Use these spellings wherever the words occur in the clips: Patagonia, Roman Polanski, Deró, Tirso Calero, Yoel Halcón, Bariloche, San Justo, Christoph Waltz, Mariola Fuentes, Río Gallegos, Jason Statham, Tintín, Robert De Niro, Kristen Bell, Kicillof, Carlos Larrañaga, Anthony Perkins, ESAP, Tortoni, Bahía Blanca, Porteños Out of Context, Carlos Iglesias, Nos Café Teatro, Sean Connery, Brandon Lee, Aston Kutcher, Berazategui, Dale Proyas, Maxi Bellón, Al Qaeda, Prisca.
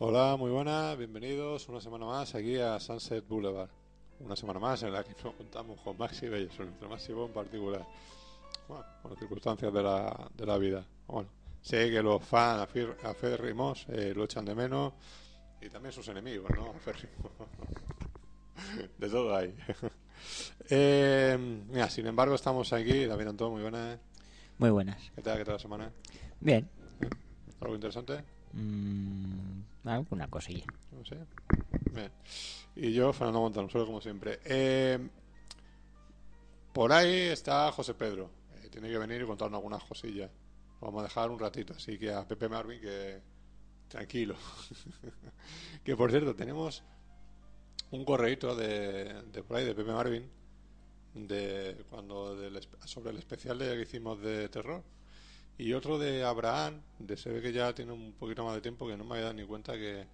Hola, muy buenas, bienvenidos una semana más aquí a Sunset Boulevard. Una semana más en la que nos juntamos con Maxi Bellón, nuestro máximo en particular. Bueno, por las circunstancias de la vida. Bueno, sé que los fans aférrimos lo echan de menos, y también sus enemigos, ¿no? Aférrimos. De todo hay. Mira, sin embargo, estamos aquí. David Antón, muy buenas. Muy buenas. ¿Qué tal? ¿Qué tal la semana? Bien. ¿Algo interesante? Alguna cosilla. No sé. Bien. Y yo, Fernando Montano, solo como siempre. Por ahí está José Pedro. Tiene que venir y contarnos algunas cosillas. Lo vamos a dejar un ratito. Así que a Pepe Marvin, que tranquilo. Que por cierto, tenemos un correíto de por ahí, de Pepe Marvin, sobre el especial que hicimos de terror. Y otro de Abraham, se ve que ya tiene un poquito más de tiempo, que no me había dado ni cuenta que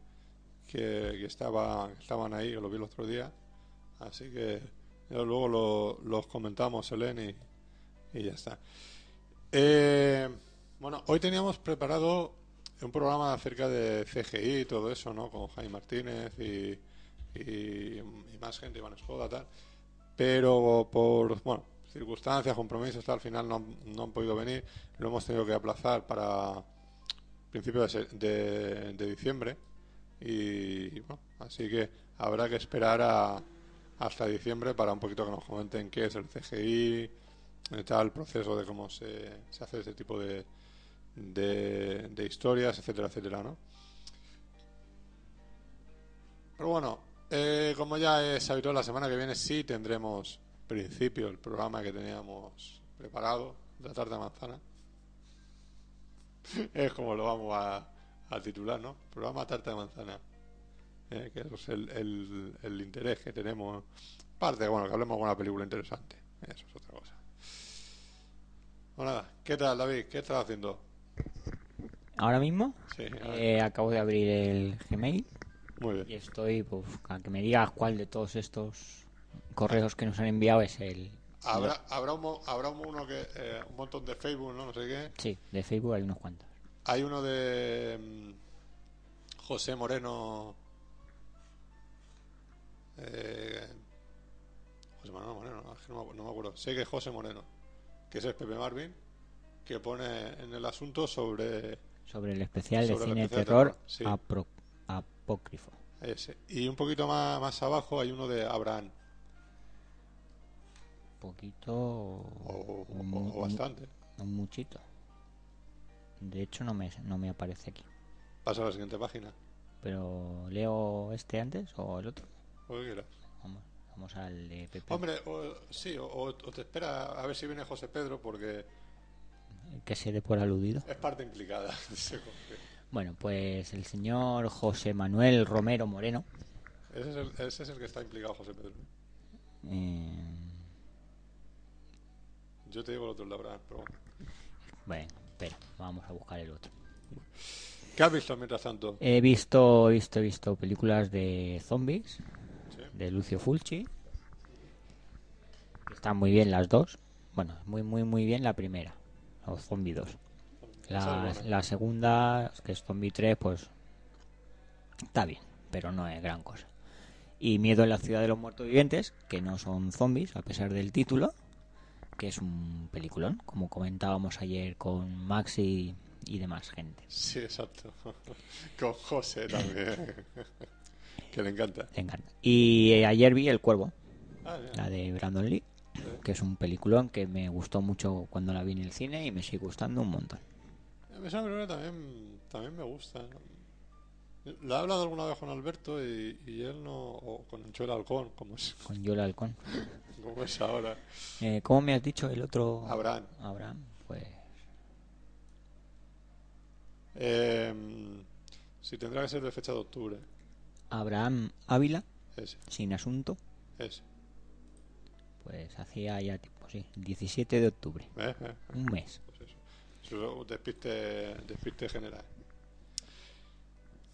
estaban ahí, que lo vi el otro día. Así que luego los comentamos, se leen y ya está. Bueno, hoy teníamos preparado un programa acerca de CGI y todo eso, ¿no? Con Jaime Martínez y más gente, Iván Escoda, tal. Pero por, bueno, circunstancias, compromisos, tal, al final no han podido venir. Lo hemos tenido que aplazar para principios de diciembre. Y bueno, así que habrá que esperar hasta diciembre para un poquito que nos comenten qué es el CGI, tal, el proceso de cómo se hace este tipo de historias, etcétera, etcétera, ¿no? Pero bueno, como ya es habitual, la semana que viene sí tendremos principio el programa que teníamos preparado, la tarta manzana. Es como lo vamos a titular, ¿no? Programa tarta de manzana. Que es el interés que tenemos. Parte, bueno, que hablemos de una película interesante. Eso es otra cosa. Bueno, nada. ¿Qué tal, David? ¿Qué estás haciendo? ¿Ahora mismo? Sí. Acabo de abrir el Gmail. Muy bien. Y estoy, pues, a que me digas cuál de todos estos correos que nos han enviado es el... Habrá uno que... un montón de Facebook, ¿no? No sé qué. Sí, de Facebook hay unos cuantos. Hay uno de... José Moreno... José Manuel Moreno, no me acuerdo. Sé que es José Moreno, que es el Pepe Marvin, que pone en el asunto sobre el especial de cine de terror, sí. Apócrifo. Ese. Y un poquito más abajo hay uno de Abraham. Poquito o bastante, un muchito. De hecho no me aparece aquí. Paso a la siguiente página. Pero leo este antes o el otro. O que quieras. Vamos al de Pepe. Hombre, o te espera a ver si viene José Pedro, porque que se dé por aludido. Es parte implicada. Bueno, pues el señor José Manuel Romero Moreno. Ese es el que está implicado, José Pedro. Yo te digo el otro, la verdad, pero bueno, espera, vamos a buscar el otro. ¿Qué has visto mientras tanto? He visto películas de zombies, ¿sí? De Lucio Fulci. Están muy bien las dos. Bueno, muy, muy, muy bien la primera, o Zombie 2. La segunda, que es Zombie 3, pues está bien, pero no es gran cosa. Y Miedo en la ciudad de los muertos vivientes, que no son zombies, a pesar del título, que es un peliculón, como comentábamos ayer con Maxi y demás gente. Sí, exacto. Con José también, que le encanta. Le encanta. Y ayer vi El Cuervo, la de Brandon Lee, sí, que es un peliculón que me gustó mucho cuando la vi en el cine y me sigue gustando un montón. Esa película también me gusta. La he hablado alguna vez con Alberto y él no... O con Yoel Halcón, como es. Con Yoel Halcón. ¿Cómo es ahora? ¿Cómo me has dicho el otro? Abraham, pues... si tendrá que ser de fecha de octubre. Abraham Ávila. Ese. Sin asunto. Ese. Pues hacía ya tiempo, sí. 17 de octubre. Un mes. Pues eso es despiste general.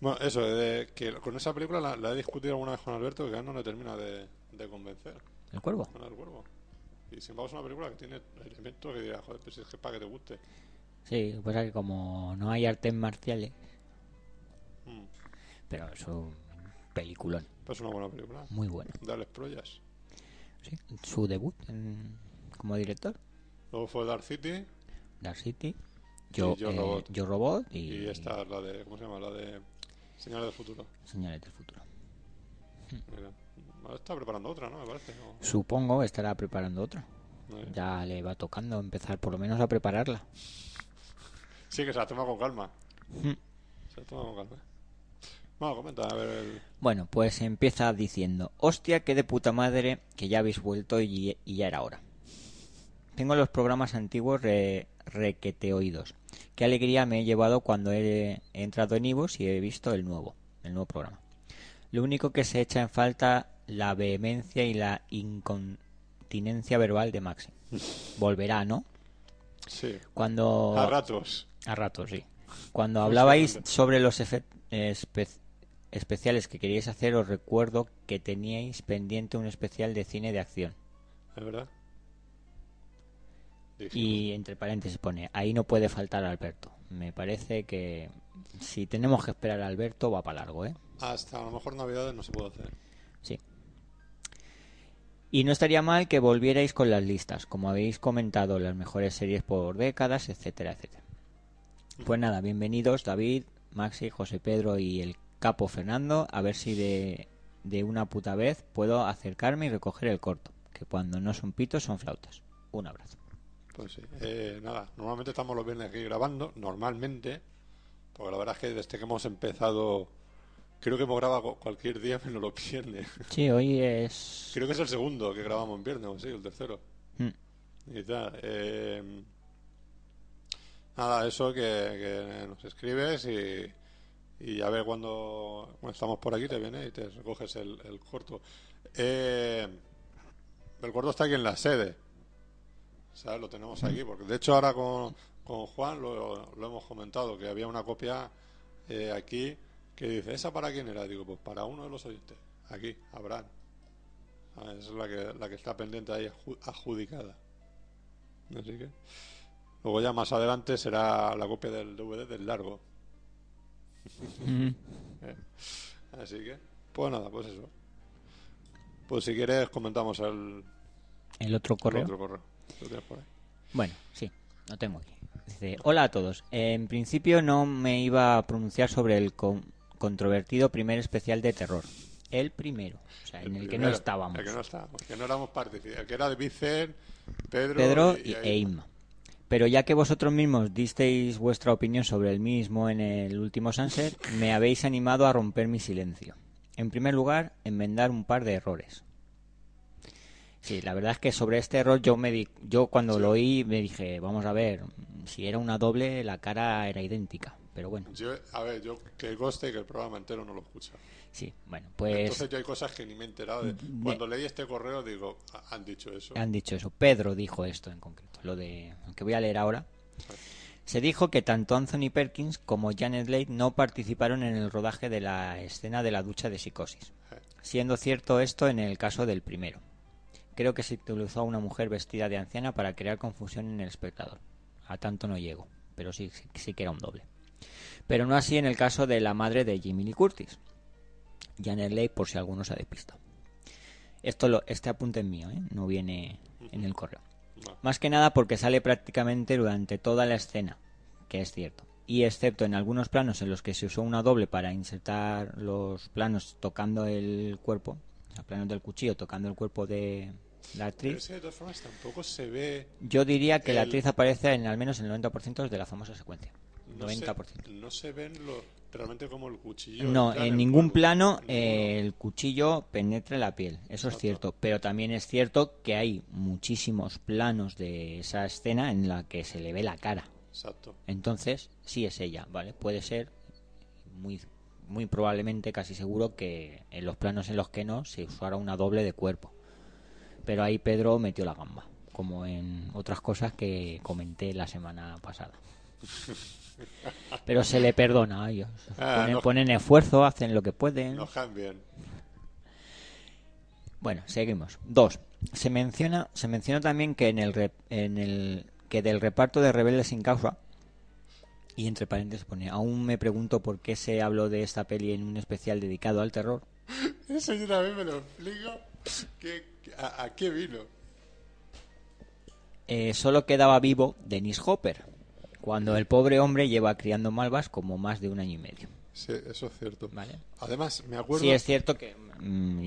Bueno, eso, que con esa película la he discutido alguna vez con Alberto, que aún no le termina de convencer. ¿El Cuervo? Con El Cuervo. Y sin embargo es una película que tiene elementos que dirás, joder, pues es que para que te guste. Sí, pues es que como no hay artes marciales, Pero es un peliculón. Es una buena película. Muy buena. Dale Proyas. Sí, su debut como director. Luego fue Dark City. Yo Robot. Y esta es la de, ¿cómo se llama? La de Señales del futuro. Señales del futuro. Mira, está preparando otra, ¿no? Me parece. ¿O? Supongo estará preparando otra. ¿Sí? Ya le va tocando empezar por lo menos a prepararla. Sí, que se la toma con calma. Se la toma con calma. Bueno, comenta, a ver el... Bueno, pues empieza diciendo: hostia, qué de puta madre que ya habéis vuelto y ya era hora. Tengo los programas antiguos requete oídos. Qué alegría me he llevado cuando he entrado en iVoox y he visto el nuevo programa. Lo único que se echa en falta la vehemencia y la incontinencia verbal de Maxi. Volverá, ¿no? Sí. Cuando... A ratos, sí. Cuando hablabais sobre los especiales que queríais hacer, os recuerdo que teníais pendiente un especial de cine de acción. ¿Es verdad? Y entre paréntesis pone: ahí no puede faltar Alberto. Me parece que si tenemos que esperar a Alberto va para largo, ¿eh? Hasta a lo mejor Navidades no se puede hacer. Sí. Y no estaría mal que volvierais con las listas, como habéis comentado, las mejores series por décadas, etcétera, etcétera. Pues nada, bienvenidos David, Maxi, José Pedro y el capo Fernando. A ver si de una puta vez puedo acercarme y recoger el corto, que cuando no son pitos son flautas. Un abrazo. Pues sí, nada, normalmente estamos los viernes aquí grabando, normalmente, porque la verdad es que desde que hemos empezado, creo que hemos grabado cualquier día menos los viernes. Sí, hoy es... Creo que es el segundo que grabamos en viernes, o sí, el tercero. Y tal, nada, eso, que nos escribes y a ver cuando estamos por aquí te vienes y te recoges el corto. El corto está aquí en la sede. ¿Sabes? Lo tenemos aquí, porque de hecho ahora con Juan lo hemos comentado, que había una copia aquí que dice: ¿esa para quién era? Digo, pues para uno de los oyentes, aquí, Abraham. Ah, esa es la que está pendiente ahí, adjudicada. Así que luego ya más adelante será la copia del DVD del largo. Así que, pues nada, pues eso. Pues si quieres comentamos el otro correo. Bueno, sí, lo tengo aquí. Dice: hola a todos. En principio no me iba a pronunciar sobre el controvertido primer especial de terror. El primero, o sea, el primero, que no estábamos. El que no estábamos, que no éramos partícipes. El que era de Vicente, Pedro y Eima. Pero ya que vosotros mismos disteis vuestra opinión sobre el mismo en el último Sunset, me habéis animado a romper mi silencio. En primer lugar, enmendar un par de errores. Sí, la verdad es que sobre este error yo cuando lo oí me dije: vamos a ver, si era una doble la cara era idéntica, pero bueno. Yo que conste que el programa entero no lo escucha. Sí, bueno, pues... Entonces yo hay cosas que ni me he enterado de... Cuando leí este correo digo: han dicho eso. Han dicho eso, Pedro dijo esto en concreto, lo de... que voy a leer ahora. Se dijo que tanto Anthony Perkins como Janet Leigh no participaron en el rodaje de la escena de la ducha de psicosis, siendo cierto esto en el caso del primero. Creo que se utilizó a una mujer vestida de anciana para crear confusión en el espectador. A tanto no llego, pero sí que era un doble. Pero no así en el caso de la madre de Jamie Lee Curtis, Janet Leigh, por si alguno se ha despistado. Este apunte es mío, ¿eh? No viene en el correo. Más que nada porque sale prácticamente durante toda la escena, que es cierto. Y excepto en algunos planos en los que se usó una doble para insertar los planos tocando el cuerpo, los planos del cuchillo tocando el cuerpo de... la actriz. Pero es que de todas formas tampoco se ve. Yo diría que la actriz aparece en al menos el 90% de la famosa secuencia. No 90%. No se ven realmente como el cuchillo. No, en ningún plano el cuchillo penetra la piel. Eso es cierto. Pero también es cierto que hay muchísimos planos de esa escena en la que se le ve la cara. Exacto. Entonces, sí es ella, ¿vale? Puede ser muy probablemente, casi seguro, que en los planos en los que no se usara una doble de cuerpo. Pero ahí Pedro metió la gamba, como en otras cosas que comenté la semana pasada. Pero se le perdona a ellos. Ponen esfuerzo, hacen lo que pueden. No cambian. Bueno, seguimos. 2. Se menciona también que del reparto de Rebeldes sin Causa Y entre paréntesis pone, aún me pregunto por qué se habló de esta peli en un especial dedicado al terror. Eso yo también me lo explico. ¿A qué vino? Solo quedaba vivo Dennis Hopper, cuando el pobre hombre lleva criando malvas como más de un año y medio. Sí, eso es cierto. ¿Vale? Además, me acuerdo... Sí, es cierto que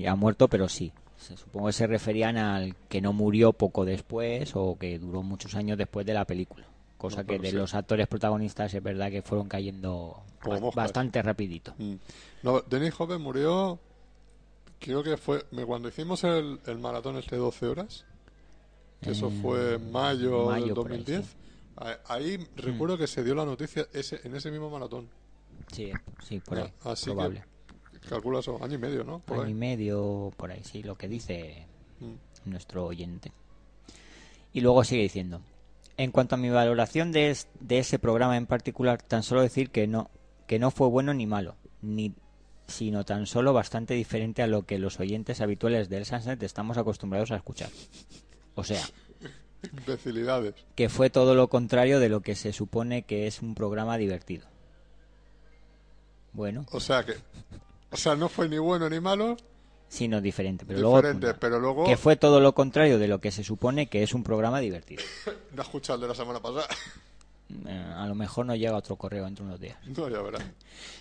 ha muerto, pero sí. Supongo que se referían al que no murió poco después o que duró muchos años después de la película. Cosa no, que de sí. Los actores protagonistas es verdad que fueron cayendo bastante rapidito. No, Dennis Hopper murió... Creo que fue cuando hicimos el maratón este de 12 horas. Que eso fue en mayo del 2010. Ahí, sí. Ahí recuerdo que se dio la noticia en ese mismo maratón. Sí, por ahí. Así probable. Que calcula eso, año y medio, ¿no? Por año ahí. Y medio, por ahí, sí, lo que dice nuestro oyente. Y luego sigue diciendo, en cuanto a mi valoración de ese programa en particular, tan solo decir que no fue bueno ni malo, sino tan solo bastante diferente a lo que los oyentes habituales del Sunset estamos acostumbrados a escuchar. O sea... Imbecilidades. Que fue todo lo contrario de lo que se supone que es un programa divertido. Bueno. O sea, no fue ni bueno ni malo. Sino diferente. Pero luego... Que fue todo lo contrario de lo que se supone que es un programa divertido. No has escuchado el de la semana pasada. A lo mejor no llega otro correo entre unos días. No, ya verás.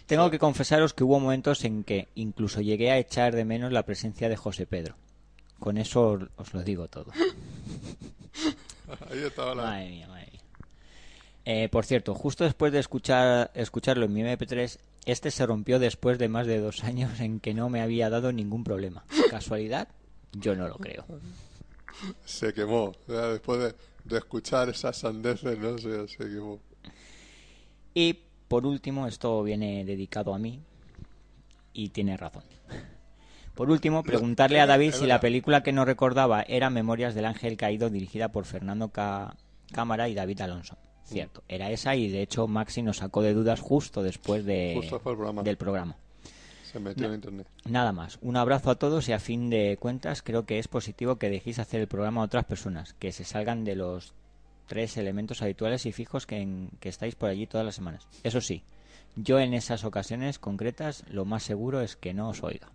Tengo que confesaros que hubo momentos en que incluso llegué a echar de menos la presencia de José Pedro. Con eso os lo digo todo. Ahí estaba la... Madre mía. Por cierto, justo después de escucharlo en mi MP3, este se rompió después de más de 2 años en que no me había dado ningún problema. ¿Casualidad? Yo no lo creo. Se quemó. Después de escuchar esas sandeces, ¿no? Se quemó. Y, por último, esto viene dedicado a mí. Y tiene razón. Por último, preguntarle a David si la película que no recordaba era Memorias del Ángel Caído, dirigida por Fernando Cámara y David Alonso. Cierto, era esa y de hecho Maxi nos sacó de dudas justo después del programa. Se metió en internet. Nada más, un abrazo a todos y a fin de cuentas creo que es positivo que dejéis hacer el programa a otras personas, que se salgan de los 3 elementos habituales y fijos que estáis por allí todas las semanas. Eso sí, yo en esas ocasiones concretas lo más seguro es que no os oiga.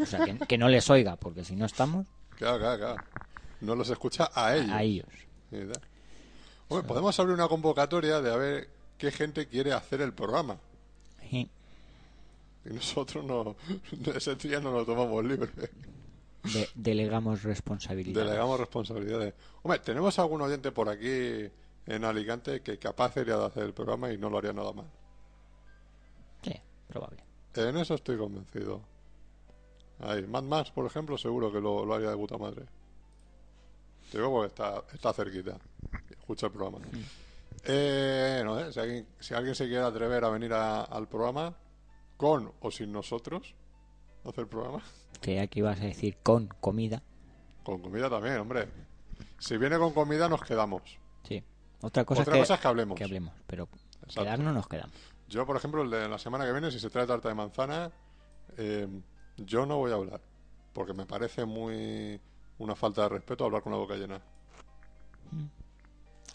O sea, que no les oiga, porque si no estamos... Claro. No los escucha a ellos. A ellos. Hombre, podemos abrir una convocatoria de a ver qué gente quiere hacer el programa. Sí. Y nosotros no... Ese día no lo tomamos libre. Delegamos responsabilidades. Hombre, tenemos algún oyente por aquí en Alicante que capaz sería de hacer el programa y no lo haría nada mal. Sí, probable. En eso estoy convencido. Ahí, Mad Max, por ejemplo, seguro que lo haría de puta madre. Te digo porque está cerquita. Escucha el programa. No sé, si alguien se quiere atrever a venir al programa, con o sin nosotros, a hacer programa. Que aquí vas a decir con comida. Con comida también, hombre. Si viene con comida, nos quedamos. Sí. Otra cosa es que hablemos. Pero exacto. Quedarnos nos quedamos. Yo, por ejemplo, la semana que viene, si se trae tarta de manzana... yo no voy a hablar, porque me parece muy una falta de respeto hablar con la boca llena.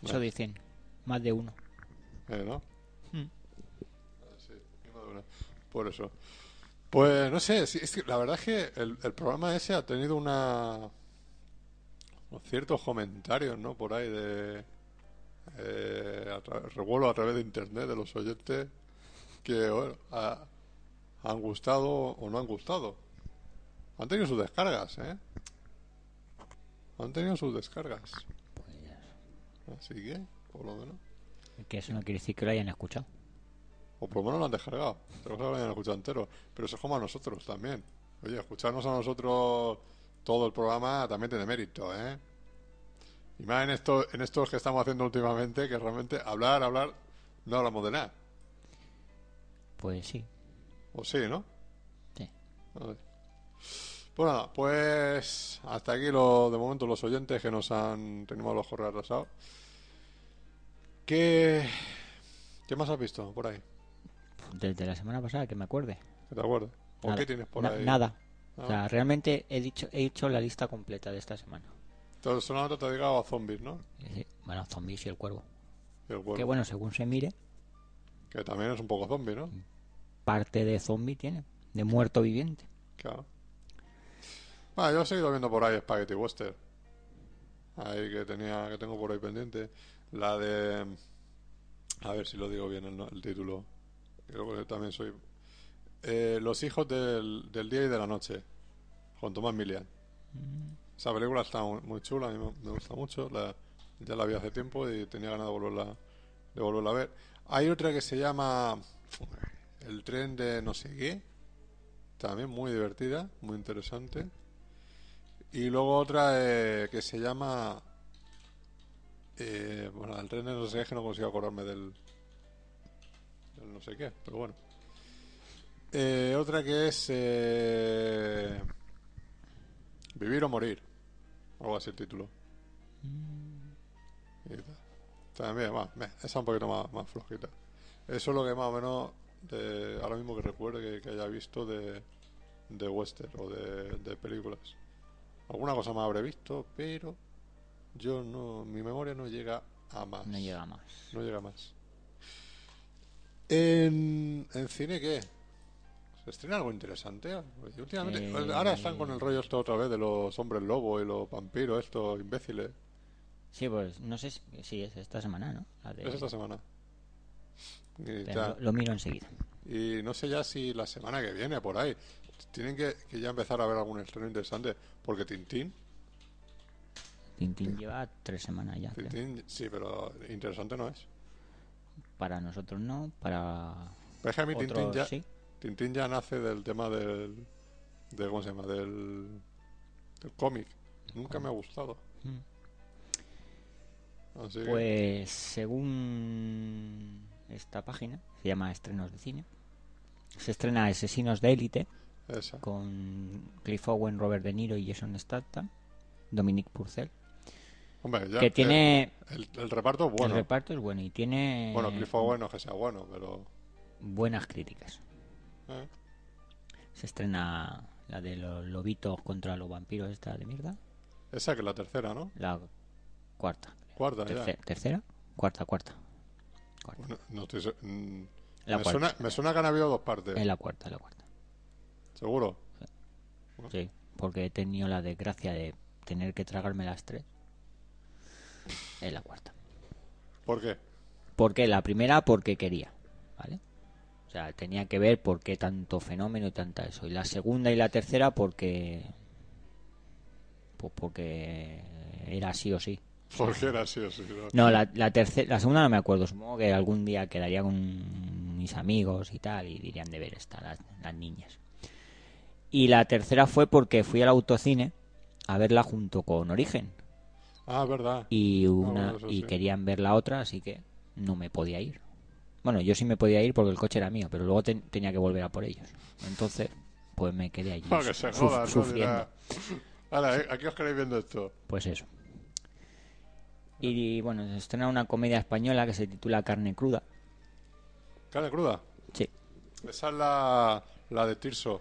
Eso dicen, más de uno. ¿No? Sí, más de uno. Por eso. Pues no sé, la verdad es que el programa ese ha tenido ciertos comentarios, ¿no? Por ahí de revuelo a través de internet de los oyentes que bueno, han gustado o no han gustado. Han tenido sus descargas, ¿eh? Pues... Así que, por lo menos... Que eso no quiere decir que lo hayan escuchado. O por lo menos lo han descargado. Pero lo hayan escuchado entero. Pero eso es como a nosotros también. Oye, escucharnos a nosotros todo el programa también tiene mérito, ¿eh? Y más en estos que estamos haciendo últimamente, que realmente hablar, no hablamos de nada. Pues sí. O sí, ¿no? Sí. Pues nada, pues hasta aquí de momento los oyentes que nos han tenido los correos atrasados. ¿Qué más has visto por ahí? Desde la semana pasada, que me acuerde. Que te acuerdes. ¿O qué tienes por ahí? Nada. O sea, realmente he hecho la lista completa de esta semana. Entonces, solamente te ha llegado a zombies, ¿no? Sí. Bueno, zombies y el cuervo. Que bueno, según se mire. Que también es un poco zombie, ¿no? Parte de zombie tiene, de muerto viviente. Claro. Bueno, yo he seguido viendo por ahí Spaghetti Western. Ahí que tengo por ahí pendiente. La de... A ver si lo digo bien el título. Creo que también soy... Los hijos del día y de la noche. Con Tomás Milián. Esa película está muy chula. A mí me gusta mucho. Ya la vi hace tiempo y tenía ganas de volverla a ver. Hay otra que se llama... El tren de no sé qué. También muy divertida. Muy interesante. Y luego otra que se llama... bueno, el tren de no sé qué, que no consigo acordarme del no sé qué. Pero bueno. Otra que es... Vivir o morir. Algo así el título. Y también, esa es un poquito más flojita. Eso es lo que más o menos... ahora mismo que recuerde que haya visto de western o de películas. Alguna cosa más habré visto, pero yo no, mi memoria no llega a más. No llega a más. ¿En cine qué? ¿Se estrena algo interesante? Últimamente, ahora están con el rollo esto otra vez de los hombres lobo y los vampiros, estos imbéciles. Sí, pues no sé si es esta semana, ¿no? Es esta semana. Lo miro enseguida. Y no sé ya si la semana que viene por ahí tienen que ya empezar a ver algún estreno interesante, porque Tintín lleva 3 semanas ya. Tintín, sí, pero interesante no es. Para nosotros no, para pues que a mí otros, Tintín ya sí. Tintín ya nace del tema del ¿cómo se llama? Del cómic. Nunca me ha gustado. Así pues que... según esta página, se llama Estrenos de Cine, se estrena Asesinos de Élite con Cliff Owen, Robert De Niro y Jason Statham, Dominic Purcell. Hombre, ya que tiene el reparto es bueno. El reparto es bueno y tiene... Bueno, Cliff Owen no que sea bueno, pero... Buenas críticas. Se estrena la de los lobitos contra los vampiros esta de mierda. Esa que es la tercera, ¿no? La cuarta. Cuarta, ya. ¿Tercera? Cuarta. Bueno, no estoy... me suena que han habido 2 partes. Es la cuarta. ¿Seguro? Sí. Bueno. Sí, porque he tenido la desgracia de tener que tragarme las 3. Es la cuarta. ¿Por qué? Porque la primera porque quería, ¿vale? O sea, tenía que ver por qué tanto fenómeno y tanta eso. Y la segunda y la tercera porque... Pues porque era sí o sí. Porque era así, sí, no, la segunda no me acuerdo. Supongo que algún día quedaría con mis amigos y tal y dirían de ver esta, las niñas. Y la tercera fue porque fui al autocine a verla junto con Origen. Ah, verdad. Y querían ver la otra, así que no me podía ir. Bueno, yo sí me podía ir porque el coche era mío, pero luego tenía que volver a por ellos. Entonces, pues me quedé allí sufriendo. Ahora, ¿a qué os queréis viendo esto? Pues eso. Y bueno, se estrena una comedia española que se titula Carne Cruda. ¿Carne Cruda? Sí. Esa es la de Tirso.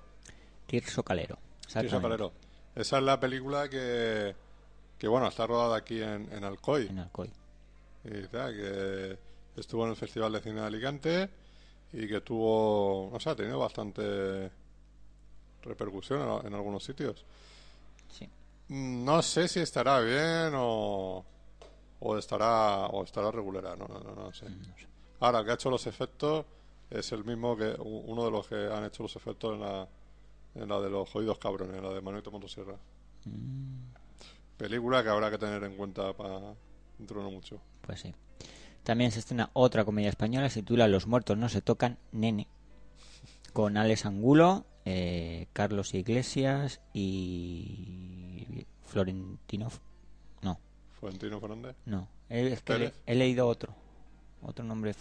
Tirso Calero. Tirso Calero. Esa es la película que bueno, está rodada aquí en Alcoy. En Alcoy. Y tal, que estuvo en el Festival de Cine de Alicante y que tuvo, o sea, ha tenido bastante repercusión en algunos sitios. Sí. No sé si estará bien o estará regular, no sé. Ahora, el que ha hecho los efectos es el mismo que uno de los que han hecho los efectos en la de los jodidos cabrones, en la de Manuito Montosierra. Película que habrá que tener en cuenta para dentro no mucho. Pues sí. También se estrena otra comedia española, se titula Los muertos no se tocan, nene, con Alex Angulo, Carlos Iglesias y Florentino Fernández. No, es que he leído otro nombre,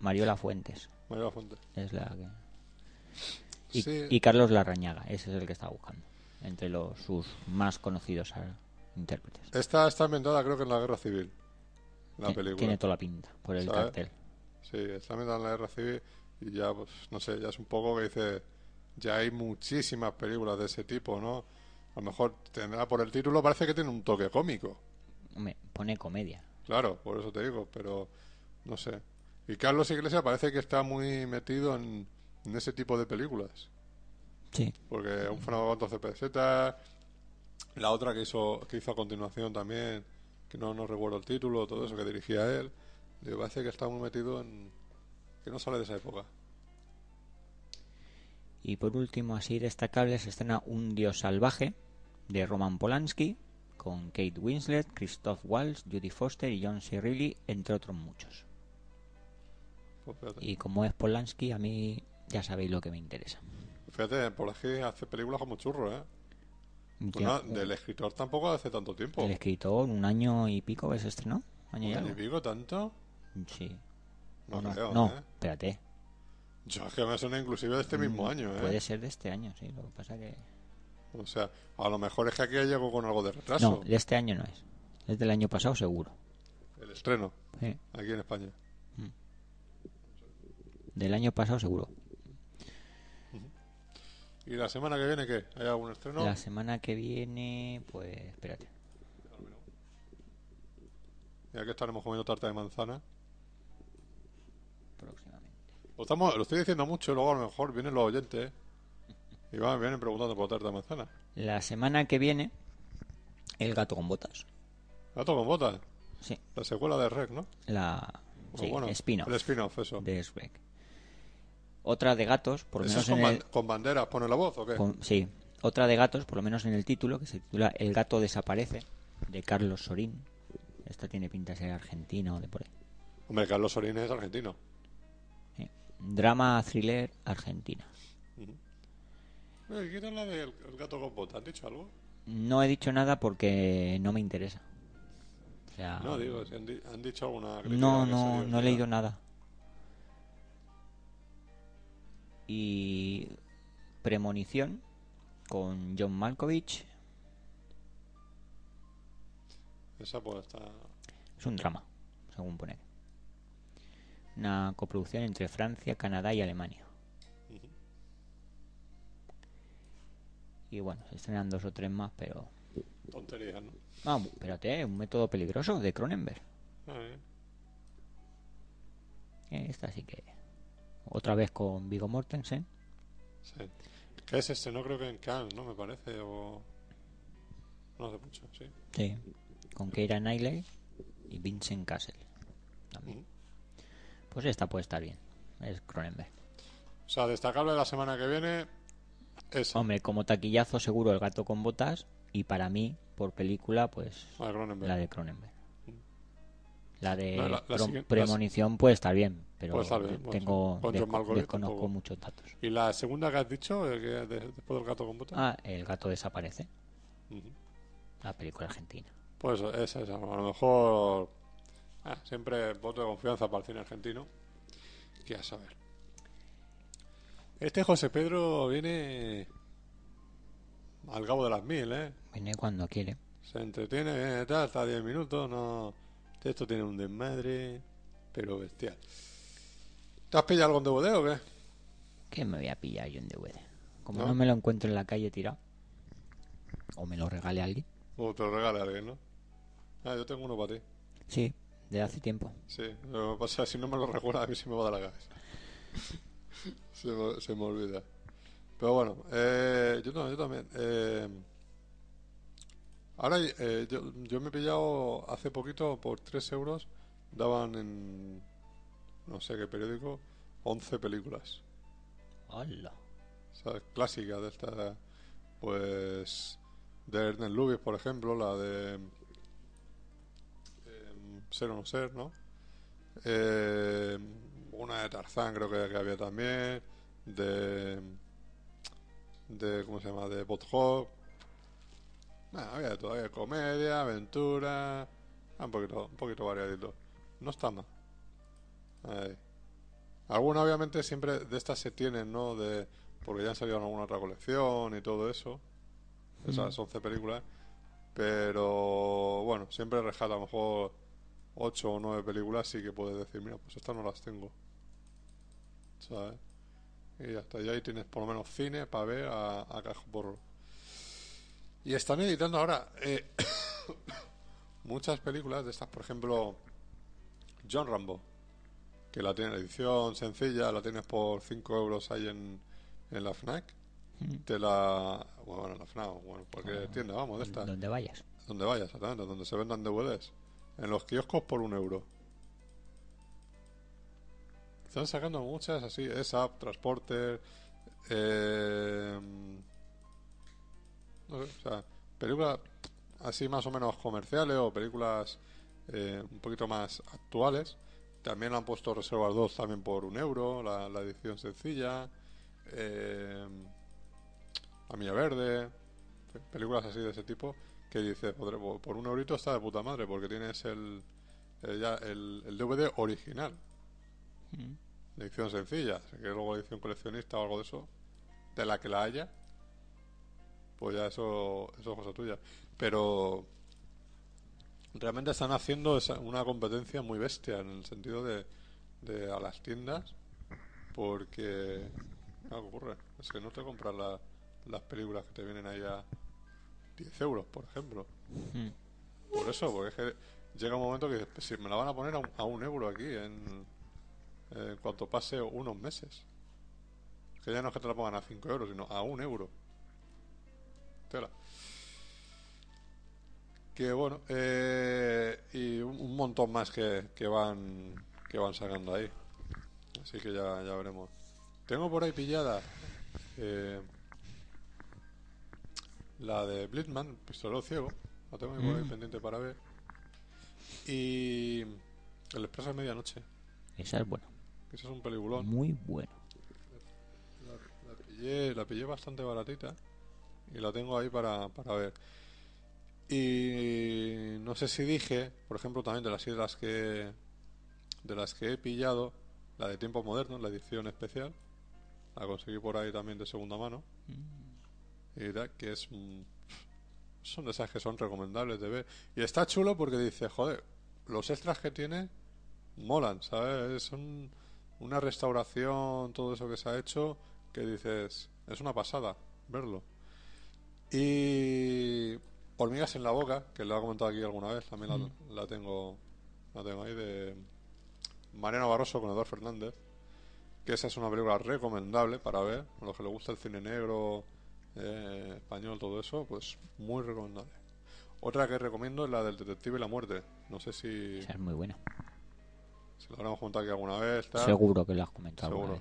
Mariola Fuentes. Mariola Fuentes. Es la que... Y Carlos Larrañaga, ese es el que estaba buscando, entre sus más conocidos intérpretes. Esta está ambientada creo que en la Guerra Civil, la película. Tiene toda la pinta, por el cartel. Sí, está ambientada en la Guerra Civil y ya, pues, no sé, ya es un poco que dice, ya hay muchísimas películas de ese tipo, ¿no? A lo mejor tendrá por el título, parece que tiene un toque cómico. Me pone comedia. Claro, por eso te digo, pero no sé. Y Carlos Iglesias parece que está muy metido en ese tipo de películas. Sí. Porque un Fernando CPZ, la otra que hizo a continuación también, que no recuerdo el título, todo eso que dirigía él, me parece que está muy metido en... que no sale de esa época. Y por último, así destacable, se estrena Un dios salvaje, de Roman Polanski, con Kate Winslet, Christoph Waltz, Judy Foster y John C. Reilly, entre otros muchos. Pues y como es Polanski, a mí ya sabéis lo que me interesa. Fíjate, Polanski hace películas como churro, ¿eh? Bueno, del escritor tampoco hace tanto tiempo. El escritor, un año y pico que se estrenó. ¿Un año y pico tanto? Sí. No, espérate. Yo es que me suena inclusive de este mismo año, ¿eh? Puede ser de este año, sí. Lo que pasa que... O sea, a lo mejor es que aquí llegó con algo de retraso. No, de este año no es. Es del año pasado seguro. El estreno. Sí. Aquí en España. Del año pasado seguro. ¿Y la semana que viene qué? ¿Hay algún estreno? La semana que viene, pues, espérate. Ya que estaremos comiendo tarta de manzana. Próximamente. Lo estoy diciendo mucho, luego a lo mejor vienen los oyentes y vienen preguntando por tarta de manzana. La semana que viene, El gato con botas. ¿Gato con botas? Sí. La secuela de Rec, ¿no? El spin-off, eso. De Rec. Otra de gatos, por lo menos ¿con banderas pone la voz o qué? Sí, otra de gatos, por lo menos en el título, que se titula El gato desaparece, de Carlos Sorín. Esta tiene pinta de ser argentina o de por ahí. Hombre, Carlos Sorín es argentino. Drama, thriller, argentina. ¿Qué tal la del gato con botas? ¿Has dicho algo? No he dicho nada porque no me interesa. O sea, no, digo, si han dicho alguna crítica. No he leído nada. Y Premonición, con John Malkovich. Esa puede estar... Es un drama, según pone. Una coproducción entre Francia, Canadá y Alemania. Uh-huh. Y bueno, se estrenan 2 o 3 más, pero... Tonterías, ¿no? Ah, espérate, Un método peligroso, de Cronenberg. Esta sí que... Otra vez con Viggo Mortensen. Sí. ¿Qué es este? No creo que en Cannes, ¿no? Me parece. O... No hace mucho, sí. Sí. Con Keira Knightley y Vincent Cassel. También. Pues esta puede estar bien. Es Cronenberg. O sea, destacable la semana que viene. Esa. Hombre, como taquillazo, seguro El gato con botas. Y para mí, por película, pues. La de Cronenberg. La de Premonición puede estar bien, pero desconozco muchos datos. ¿Y la segunda que has dicho, después del gato con botas? Ah, El gato desaparece. Uh-huh. La película argentina. Pues esa es, a lo mejor... siempre voto de confianza para el cine argentino. Que a saber. Este José Pedro viene al cabo de las 1000, ¿eh? Viene cuando quiere. Se entretiene, viene tal, hasta 10 minutos, no... Esto tiene un desmadre, pero bestial. ¿Te has pillado algo en DVD o qué? ¿Qué me voy a pillar yo en DVD? Como no me lo encuentro en la calle tirado, o me lo regale alguien. O te lo regale alguien, ¿no? Yo tengo uno para ti. Sí, de hace tiempo. Sí, lo que pasa es que si no me lo recuerda, a mí se me va a dar la cabeza. se me olvida. Pero bueno, yo también. Ahora, yo me he pillado hace poquito, por 3 euros, daban en, no sé qué periódico, 11 películas. ¡Hala! O sea, clásicas de esta, pues, de Ernest Lubitsch, por ejemplo, la de Ser o no ser, ¿no? Una de Tarzán creo que había también, de ¿cómo se llama? De Bot Hawk. Había todavía comedia, aventura, un poquito variadito. No está mal. Ahí. Alguna, obviamente, siempre de estas se tienen, ¿no? Porque ya han salido en alguna otra colección y todo eso. Esas 11 películas. Pero bueno, siempre rescata a lo mejor 8 o 9 películas. Sí que puedes decir, mira, pues estas no las tengo. ¿Sabes? Y hasta ahí tienes por lo menos cine para ver a cajón por. Y están editando ahora muchas películas de estas, por ejemplo, John Rambo, que la tienes, edición sencilla, la tienes por 5 euros ahí en la FNAC. Te la... bueno, en la FNAC, bueno, cualquier tienda, vamos, de estas. Donde vayas. Donde vayas, exactamente, donde se vendan DVDs. En los kioscos por 1 euro. Están sacando muchas así, ESAP, Transporter, no sé, o sea, películas así más o menos comerciales o películas un poquito más actuales. También han puesto Reservas 2 también por 1 euro, la edición sencilla, La Milla Verde, películas así de ese tipo que dices, por 1 eurito está de puta madre porque tienes el DVD original. Edición sencilla, si quieres luego edición coleccionista o algo de eso, de la que la haya, pues ya eso es cosa tuya. Pero realmente están haciendo una competencia muy bestia en el sentido de a las tiendas, porque algo ocurre, es que no te compras las películas que te vienen ahí a 10 euros, por ejemplo. Por eso, porque es que llega un momento que si me la van a poner a 1 euro aquí en cuanto pase unos meses, que ya no es que te la pongan a 5 euros sino a 1 euro. Tela. Que bueno, y un montón más que van sacando ahí, así que ya veremos. Tengo por ahí pillada la de Blitzman, Pistolero Ciego, la tengo por ahí pendiente para ver, y El Expreso de Medianoche. Esa es buena. Esa es un peliculón. Muy bueno. La pillé bastante baratita y la tengo ahí para ver. Y no sé si dije, por ejemplo, también de las que he pillado, la de Tiempos Modernos, la edición especial, la conseguí por ahí también de segunda mano. Y que es... son de esas que son recomendables de ver. Y está chulo porque dice, joder, los extras que tiene molan, ¿sabes? Son una restauración, todo eso que se ha hecho, que dices, es una pasada verlo. Y Hormigas en la boca, que lo he comentado aquí alguna vez, también la tengo ahí, de Mariano Barroso con Eduardo Fernández, que esa es una película recomendable para ver, a los que les gusta el cine negro, español, todo eso, pues muy recomendable. Otra que recomiendo es la del Detective y la Muerte, no sé si... Esa es muy buena. Si lo habremos comentado aquí alguna vez, tal. Seguro que lo has comentado. Seguro.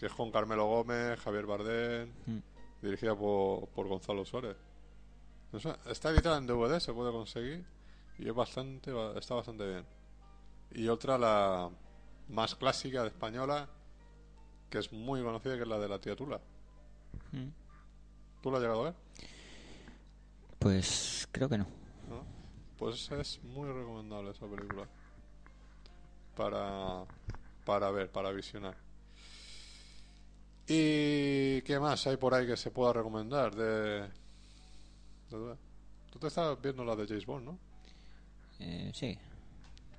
Que es con Carmelo Gómez, Javier Bardem, dirigida por Gonzalo Suárez. O sea, está editada en DVD, se puede conseguir, y es está bastante bien. Y otra, la más clásica de española, que es muy conocida, que es la de la tía Tula. ¿Tú la has llegado a ver? Pues creo que no. ¿No? Pues es muy recomendable esa película. Para ver, para visionar. ¿Y qué más hay por ahí que se pueda recomendar? Tú te estás viendo la de James Bond, ¿no? Sí,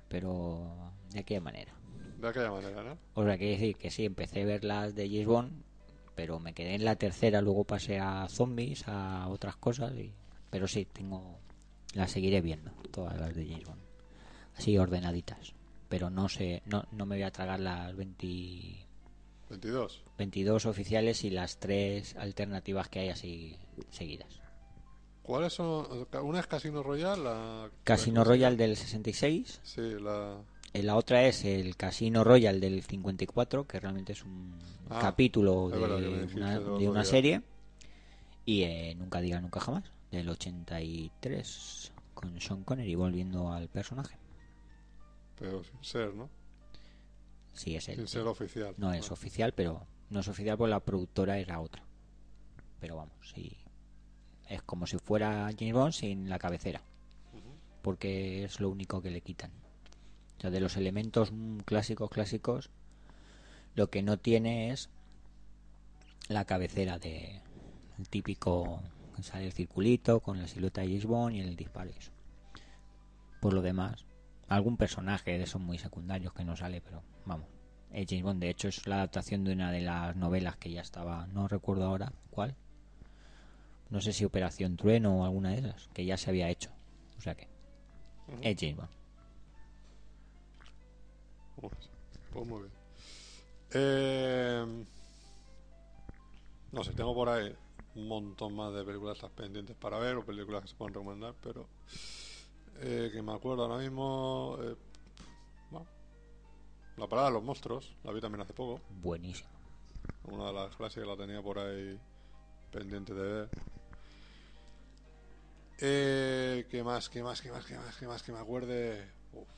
pero de aquella manera. De aquella manera, ¿no? O sea, que decir que sí, empecé a ver las de James Bond, pero me quedé en la tercera, luego pasé a zombies, a otras cosas, pero sí, las seguiré viendo, todas las de James Bond, así ordenaditas. Pero no sé, no me voy a tragar las 22 oficiales y las 3 alternativas que hay así seguidas. ¿Cuáles son? Una es Casino Royale. Casino Royale del 66. Sí, la otra es el Casino Royale del 54, que realmente es un capítulo de una serie. Y Nunca Diga Nunca Jamás, del 83, con Sean Connery volviendo al personaje. Pero sin ser, ¿no? Sí, es él. Sin ser oficial. No es oficial, pero no es oficial porque la productora era otra. Pero vamos, sí. Es como si fuera James Bond sin la cabecera. Porque es lo único que le quitan. O sea, de los elementos clásicos, lo que no tiene es la cabecera de el típico, sale el circulito con la silueta de James Bond y el disparo. Por lo demás, algún personaje de esos muy secundarios que no sale, pero vamos, James Bond de hecho es la adaptación de una de las novelas que ya estaba, no recuerdo ahora cuál, no sé si Operación Trueno o alguna de esas, que ya se había hecho, o sea que es James Bond. Pues muy bien. No sé, tengo por ahí un montón más de películas pendientes para ver o películas que se pueden recomendar, pero que me acuerdo ahora mismo. Bueno, La Parada de los Monstruos, la vi también hace poco. Buenísimo. Una de las clásicas, la tenía por ahí pendiente de ver. ¿Qué más que me acuerde? Uf.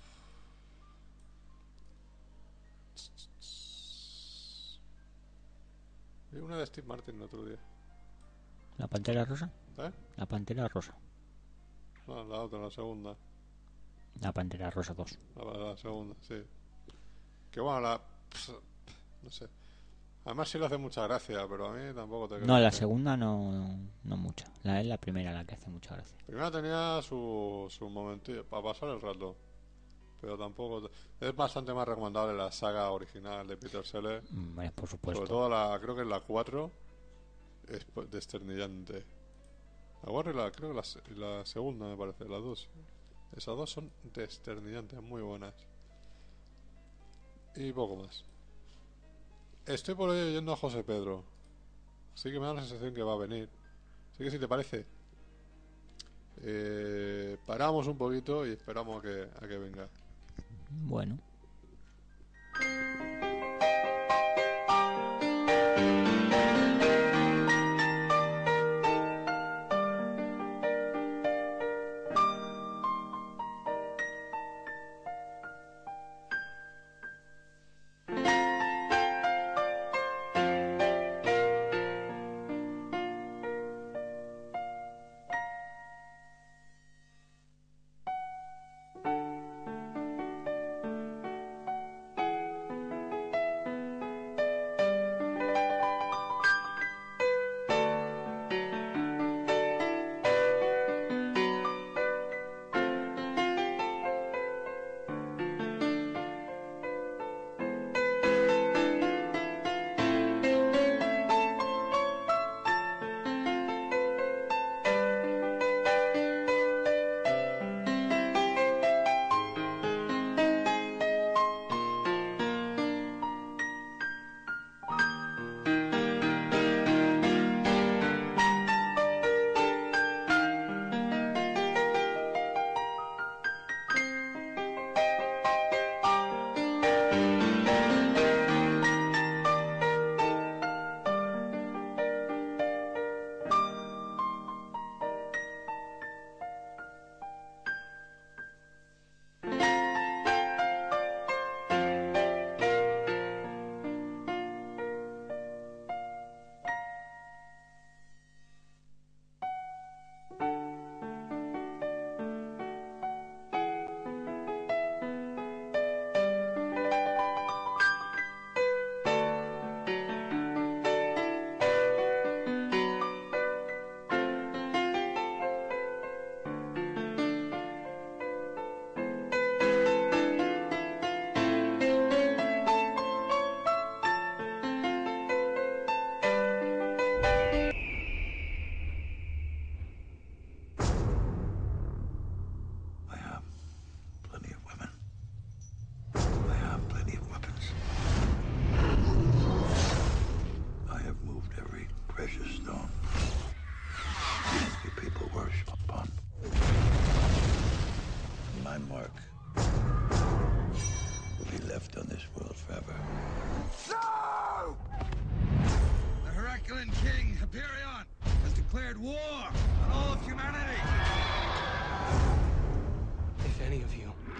Vi una de Steve Martin el otro día. ¿La Pantera Rosa? ¿Eh? La Pantera Rosa. No, la otra, la segunda. La Pantera Rosa 2. La segunda, sí. Que bueno, la... no sé. Además sí le hace mucha gracia, pero a mí tampoco te creo. No, la segunda no mucha. Es la primera la que hace mucha gracia. La primera tenía su momentillo para pasar el rato, pero tampoco... Es bastante más recomendable la saga original de Peter Sellers. Bueno, por supuesto. Sobre todo creo que es la 4, es desternillante. La 4 y creo que la segunda, me parece, las dos. Esas dos son desternillantes, muy buenas. Y poco más. Estoy por ello yendo a José Pedro. Así que me da la sensación que va a venir. Así que si te parece, paramos un poquito y esperamos a que venga. Bueno.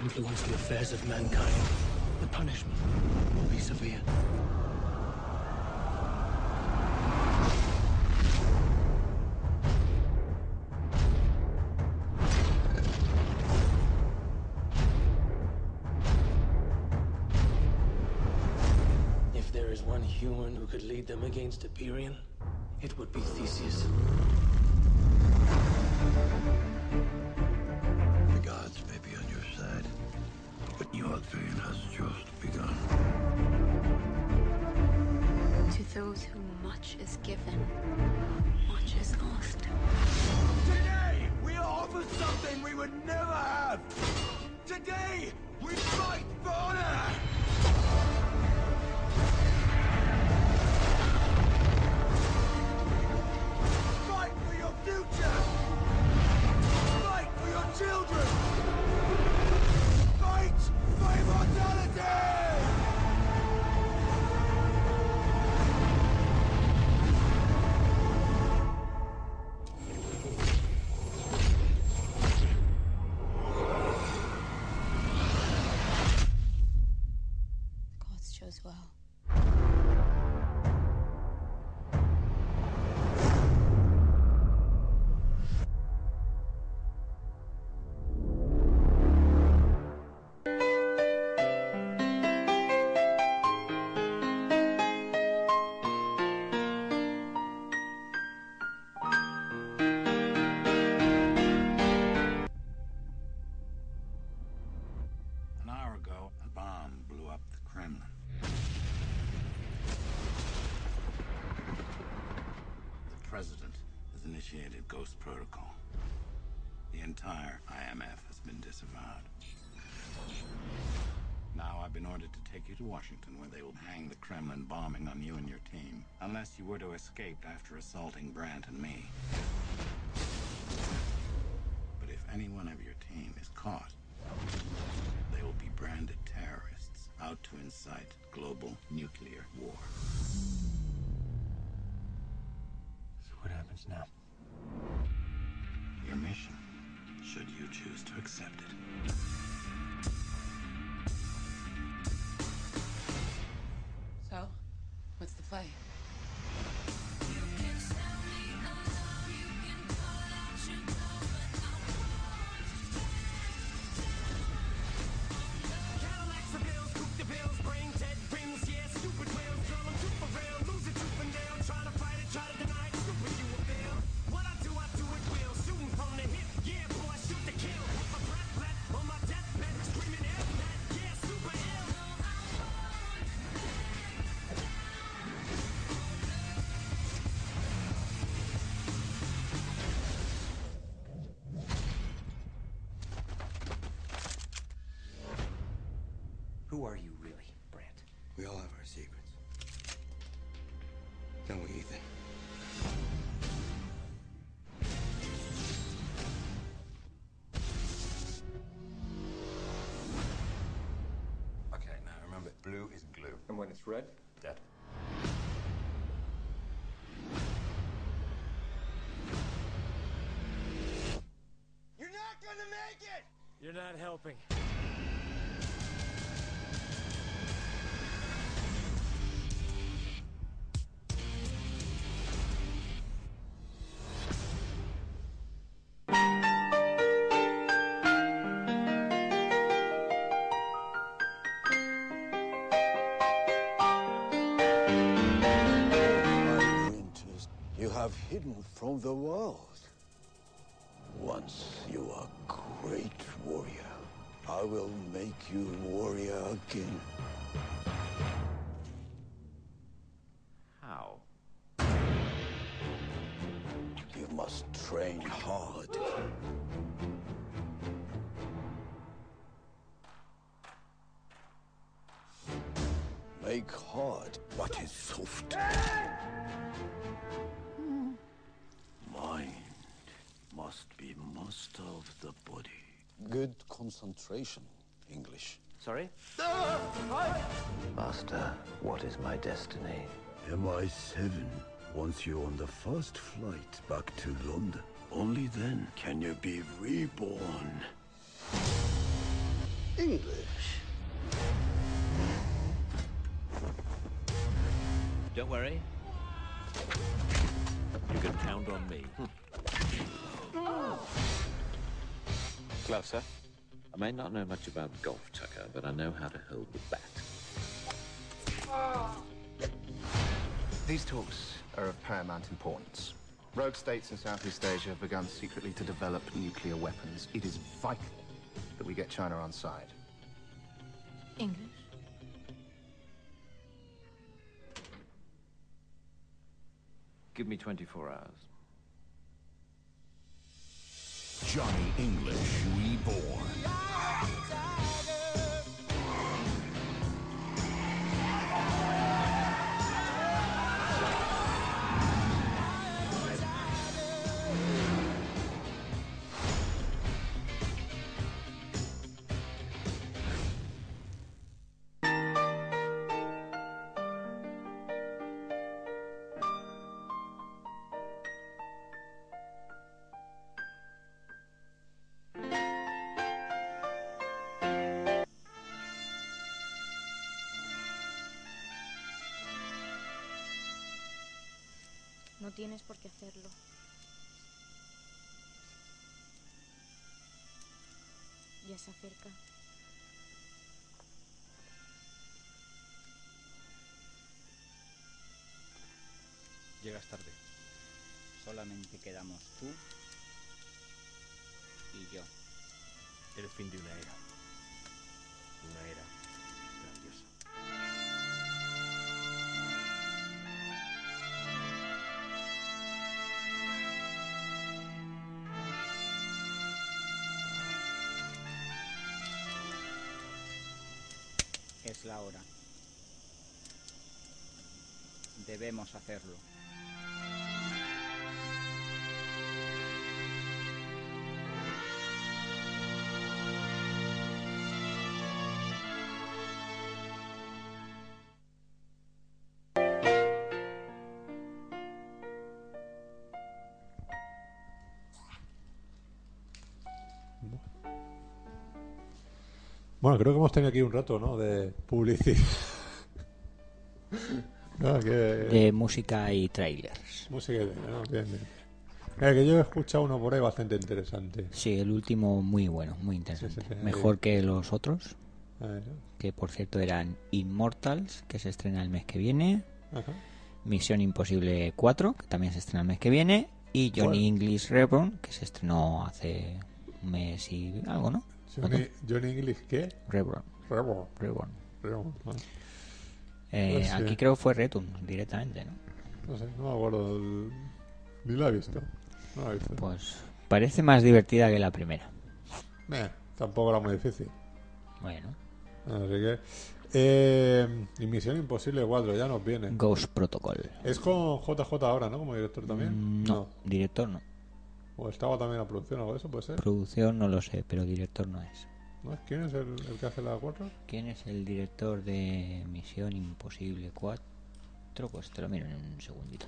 Influence the affairs of mankind, the punishment will be severe. If there is one human who could lead them against Hyperion, it would be Theseus. Today, we fight for honor! future as well. Protocol. The entire IMF has been disavowed. Now I've been ordered to take you to Washington, where they will hang the Kremlin bombing on you and your team, unless you were to escape after assaulting Brandt and me. But if any one of your team is caught, they will be branded terrorists out to incite global nuclear war. So what happens now? Your mission, should you choose to accept it. So, what's the play? Who are you really, Brandt? We all have our secrets. Don't we, Ethan? Okay, now remember, blue is glue. And when it's red? Dead. You're not gonna make it! You're not helping. Hidden from the world. Once you are a great warrior, I will make you warrior again. How? You must train hard. Make hard what is soft. Must be master of the body. Good concentration, English. Sorry? Master, what is my destiny? MI7 wants you on the first flight back to London. Only then can you be reborn. English. Don't worry. You can count on me. Glove, sir. I may not know much about golf, Tucker, but I know how to hold the bat. These talks are of paramount importance. Rogue states in Southeast Asia have begun secretly to develop nuclear weapons. It is vital that we get China on side. English? Give me 24 hours. Johnny English reborn. No tienes por qué hacerlo. Ya se acerca. Llegas tarde. Solamente quedamos tú y yo. El fin de una era. Una era grandiosa. Es la hora. Debemos hacerlo. Bueno, creo que hemos tenido aquí un rato, ¿no? De publicidad. No, que... De música y trailers. Música y trailers, ¿no? Bien, bien. Que yo he escuchado uno por ahí bastante interesante. Sí, el último muy bueno, muy interesante. Sí, sí, sí. Mejor que los otros. Que por cierto eran Immortals, que se estrena el mes que viene. Ajá. Misión Imposible 4, que también se estrena el mes que viene. Y Johnny English Reborn, que se estrenó hace un mes y algo, ¿no? Johnny English, ¿qué? Reborn. Ah. No sé. Aquí creo fue Return directamente, ¿no? No sé, no me acuerdo. Ni la he visto. No la he visto. Pues parece más divertida que la primera. Tampoco era muy difícil. Bueno. Así que... Misión Imposible 4, ya nos viene. Ghost Protocol. Es con JJ ahora, ¿no? Como director también. No, director no. ¿O estaba también la producción o algo de eso? ¿Puede ser? Producción no lo sé, pero director no es. ¿No es? ¿Quién es el que hace la 4? ¿Quién es el director de Misión Imposible 4? Pues te lo miro en un segundito.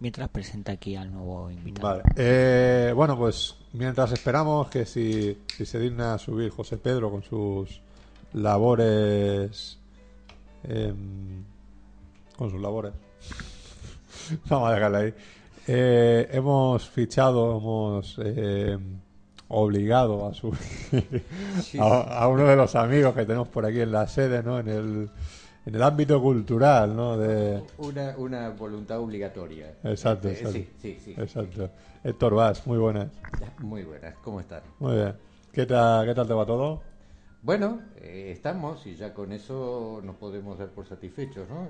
Mientras presenta aquí al nuevo invitado. Vale. Bueno, pues mientras esperamos que si se digna a subir José Pedro con sus labores... Vamos a dejarla ahí. Hemos obligado a subir a uno de los amigos que tenemos por aquí en la sede, ¿no? En el ámbito cultural, ¿no? De... Una voluntad obligatoria. Exacto. Sí. Héctor Vaz, muy buenas. Muy buenas, ¿cómo estás? Muy bien. ¿Qué tal te va todo? Bueno, estamos y ya con eso nos podemos dar por satisfechos, ¿no?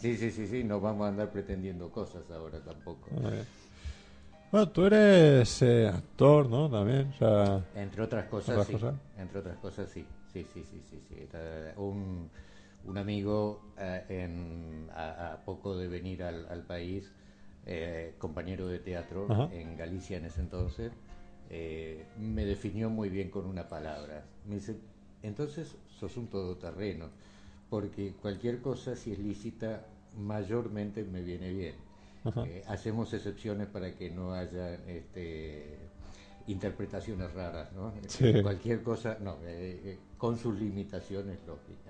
Sí, no vamos a andar pretendiendo cosas ahora tampoco. Bueno, tú eres actor, ¿no? También, o sea... Entre otras cosas, sí. Un amigo a poco de venir al país, compañero de teatro. Ajá. En Galicia en ese entonces... me definió muy bien con una palabra. Me dice, entonces sos un todoterreno, porque cualquier cosa, si es lícita, mayormente me viene bien. Hacemos excepciones para que no haya interpretaciones raras, ¿no? Sí. Cualquier cosa, no, con sus limitaciones lógicas.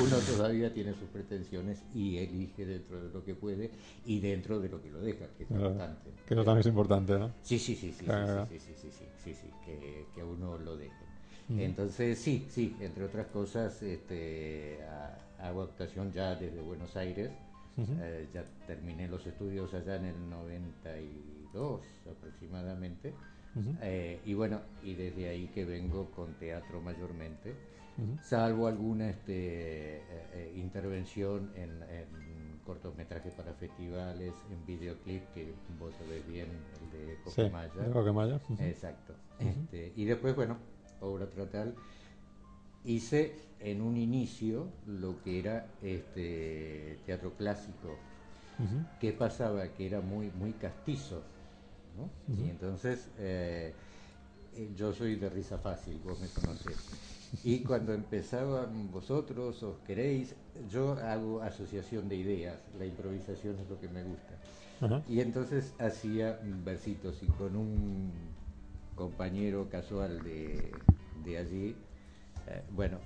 Uno todavía tiene sus pretensiones y elige dentro de lo que puede y dentro de lo que lo deja, que es importante. Que eso también es importante, ¿no? Sí, que uno lo deje. Entonces, sí, entre otras cosas, hago actuación ya desde Buenos Aires. Ya terminé los estudios allá en el 92 aproximadamente. Y bueno, y desde ahí que vengo con teatro mayormente, salvo alguna intervención en cortometrajes para festivales, en videoclip, que vos sabés bien, el de Coquemaya. Sí, de Coquemaya. Exacto. Y después, bueno, obra teatral. Hice en un inicio lo que era teatro clásico. ¿Qué pasaba? Que era muy, muy castizo, ¿no? Y entonces yo soy de risa fácil, vos me conocés, y cuando empezaban vosotros os queréis, yo hago asociación de ideas, la improvisación es lo que me gusta. Y entonces hacía versitos, y con un compañero casual de allí, bueno,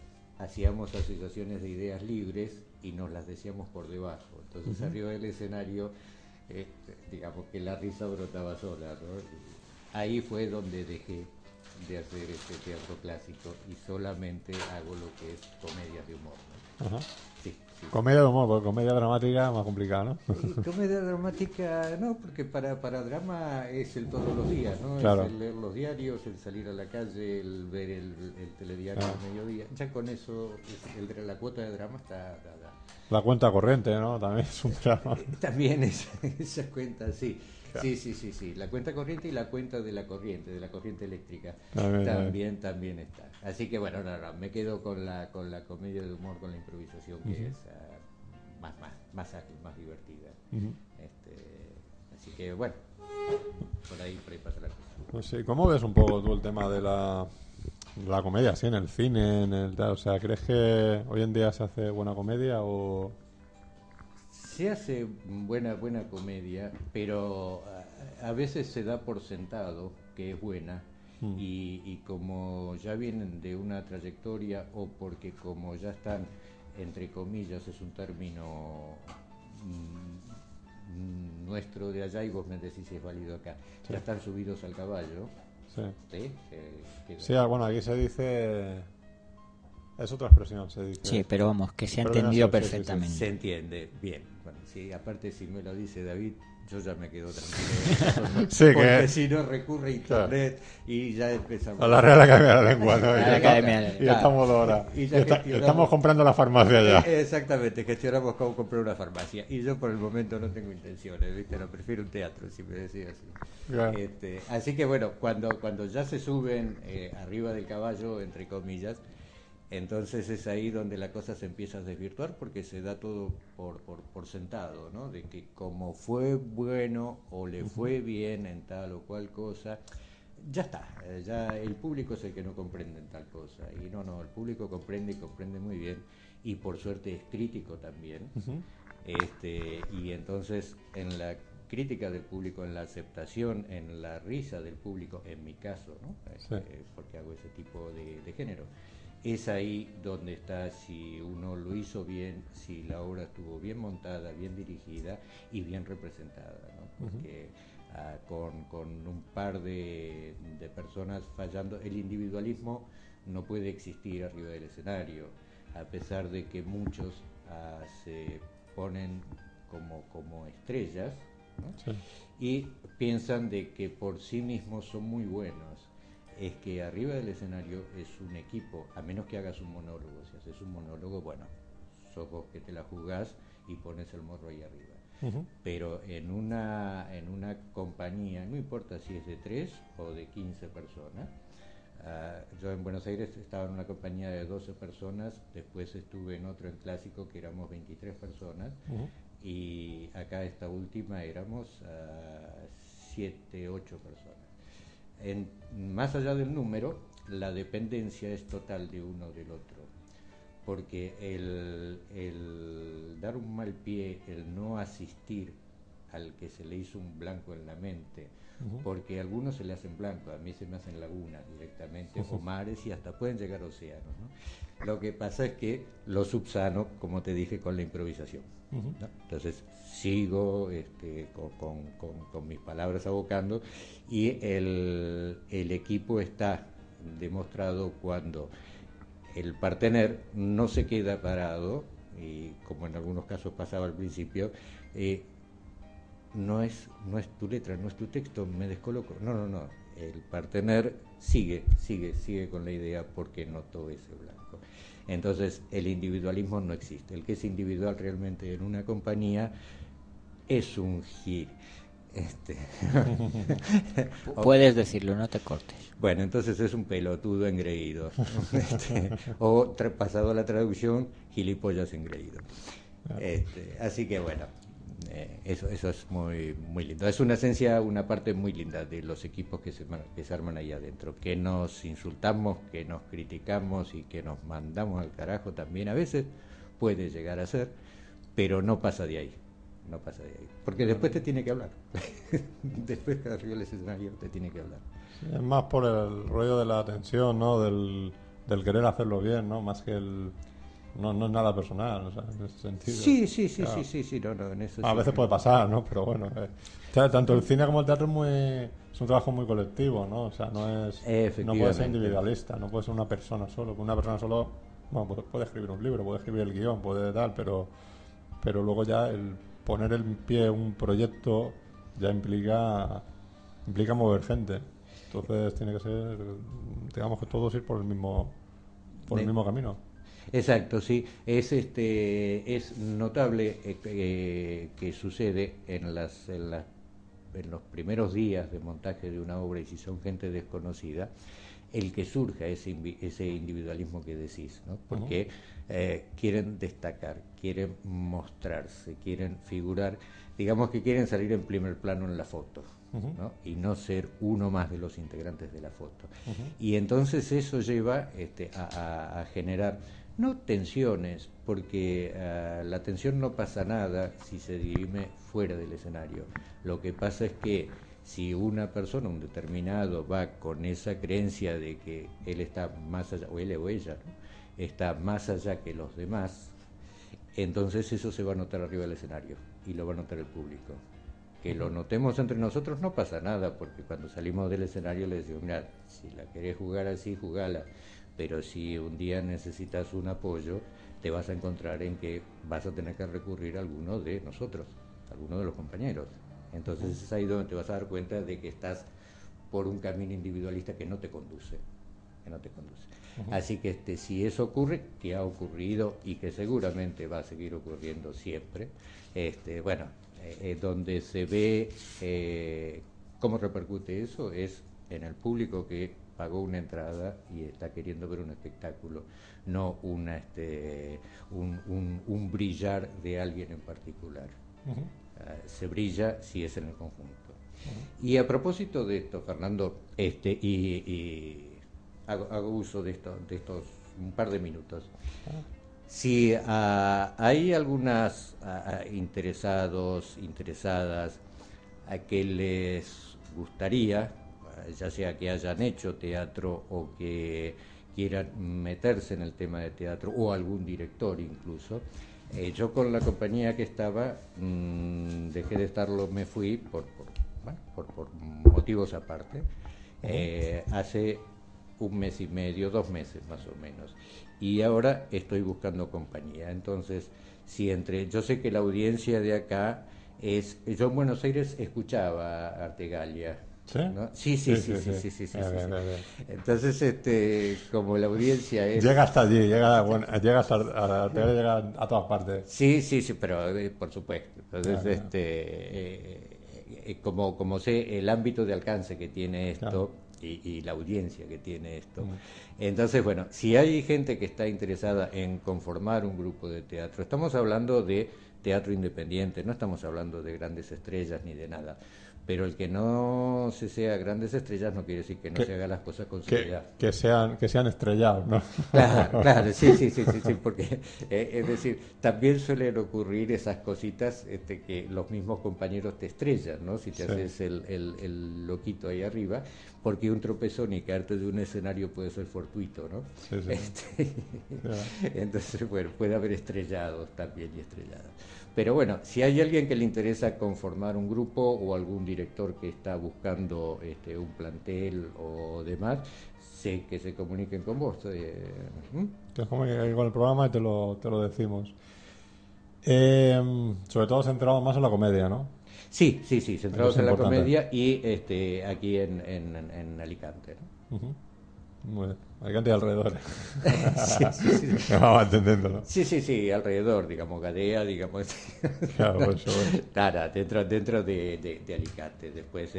hacíamos asociaciones de ideas libres y nos las decíamos por debajo. Entonces arriba del escenario, digamos que la risa brotaba sola, ¿no? Ahí fue donde dejé de hacer este teatro clásico y solamente hago lo que es comedia de humor, ¿no? Ajá. Sí, sí. Comedia de humor, porque comedia dramática más complicada, ¿no? Comedia dramática no, porque para drama es el todos los días, ¿no? Claro. Es el leer los diarios, el salir a la calle, el ver el telediario al mediodía. Ya con eso la cuota de drama está dada. La cuenta corriente, ¿no? También es un drama. También esas cuentas, sí. Claro. Sí. La cuenta corriente y la cuenta de la corriente eléctrica. También está. Así que bueno, no, me quedo con la comedia de humor, con la improvisación, que es más ágil, más divertida. Así que bueno, por ahí pasa la cosa. Pues sí, ¿cómo ves un poco tú el tema de la comedia, así en el cine, en el tal? O sea, ¿crees que hoy en día se hace buena comedia o...? Se hace buena comedia, pero a veces se da por sentado que es buena y como ya vienen de una trayectoria o porque como ya están, entre comillas, es un término nuestro de allá y vos me decís si es válido acá, sí. Ya están subidos al caballo. Sí. Sí, bueno, aquí se dice... Es otra expresión, se dice. Sí, pero vamos, que se ha entendido perfectamente. Sí. Se entiende, bien. Bueno, sí, aparte, si me lo dice David, yo ya me quedo tranquilo. Sí, porque si no recurre internet, claro. Y ya empezamos. A la Real Academia de la Lengua, ¿no? Y estamos ahora. Estamos comprando la farmacia ya. Exactamente, gestionamos cómo comprar una farmacia. Y yo por el momento no tengo intenciones, ¿viste? No, prefiero un teatro, si me decís así. Claro. Así que bueno, cuando ya se suben arriba del caballo, entre comillas, entonces es ahí donde la cosa se empieza a desvirtuar porque se da todo por sentado, ¿no? De que como fue bueno o le fue bien en tal o cual cosa, ya está, ya el público es el que no comprende en tal cosa. Y no, el público comprende muy bien y por suerte es crítico también. Y entonces en la crítica del público, en la aceptación, en la risa del público, en mi caso, ¿no? Sí. Porque hago ese tipo de género. Es ahí donde está si uno lo hizo bien, si la obra estuvo bien montada, bien dirigida y bien representada, ¿no? Porque con un par de personas fallando, el individualismo no puede existir arriba del escenario, a pesar de que muchos se ponen como estrellas, ¿no? Sí. Y piensan de que por sí mismos son muy buenos. Es que arriba del escenario es un equipo, a menos que hagas un monólogo. Si haces un monólogo, bueno, sos vos que te la jugás y pones el morro ahí arriba. Pero en una compañía, no importa si es de 3 o de 15 personas, yo en Buenos Aires estaba en una compañía de 12 personas, después estuve en otro en Clásico que éramos 23 personas, y acá esta última éramos 7, 8 personas. Más allá del número, la dependencia es total de uno del otro, porque el dar un mal pie, el no asistir al que se le hizo un blanco en la mente, porque a algunos se le hacen blanco, a mí se me hacen lagunas directamente, o mares y hasta pueden llegar océanos, ¿no? Lo que pasa es que lo subsano, como te dije, con la improvisación, ¿no? Entonces sigo con mis palabras abocando y el equipo está demostrado cuando el partener no se queda parado y como en algunos casos pasaba al principio, no es tu letra, no es tu texto, me descoloco. No. El partener sigue con la idea porque notó ese blanco. Entonces, el individualismo no existe. El que es individual realmente en una compañía es un gil. Puedes decirlo, no te cortes. Bueno, entonces es un pelotudo engreído. O pasado a la traducción, gilipollas engreído. Así que bueno. Eso es muy, muy lindo. Es una esencia, una parte muy linda de los equipos que se arman ahí adentro, que nos insultamos, que nos criticamos y que nos mandamos al carajo también a veces, puede llegar a ser, pero no pasa de ahí, porque después te tiene que hablar. Después de arriba del escenario te tiene que hablar. Sí, es más por el rollo de la atención, ¿no? Del del querer hacerlo bien, ¿no? Más que el... No es nada personal, o sea, en ese sentido. Sí, claro. sí, no, en eso. A veces puede pasar, ¿no? Pero bueno, tanto el cine como el teatro es un trabajo muy colectivo, ¿no? O sea, no puede ser individualista, no puede ser una persona solo. Una persona solo, bueno, puede escribir un libro, puede escribir el guión, puede tal, pero luego ya el poner en pie un proyecto ya implica mover gente. Entonces tiene que ser, digamos que todos ir por el mismo camino. Exacto, sí. Es notable que sucede en los primeros días de montaje de una obra, y si son gente desconocida, el que surja ese individualismo que decís, ¿no? Porque quieren destacar, quieren mostrarse, quieren figurar, digamos que quieren salir en primer plano en la foto, ¿no? Y no ser uno más de los integrantes de la foto. Y entonces eso lleva a generar, no tensiones, porque la tensión no pasa nada si se dirime fuera del escenario. Lo que pasa es que si una persona, un determinado, va con esa creencia de que él está más allá, o él o ella, ¿no?, está más allá que los demás, entonces eso se va a notar arriba del escenario y lo va a notar el público. Que lo notemos entre nosotros no pasa nada, porque cuando salimos del escenario le decimos, mira, si la querés jugar así, jugala, pero si un día necesitas un apoyo, te vas a encontrar en que vas a tener que recurrir a alguno de nosotros, a alguno de los compañeros. Entonces es ahí donde te vas a dar cuenta de que estás por un camino individualista que no te conduce, Así que si eso ocurre, que ha ocurrido y que seguramente va a seguir ocurriendo siempre, donde se ve cómo repercute eso es en el público que pagó una entrada y está queriendo ver un espectáculo, no un brillar de alguien en particular. Se brilla si es en el conjunto. Y a propósito de esto, Fernando, hago uso de estos un par de minutos. Si hay algunas interesados, interesadas, a que les gustaría, ya sea que hayan hecho teatro o que quieran meterse en el tema de teatro, o algún director incluso, yo con la compañía que estaba dejé de estarlo, me fui por motivos aparte, hace un mes y medio, 2 meses más o menos, y ahora estoy buscando compañía. Entonces, yo sé que la audiencia de acá es, yo en Buenos Aires escuchaba a Artegalia. Sí. Entonces, como la audiencia es... Llega hasta allí, llega a todas partes. Sí, pero por supuesto. Entonces, como sé el ámbito de alcance que tiene esto, y la audiencia que tiene esto. Entonces, bueno, si hay gente que está interesada en conformar un grupo de teatro, estamos hablando de teatro independiente, no estamos hablando de grandes estrellas ni de nada. Pero el que no se sea grandes estrellas no quiere decir que no se haga las cosas con seriedad. Que sean estrellados, ¿no? Claro, sí, porque es decir, también suelen ocurrir esas cositas que los mismos compañeros te estrellan, ¿no? Si te haces el loquito ahí arriba, porque un tropezón y caerte de un escenario puede ser fortuito, ¿no? Sí. Entonces, bueno, puede haber estrellados también y estrelladas. Pero bueno, si hay alguien que le interesa conformar un grupo o algún director que está buscando un plantel o demás, sé que se comuniquen con vos. Te comuniques con el programa y te lo decimos. Sobre todo centrados más en la comedia, ¿no? Sí, centrados en la comedia y aquí en Alicante, ¿no? Bueno, Alicante y alrededor. Sí. Vamos entendiéndolo. Sí, alrededor, digamos, Gadea, digamos. Claro, pues. Nada, dentro de Alicante. Después,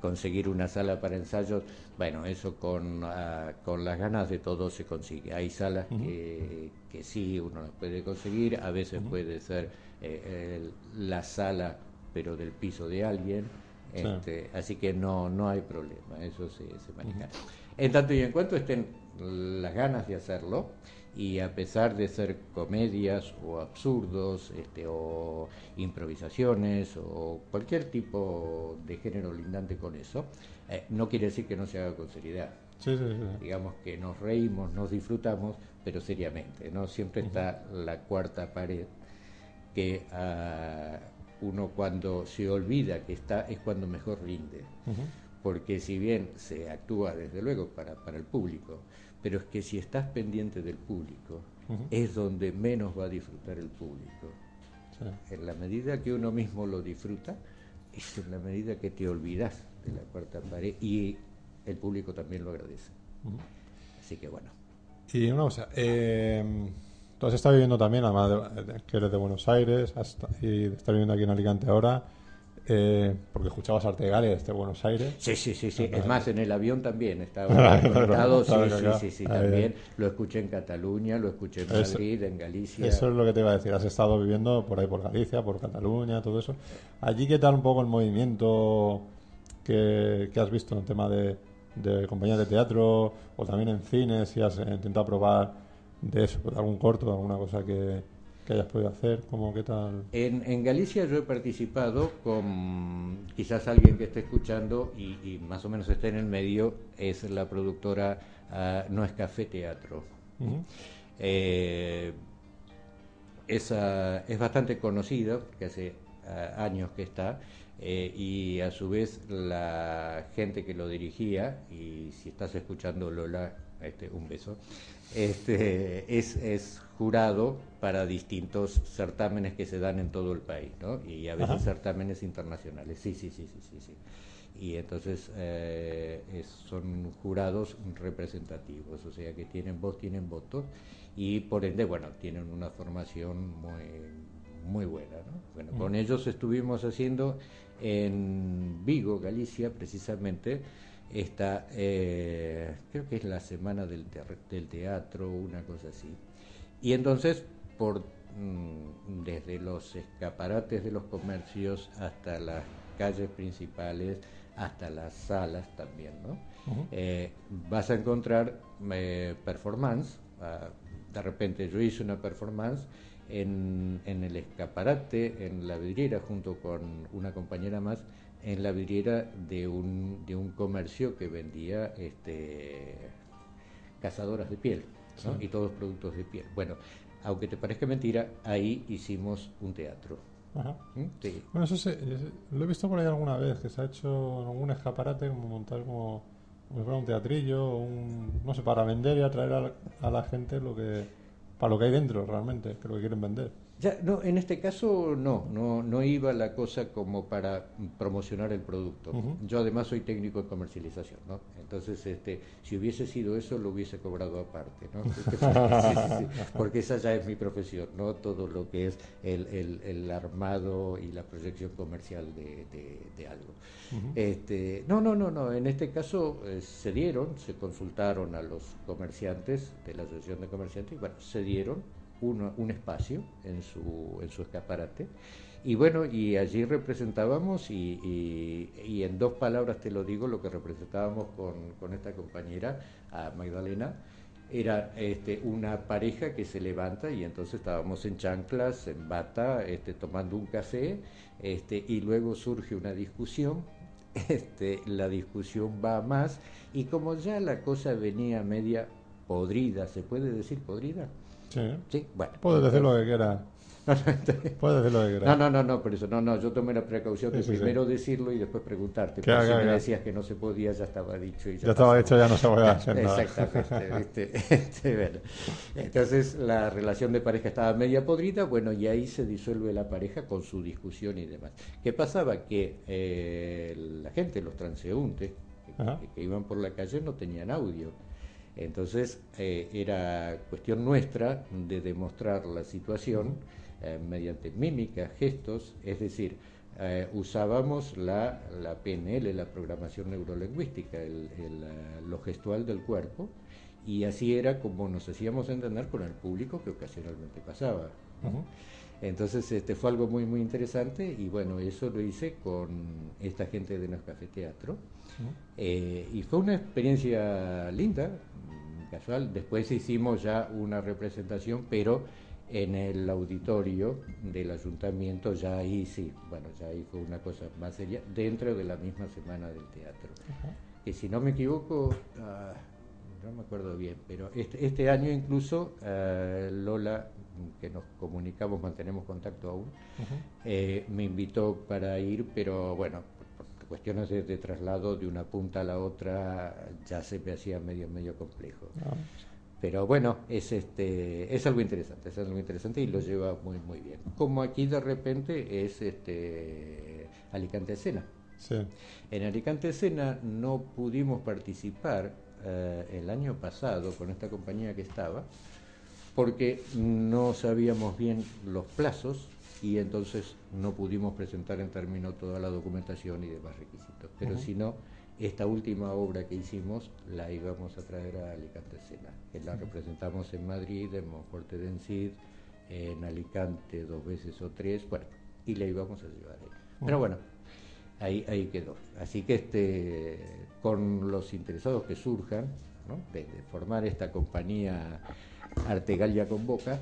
conseguir una sala para ensayos, bueno, eso con las ganas de todo se consigue. Hay salas que sí, uno las puede conseguir. A veces puede ser la sala, pero del piso de alguien. Así que no hay problema, eso se maneja. En tanto y en cuanto estén las ganas de hacerlo, y a pesar de ser comedias o absurdos o improvisaciones o cualquier tipo de género lindante con eso, no quiere decir que no se haga con seriedad. Sí, sí, sí. Digamos que nos reímos, nos disfrutamos, pero seriamente, ¿no? Siempre está la cuarta pared que uno cuando se olvida que está es cuando mejor rinde. Porque si bien se actúa desde luego para el público, pero es que si estás pendiente del público, es donde menos va a disfrutar el público. Sí. En la medida que uno mismo lo disfruta, es en la medida que te olvidás de la cuarta pared y el público también lo agradece. Así que bueno. Y una cosa, tú has estado viviendo también, además de que eres de Buenos Aires, y estás viviendo aquí en Alicante ahora. Porque escuchabas arte de Gales desde Buenos Aires. Sí, sí, sí, sí. Es más, en el avión también estaba conectado. Sí, sí, sí, sí, también. Lo escuché en Cataluña, lo escuché en Madrid, en Galicia. Eso es lo que te iba a decir. Has estado viviendo por ahí, por Galicia, por Cataluña, todo eso. Allí, ¿qué tal un poco el movimiento que has visto en tema de compañías de teatro o también en cines? Si has intentado probar de eso, algún corto, alguna cosa que hayas podido hacer, ¿cómo, qué tal? En Galicia yo he participado con, quizás alguien que esté escuchando y más o menos esté en el medio, es la productora No es Café Teatro. Es bastante conocida, que hace años que está, y a su vez la gente que lo dirigía, y si estás escuchando, Lola, un beso, es jurado para distintos certámenes que se dan en todo el país, ¿no? Y a veces certámenes internacionales. Sí, sí, sí, sí, sí, sí. Y entonces son jurados representativos, o sea que tienen voz, tienen votos y por ende, bueno, tienen una formación muy buena, ¿no? Bueno, con ellos estuvimos haciendo en Vigo, Galicia, precisamente. Esta, creo que es la semana del teatro, una cosa así. Y entonces, desde los escaparates de los comercios hasta las calles principales, hasta las salas también, ¿no? Vas a encontrar performance. De repente yo hice una performance en el escaparate, en la vidriera, junto con una compañera más, en la vidriera de un comercio que vendía cazadoras de piel, ¿no? Sí. Y todos productos de piel. Bueno, aunque te parezca mentira, ahí hicimos un teatro. Ajá. Sí. Bueno, eso lo he visto por ahí alguna vez, que se ha hecho en algún escaparate, como montar como un teatrillo, no sé, para vender y atraer a la gente para lo que hay dentro realmente, que lo que quieren vender. Ya, no, en este caso no iba la cosa como para promocionar el producto. Yo además soy técnico en comercialización, ¿no? Entonces, si hubiese sido eso, lo hubiese cobrado aparte, ¿no? Sí, sí, sí. Porque esa ya es mi profesión, ¿no? Todo lo que es el armado y la proyección comercial de algo. No. En este caso se consultaron a los comerciantes de la Asociación de Comerciantes y bueno, se dieron un espacio en su escaparate y bueno, y allí representábamos y en dos palabras te lo digo, lo que representábamos con esta compañera, a Magdalena, era una pareja que se levanta y entonces estábamos en chanclas, en bata, tomando un café, y luego surge una discusión. La discusión va a más y como ya la cosa venía media podrida, ¿se puede decir podrida? Sí. Sí, bueno. Puedes decir lo que quieras. No, por eso. No, yo tomé la precaución de primero decirlo y después preguntarte. Porque si me decías que no se podía, ya estaba dicho. Y ya estaba dicho, ya no se podía hacer nada. Exactamente. Bueno. Entonces, la relación de pareja estaba media podrida, bueno, y ahí se disuelve la pareja con su discusión y demás. ¿Qué pasaba? Que la gente, los transeúntes que iban por la calle no tenían audio. Entonces era cuestión nuestra de demostrar la situación mediante mímica, gestos, es decir, usábamos la PNL, la programación neurolingüística, lo gestual del cuerpo, y así era como nos hacíamos entender con el público que ocasionalmente pasaba. Entonces fue algo muy muy interesante y bueno, eso lo hice con esta gente de Nos Café Teatro. Y fue una experiencia linda, casual. Después hicimos ya una representación, pero en el auditorio del ayuntamiento, ya ahí sí, bueno, ya ahí fue una cosa más seria, dentro de la misma semana del teatro. Que si no me equivoco, no me acuerdo bien, pero este año incluso Lola, que nos comunicamos, mantenemos contacto aún, me invitó para ir, pero bueno, por cuestiones de traslado de una punta a la otra ya se me hacía medio complejo. No. Pero bueno, es algo interesante y lo lleva muy bien. Como aquí de repente es Alicante Escena. Sí. En Alicante Escena no pudimos participar el año pasado con esta compañía que estaba, porque no sabíamos bien los plazos y entonces no pudimos presentar en término toda la documentación y demás requisitos. Pero si no, esta última obra que hicimos la íbamos a traer a Alicante Escena, que la representamos en Madrid, en Monforte de Encid, en Alicante 2 veces o 3, bueno, y la íbamos a llevar ahí. Pero bueno, ahí quedó. Así que con los interesados que surjan, ¿no?, de formar esta compañía Artegalia con Boca.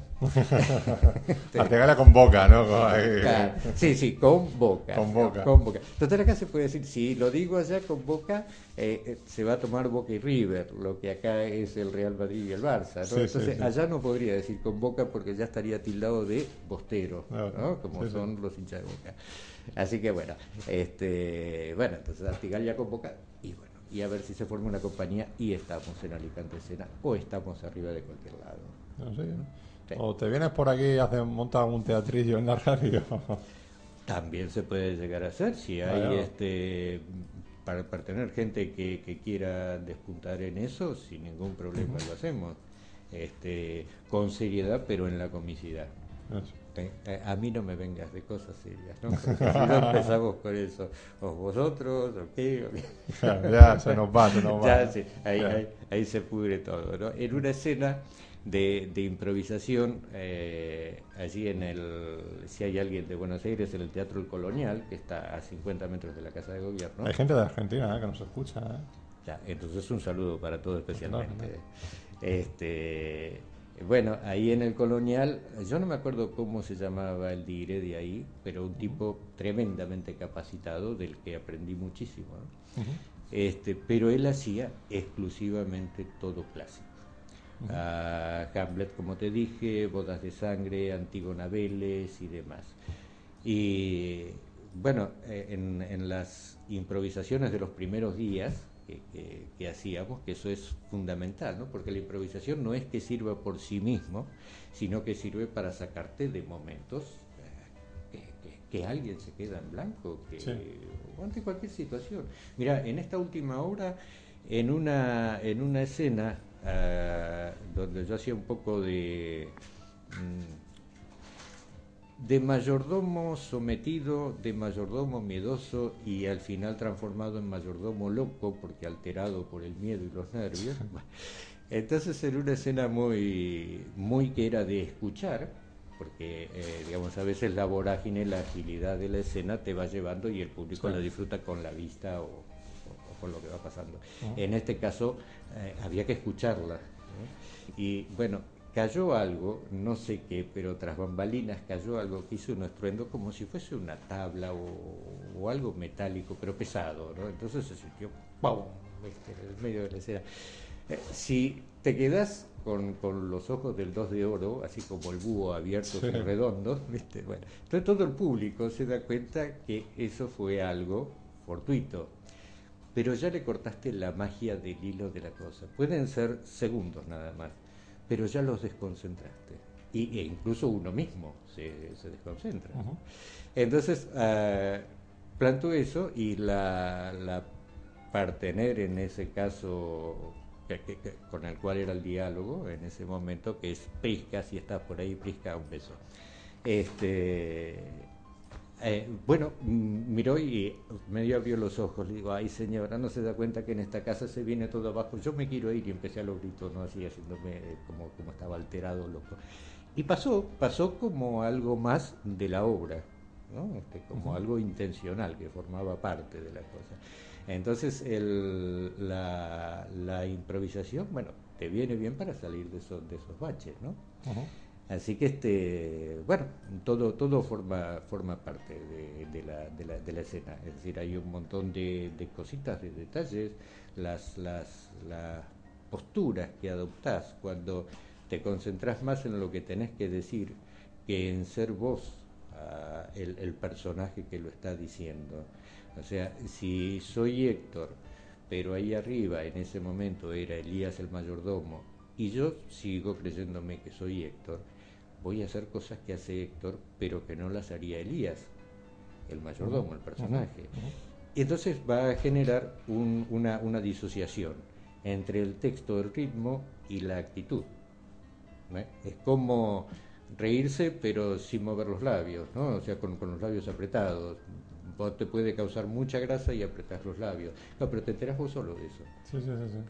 Artegalia con Boca, ¿no? Sí, con Boca. Con Boca. Total, acá se puede decir, si lo digo allá con Boca, se va a tomar Boca y River, lo que acá es el Real Madrid y el Barça, ¿no? Sí, entonces, sí. Allá no podría decir con Boca porque ya estaría tildado de bostero, ¿no? Como sí, son los hinchas de Boca. Así que bueno, entonces Artegalia con Boca y bueno. Y a ver si se forma una compañía y estamos en Alicante Escena o estamos arriba de cualquier lado. No sé, ¿no? Sí. O te vienes por aquí y montas un teatrillo en la radio. También se puede llegar a hacer si hay para tener gente que quiera despuntar en eso, sin ningún problema lo hacemos. Con seriedad pero en la comicidad. Eso. A mí no me vengas de cosas serias, ¿no? Porque si no empezamos con eso, o vosotros, o qué. Ya se nos va. Ya, sí, ahí se pudre todo, ¿no? En una escena de improvisación, allí si hay alguien de Buenos Aires, en el Teatro El Colonial, que está a 50 metros de la Casa de Gobierno. Hay gente de Argentina que nos escucha. Ya, entonces un saludo para todos especialmente. No. Bueno, ahí en el Colonial, yo no me acuerdo cómo se llamaba el dire de ahí, pero un tipo tremendamente capacitado del que aprendí muchísimo, ¿no? Pero él hacía exclusivamente todo clásico. Hamlet, como te dije, Bodas de Sangre, Antígona Vélez y demás. Y bueno, en las improvisaciones de los primeros días, que hacíamos, que eso es fundamental, ¿no? Porque la improvisación no es que sirva por sí mismo, sino que sirve para sacarte de momentos que alguien se queda en blanco, o ante cualquier situación. Mira, en esta última obra, en una escena donde yo hacía un poco de mayordomo sometido, de mayordomo miedoso y al final transformado en mayordomo loco porque alterado por el miedo y los nervios. Entonces era una escena muy que era de escuchar, porque a veces la vorágine, la agilidad de la escena te va llevando y el público la disfruta con la vista o con lo que va pasando. En este caso había que escucharla, ¿eh? Y bueno, cayó algo, no sé qué, pero tras bambalinas cayó algo que hizo un estruendo como si fuese una tabla o algo metálico, pero pesado, ¿no? Entonces se sintió ¡pum! En el medio de la escena. Si te quedas con los ojos del 2 de oro, así como el búho abiertos y redondos, ¿viste? Bueno, entonces todo el público se da cuenta que eso fue algo fortuito. Pero ya le cortaste la magia del hilo de la cosa. Pueden ser segundos nada más, pero ya los desconcentraste, e incluso uno mismo se desconcentra. Entonces, plantó eso y la partener en ese caso, que con el cual era el diálogo en ese momento, que es Prisca, si estás por ahí, Prisca, un beso. Bueno, miró y medio abrió los ojos. Le digo, ay señora, no se da cuenta que en esta casa se viene todo abajo. Yo me quiero ir. Y empecé a los gritos, ¿no? Así haciéndome como estaba alterado, loco. Y pasó como algo más de la obra, ¿no? Como algo intencional que formaba parte de la cosa. Entonces la improvisación, bueno, te viene bien para salir de esos baches, ¿no? Así que bueno, todo forma parte de la escena. Es decir, hay un montón de cositas, de detalles, las posturas que adoptás, cuando te concentrás más en lo que tenés que decir que en ser vos el personaje que lo está diciendo. O sea, si soy Héctor, pero ahí arriba en ese momento era Elías el mayordomo, y yo sigo creyéndome que soy Héctor, voy a hacer cosas que hace Héctor, pero que no las haría Elías, el mayordomo, el personaje. Y entonces va a generar una disociación entre el texto, el ritmo y la actitud, ¿no? Es como reírse pero sin mover los labios, ¿no? O sea, con los labios apretados. Vos te puede causar mucha grasa y apretás los labios. No, pero te enterás vos solo de eso. Sí.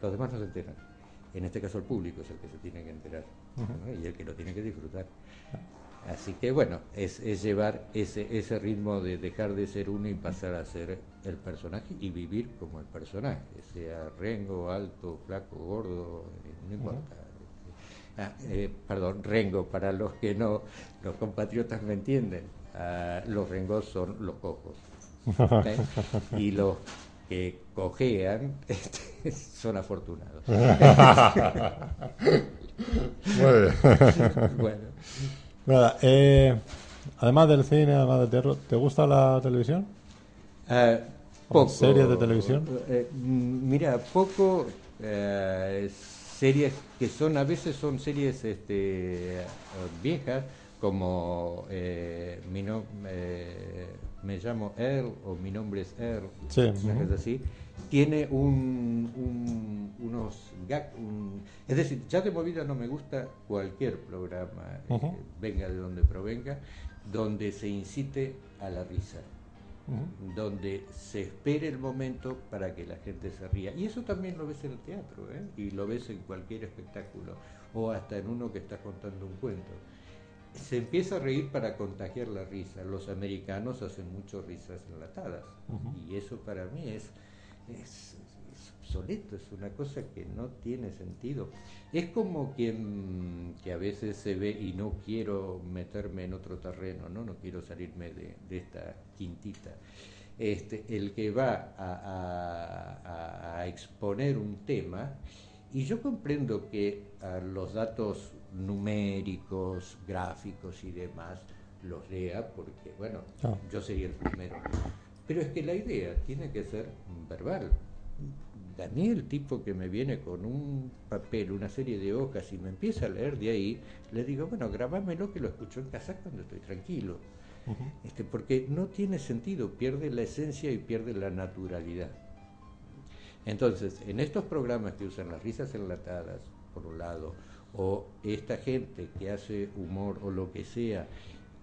Los demás no se enteran. En este caso el público es el que se tiene que enterar, ¿no? Y el que lo tiene que disfrutar. Así que bueno, es llevar ese ritmo de dejar de ser uno y pasar a ser el personaje y vivir como el personaje, sea rengo, alto, flaco, gordo, no importa. Perdón, rengo, para los que no, los compatriotas me entienden, los rengos son los cojos, ¿sí? Y los que cojean son afortunados. Bueno. Nada, además del cine, además del teatro, ¿te gusta la televisión? Poco. ¿Series de televisión? Mira, poco. Series que son, a veces son series viejas, como me llamo Earl o Mi nombre es Earl, sí, ¿sabes? Así tiene unos gags, es decir, ya de movida no me gusta cualquier programa, venga de donde provenga, donde se incite a la risa, donde se espere el momento para que la gente se ría, y eso también lo ves en el teatro, y lo ves en cualquier espectáculo, o hasta en uno que está contando un cuento. Se empieza a reír para contagiar la risa. Los americanos hacen mucho risas enlatadas, y eso para mí es obsoleto, es una cosa que no tiene sentido. Es como quien que a veces se ve, y no quiero meterme en otro terreno, no quiero salirme de esta quintita, el que va a exponer un tema, y yo comprendo que los datos numéricos, gráficos y demás los lea, porque bueno, yo sería el primero, pero es que la idea tiene que ser verbal. A mí el tipo que me viene con un papel, una serie de hojas, y me empieza a leer de ahí, le digo, bueno, grabámelo, que lo escucho en casa cuando estoy tranquilo, porque no tiene sentido, pierde la esencia y pierde la naturalidad. Entonces, en estos programas que usan las risas enlatadas, por un lado, o esta gente que hace humor o lo que sea,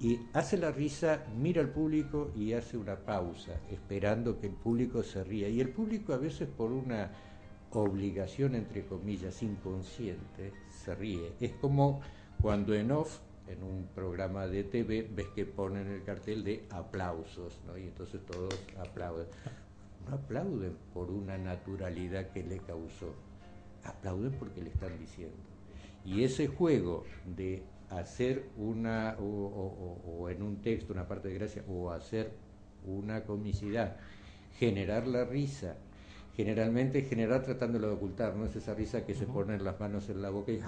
y hace la risa, mira al público y hace una pausa, esperando que el público se ría. Y el público, a veces por una obligación, entre comillas, inconsciente, se ríe. Es como cuando en off, en un programa de TV, ves que ponen el cartel de aplausos, ¿no? Y entonces todos aplauden. No aplauden por una naturalidad que le causó, aplauden porque le están diciendo. Y ese juego de hacer una, o en un texto una parte de gracia, o hacer una comicidad, generar la risa, generalmente generar tratándolo de ocultar, no es esa risa que se ponen las manos en la boca y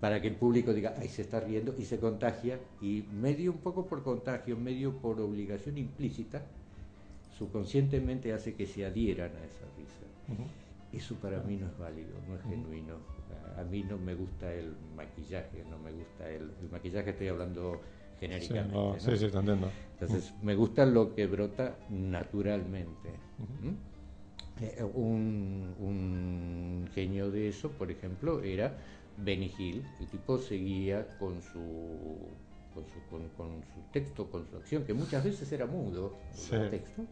para que el público diga, ay, se está riendo, y se contagia, y medio un poco por contagio, medio por obligación implícita, subconscientemente hace que se adhieran a esa risa. Eso para mí no es válido, no es genuino. A mí no me gusta el maquillaje, no me gusta el maquillaje, estoy hablando genéricamente. Sí, te entiendo. Entonces, me gusta lo que brota naturalmente. Un genio de eso, por ejemplo, era Benny Hill. El tipo seguía con su texto, con su acción, que muchas veces era mudo, el texto,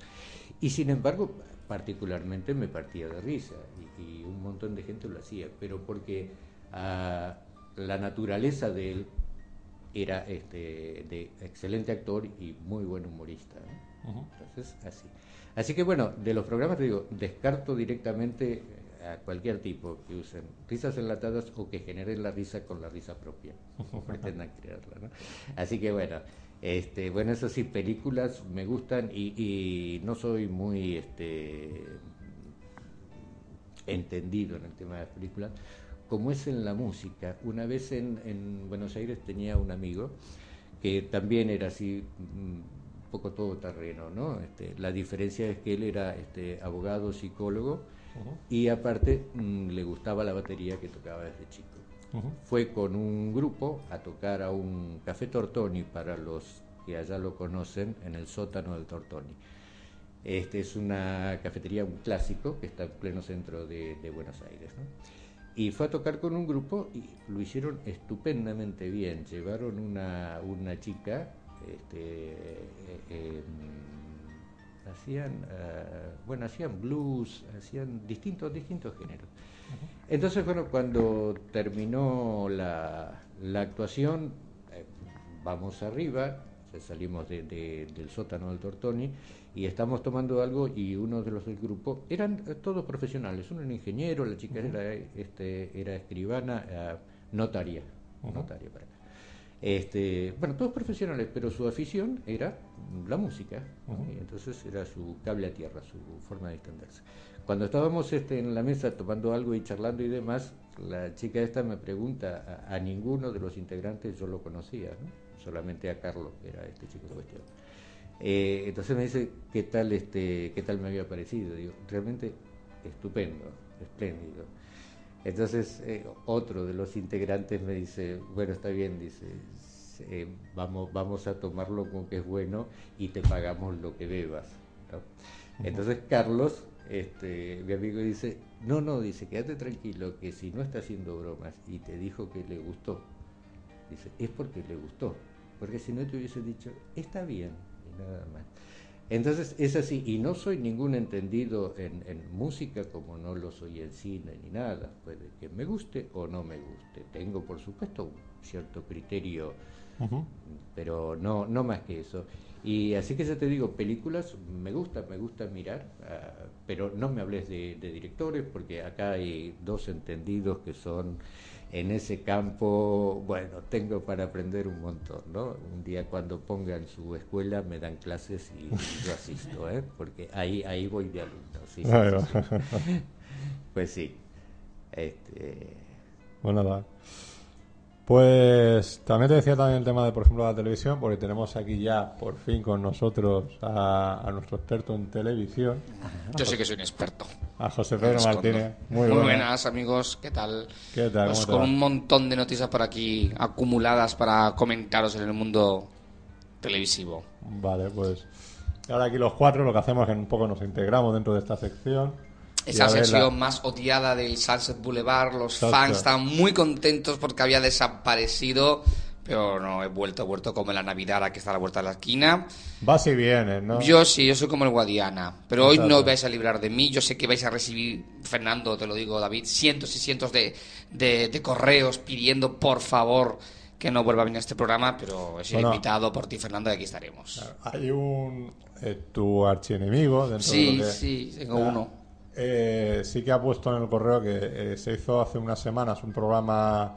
y sin embargo particularmente me partía de risa, y un montón de gente lo hacía, pero porque la naturaleza de él era de excelente actor y muy buen humorista, ¿no? Entonces así que bueno, de los programas te digo, descarto directamente a cualquier tipo que usen risas enlatadas o que generen la risa con la risa propia, o pretendan crearla, ¿no? Así que bueno, eso sí, películas me gustan, y no soy muy entendido en el tema de las películas, como es en la música. Una vez en Buenos Aires tenía un amigo que también era así, un poco todoterreno, ¿no? La diferencia es que él era abogado, psicólogo, uh-huh, y aparte le gustaba la batería que tocaba desde chico. Uh-huh. Fue con un grupo a tocar a un Café Tortoni, para los que allá lo conocen, en el sótano del Tortoni. Es una cafetería, un clásico, que está en pleno centro de Buenos Aires, ¿no? Y fue a tocar con un grupo y lo hicieron estupendamente bien. Llevaron una chica, hacían blues, hacían distintos géneros. Entonces, bueno, cuando terminó la actuación, vamos arriba, salimos del sótano del Tortoni y estamos tomando algo, y uno de los del grupo, eran todos profesionales, uno era ingeniero, la chica, uh-huh, era escribana, notaria, uh-huh, notaria para acá. Bueno, todos profesionales, pero su afición era la música, uh-huh, ¿no? Y entonces era su cable a tierra, su forma de extenderse. Cuando estábamos en la mesa tomando algo y charlando y demás, la chica esta me pregunta, a ninguno de los integrantes yo lo conocía, ¿no? Solamente a Carlos, que era este chico en cuestión. Entonces me dice, ¿qué tal me había parecido? Digo, realmente estupendo, espléndido. Entonces otro de los integrantes me dice, bueno, está bien, dice, vamos a tomarlo como que es bueno y te pagamos lo que bebas, ¿no? Entonces Carlos, mi amigo, dice, no, dice, quédate tranquilo, que si no está haciendo bromas y te dijo que le gustó, dice, es porque le gustó, porque si no te hubiese dicho, está bien, y nada más. Entonces es así, y no soy ningún entendido en música, como no lo soy en cine ni nada. Puede que me guste o no me guste, tengo por supuesto un cierto criterio, uh-huh, pero no más que eso. Y así que ya te digo, películas me gusta mirar, pero no me hables de directores, porque acá hay dos entendidos que son en ese campo. Bueno, tengo para aprender un montón, ¿no? Un día cuando pongan su escuela me dan clases y yo asisto, porque ahí voy de alumno, sí. Pues sí. Bueno, nada. Pues también te decía también el tema de, por ejemplo, la televisión, porque tenemos aquí ya por fin con nosotros a nuestro experto en televisión. Yo sé que soy un experto. A José Pedro Martínez. Muy buenas, amigos. ¿Qué tal? ¿Qué tal? Pues con un montón de noticias por aquí acumuladas para comentaros en el mundo televisivo. Vale, pues ahora aquí los cuatro lo que hacemos es que un poco nos integramos dentro de esta sección. Esa sección más odiada del Sunset Boulevard, los fans están muy contentos porque había desaparecido, pero no, he vuelto como en la Navidad, aquí está a la vuelta de la esquina. Vas y vienes, ¿no? Yo sí, yo soy como el Guadiana, pero hoy no os vais a librar de mí, yo sé que vais a recibir, Fernando, te lo digo, David, cientos y cientos de correos pidiendo, por favor, que no vuelva a venir a este programa, pero he sido invitado por ti, Fernando, y aquí estaremos. Hay tu archienemigo dentro de lo que... Sí, tengo uno. Sí que ha puesto en el correo que se hizo hace unas semanas un programa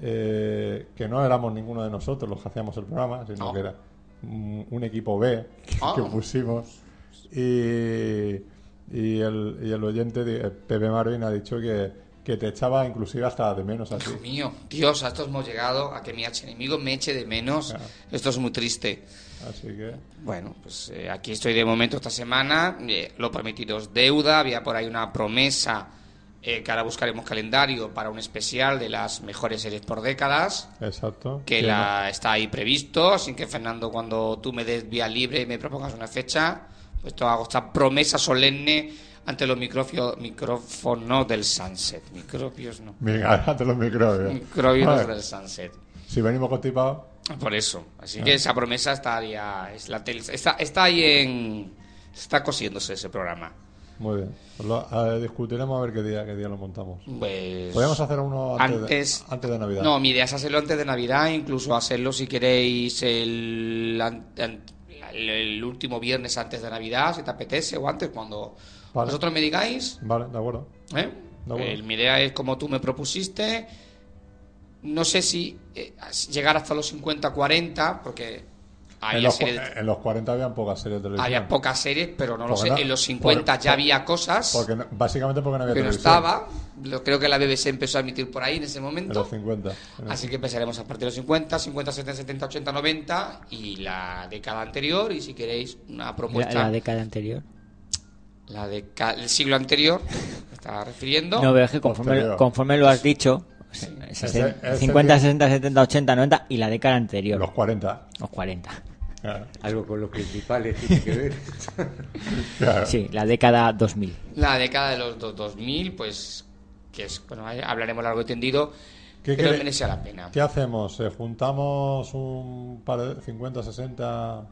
que no éramos ninguno de nosotros los que hacíamos el programa, sino que era un equipo B que pusimos, y el oyente Pepe Marvin ha dicho que te echaba inclusive hasta de menos así. Dios mío, Dios, a esto hemos llegado, a que mi archienemigo me eche de menos. Claro. Esto es muy triste. Así que... Bueno, pues aquí estoy de momento esta semana, lo prometido es deuda, había por ahí una promesa que ahora buscaremos calendario para un especial de las mejores series por décadas. Exacto. Que está ahí previsto, así que, Fernando, cuando tú me des vía libre y me propongas una fecha, pues te hago esta promesa solemne ante los micrófonos del Sunset. Microbios no. Venga, ante los microbios. Microbios del Sunset. Si venimos constipados. Por eso. Así que esa promesa estaría, está ahí está cosiéndose ese programa. Muy bien. Pues discutiremos a ver qué día lo montamos. Pues podríamos hacer uno antes de Navidad. No, mi idea es hacerlo antes de Navidad, incluso hacerlo, si queréis, el último viernes antes de Navidad, si te apetece, o antes, cuando vosotros me digáis. Vale, de acuerdo. De acuerdo. Mi idea es como tú me propusiste. No sé si llegar hasta los 50-40, porque En los 40 había pocas series de televisión. Había pocas series, pero no lo sé. En los 50 ya había cosas. Básicamente porque no había televisión. Creo que la BBC empezó a emitir por ahí en ese momento. En los 50. Así que empezaremos a partir de los 50, 50, 70, 70, 80, 90 y la década anterior. Y si queréis una propuesta. ¿La década anterior? El siglo anterior, me estaba refiriendo. No, veo que conforme lo has dicho. Sí. 50, 60, 70, 80, 90 y la década anterior. Los 40. Los 40. Claro. Algo con los principales tiene que ver. Claro. Sí, la década 2000. La década de los 2000, pues, que es, bueno, hablaremos largo y tendido, pero merece la pena. ¿Qué hacemos? ¿Juntamos un par de 50, 60?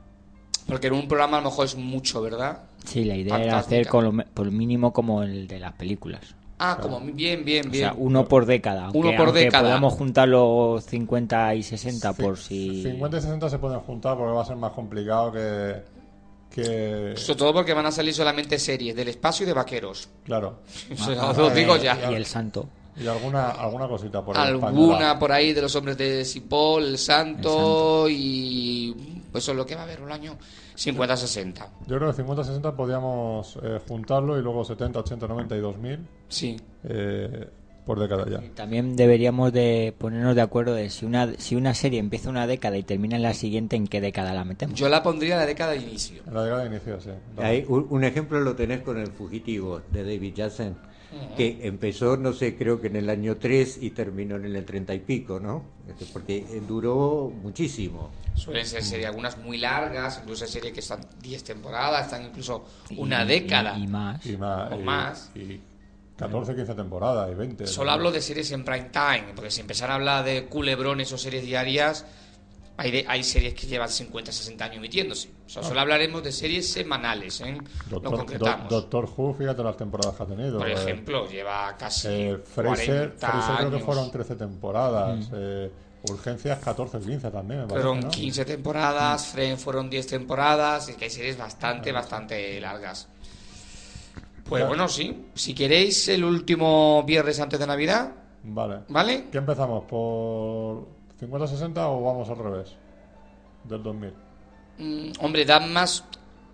Porque en un programa a lo mejor es mucho, ¿verdad? Sí, la idea Fantástica. Era hacer por lo mínimo como el de las películas. Ah, claro. Como bien. O sea, uno por década. Podamos juntar los 50 y 60 por si... 50 y 60 se pueden juntar porque va a ser más complicado que... Sobre todo porque van a salir solamente series del espacio y de vaqueros. Claro. Os digo ya. Y El Santo. Y alguna cosita por ahí. Alguna por ahí de los hombres de Sipol, El Santo. Y... pues eso es lo que va a haber un año 50-60. Yo creo que 50-60 podíamos juntarlo y luego 70, 80, 90 y 2000. Sí. Por década ya. Y también deberíamos de ponernos de acuerdo de si una serie empieza una década y termina en la siguiente, ¿en qué década la metemos? Yo la pondría en la década de inicio. La década de inicio, sí. Ahí, un ejemplo lo tenés con El Fugitivo de David Yassen, que empezó, no sé, creo que en el año 3 y terminó en el 30 y pico, ¿no? Porque duró muchísimo. Suelen ser series, algunas muy largas, incluso series que están 10 temporadas, están incluso una década. Y más. 14, 15 temporadas y 20. Solo hablo de series en prime time, porque si empezar a hablar de culebrones o series diarias, hay series que llevan 50, 60 años emitiéndose. O sea, solo hablaremos de series semanales, ¿eh? Lo concretamos. Doctor Who, fíjate las temporadas que ha tenido. Por ejemplo, lleva casi Fraser creo que fueron 13 temporadas. Urgencias 14, 15 también, me parece. Fueron 15 temporadas, Friends fueron 10 temporadas, es que hay series bastante largas. Pues bueno, sí. Si queréis, el último viernes antes de Navidad. Vale. ¿Qué empezamos? ¿Por 50-60 o vamos al revés? Del 2000. Hombre, dan más.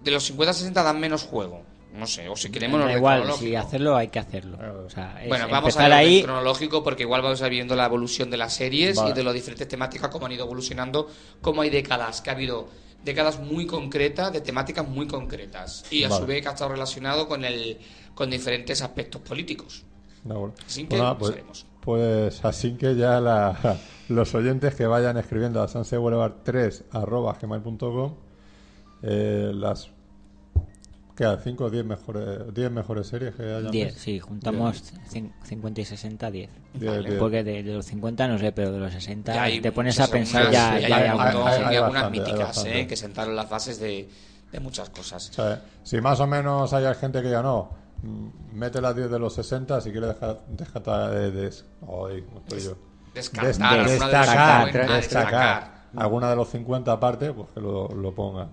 De los 50-60 dan menos juego. No sé, o si queremos no, igual, si hacerlo hay que hacerlo. O sea, bueno, vamos a ver ahí... cronológico, porque igual vamos a ir viendo la evolución de las series y de las diferentes temáticas, cómo han ido evolucionando, cómo hay décadas, que ha habido décadas muy concretas, de temáticas muy concretas, y a su vez que ha estado relacionado con diferentes aspectos políticos. Así que pues así que ya los oyentes que vayan escribiendo a sunsetboulevard3@gmail.com las 5 o 10 mejores series que hayan. 10, sí, juntamos 50 y 60, 10. Porque de los 50 no sé, pero de los 60 te pones a pensar ya. Hay algunas míticas, que sentaron las bases de muchas cosas. O sea, si más o menos hay gente que ya no, mete las 10 de los 60, si quieres destacar alguna de los 50 aparte, pues que lo ponga.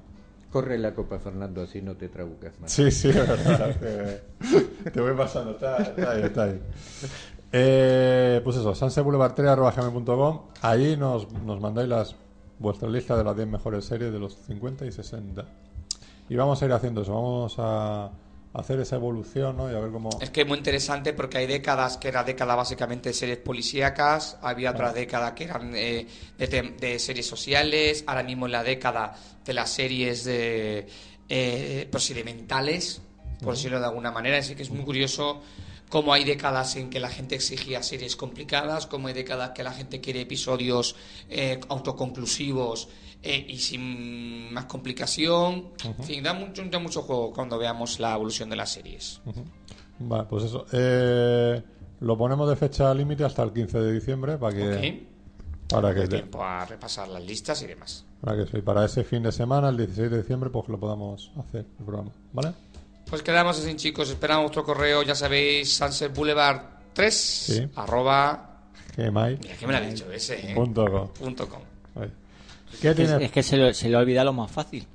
Corre la copa, Fernando, así no te trabucas más. Sí, verdad. Te voy pasando, está ahí. Pues eso, sunsetboulevard3@gmail.com. Ahí nos mandáis vuestra lista de las 10 mejores series de los 50 y 60. Y vamos a ir haciendo eso, vamos a hacer esa evolución, ¿no? Y a ver cómo... Es que es muy interesante porque hay décadas que era década básicamente de series policíacas, había otras décadas que eran de series sociales, ahora mismo en la década de las series procedimentales, por decirlo de alguna manera. Así que es muy curioso cómo hay décadas en que la gente exigía series complicadas, cómo hay décadas que la gente quiere episodios autoconclusivos y sin más complicación. En fin, da mucho juego cuando veamos la evolución de las series. Vale, pues eso. Lo ponemos de fecha límite hasta el 15 de diciembre para que... Para que tiempo a repasar las listas y demás. Para ese fin de semana, el 16 de diciembre, pues lo podamos hacer el programa. ¿Vale? Pues quedamos así, chicos. Esperamos vuestro correo, ya sabéis, sunsetboulevard3 @gmail. Mira, ¿qué me lo ha dicho ese? .com. Punto com. ¿Qué es que se lo ha olvidado lo más fácil.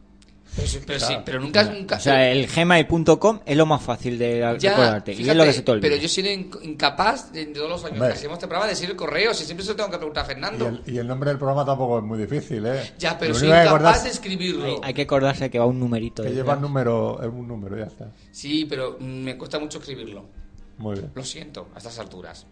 Pero nunca. O sea, el gmail.com es lo más fácil de acordarte. Y es lo que se te olvida. Pero yo soy incapaz de todos los años que hacemos este programa de decir el correo. Si siempre se lo tengo que preguntar a Fernando. Y el nombre del programa tampoco es muy difícil, ¿eh? Ya, pero soy incapaz de escribirlo. Hay que acordarse que va un numerito. Que lleva un número, ya está. Sí, pero me cuesta mucho escribirlo. Muy bien. Lo siento, a estas alturas.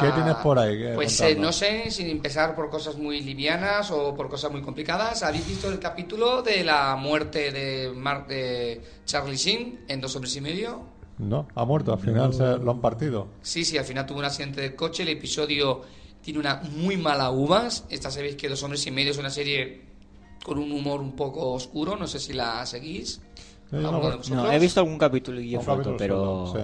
¿Qué tienes por ahí? Pues no sé, sin empezar por cosas muy livianas o por cosas muy complicadas. ¿Habéis visto el capítulo de la muerte de Charlie Sheen en 2 hombres y medio? No, ha muerto, al final lo han partido. Sí, al final tuvo un accidente de coche. El episodio tiene una muy mala uvas. Esta sabéis que 2 hombres y medio es una serie con un humor un poco oscuro. No sé si la seguís. No, he visto algún capítulo y foto, pero... Sí.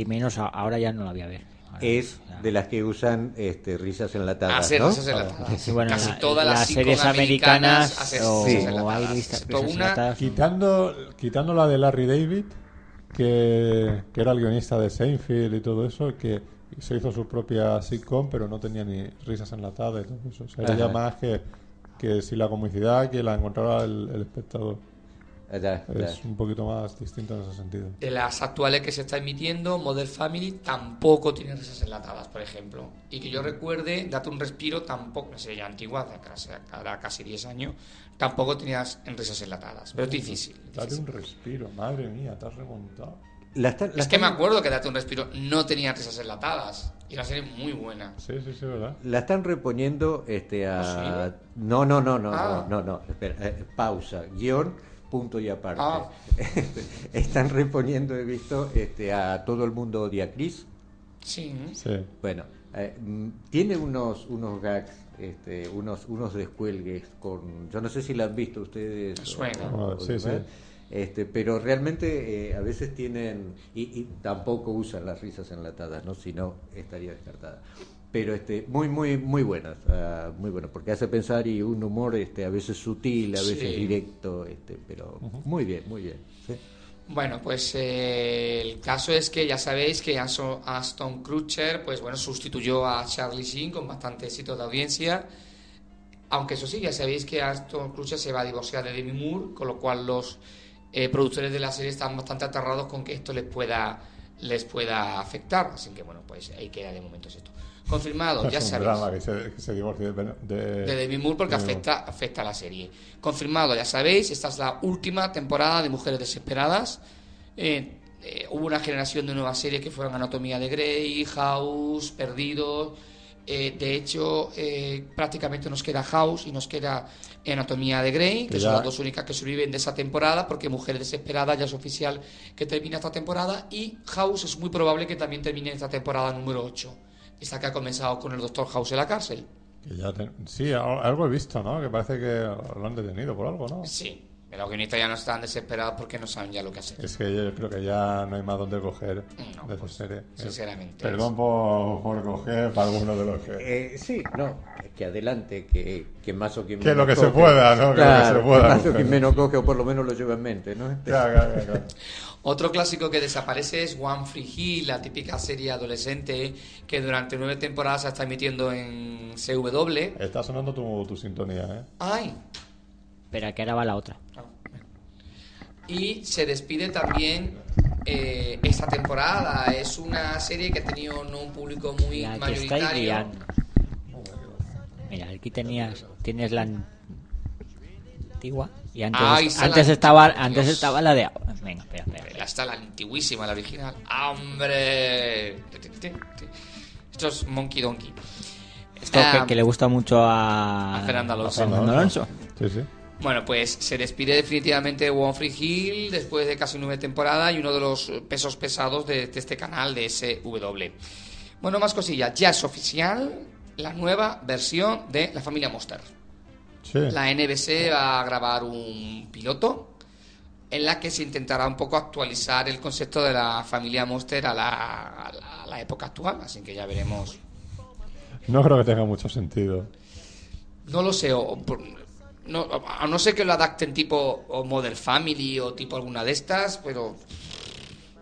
Y menos ahora ya no la voy a ver. Es de las que usan risas enlatadas. Risas enlatadas. Sí, bueno, casi todas las series americanas enlatadas. Quitando la de Larry David, que era el guionista de Seinfeld y todo eso, que se hizo su propia sitcom, pero no tenía ni risas enlatadas. Eso. O sea, era ya más que si la comicidad que la encontrara el espectador. Es un poquito más distinto en ese sentido. De las actuales que se está emitiendo, Modern Family tampoco tiene risas enlatadas, por ejemplo. Y que yo recuerde, Date un respiro, tampoco, es ya antigua, casi 10 años, tampoco tenías risas enlatadas. Pero es difícil. Date un respiro, madre mía, te has remontado. Es que me acuerdo que Date un respiro no tenía risas enlatadas. Y la serie muy buena. Sí, ¿verdad? La están reponiendo a... No, espera, pausa, guión... punto y aparte. Están reponiendo, he visto, a Todo el mundo odia a Chris. Sí. Bueno, tiene unos gags, unos descuelgues con... Yo no sé si la han visto ustedes. Suena. Sí. Pero realmente a veces tienen... Y tampoco usan las risas enlatadas, ¿no? Si no, estaría descartada. Pero muy, muy, muy buenas, muy bueno, porque hace pensar y un humor a veces sutil, a veces directo, pero muy bien. ¿Sí? Bueno, pues el caso es que ya sabéis que Aston Kutcher, pues bueno, sustituyó a Charlie Sheen con bastante éxito de audiencia, aunque eso sí, ya sabéis que Aston Kutcher se va a divorciar de Demi Moore, con lo cual los productores de la serie están bastante aterrados con que esto les pueda afectar, así que bueno, pues ahí queda de momento esto. Confirmado, ya sabéis. Es un drama que se divorcie de Demi Moore porque afecta a la serie. Confirmado, ya sabéis, esta es la última temporada de Mujeres Desesperadas. Hubo una generación de nuevas series que fueron Anatomía de Grey, House, Perdidos. De hecho, prácticamente nos queda House y nos queda Anatomía de Grey, que son las dos únicas que sobreviven de esa temporada, porque Mujeres Desesperadas ya es oficial que termina esta temporada y House es muy probable que también termine esta temporada número 8. Esta que ha comenzado con el Doctor House en la cárcel. Sí, algo he visto, ¿no? Que parece que lo han detenido por algo, ¿no? Sí, pero los guionistas ya no están desesperados porque no saben ya lo que hacer. Es que yo creo que ya no hay más donde coger de esa serie. Sinceramente. Perdón por coger para alguno de los que... sí, no, es que adelante, que más o que menos... Que lo que coge, se pueda, ¿no? Claro, que más coger. O que menos coge o por lo menos lo lleva en mente, ¿no? Claro. Otro clásico que desaparece es One Free Hill, la típica serie adolescente que durante 9 temporadas se está emitiendo en CW. Está sonando tu sintonía, ¿eh? ¡Ay! Espera, que ahora va la otra. Y se despide también esta temporada. Es una serie que ha tenido un público muy mayoritario. Mira, aquí tienes la antigua. Y antes estaba la de... Venga, espera. La está la antiguísima, la original. ¡Hombre! Esto es Monkey Donkey. Esto que le gusta mucho a Fernando Alonso. Sí. Bueno, pues se despide definitivamente One Free Hill después de casi 9 temporadas y uno de los pesos pesados de este canal de SW. Bueno, más cosillas. Ya es oficial la nueva versión de La Familia Monster. Sí. La NBC va a grabar un piloto en la que se intentará un poco actualizar el concepto de la familia Monster a la época actual, así que ya veremos. No creo que tenga mucho sentido. No lo sé, a no ser que lo adapten tipo o Modern Family o tipo alguna de estas, pero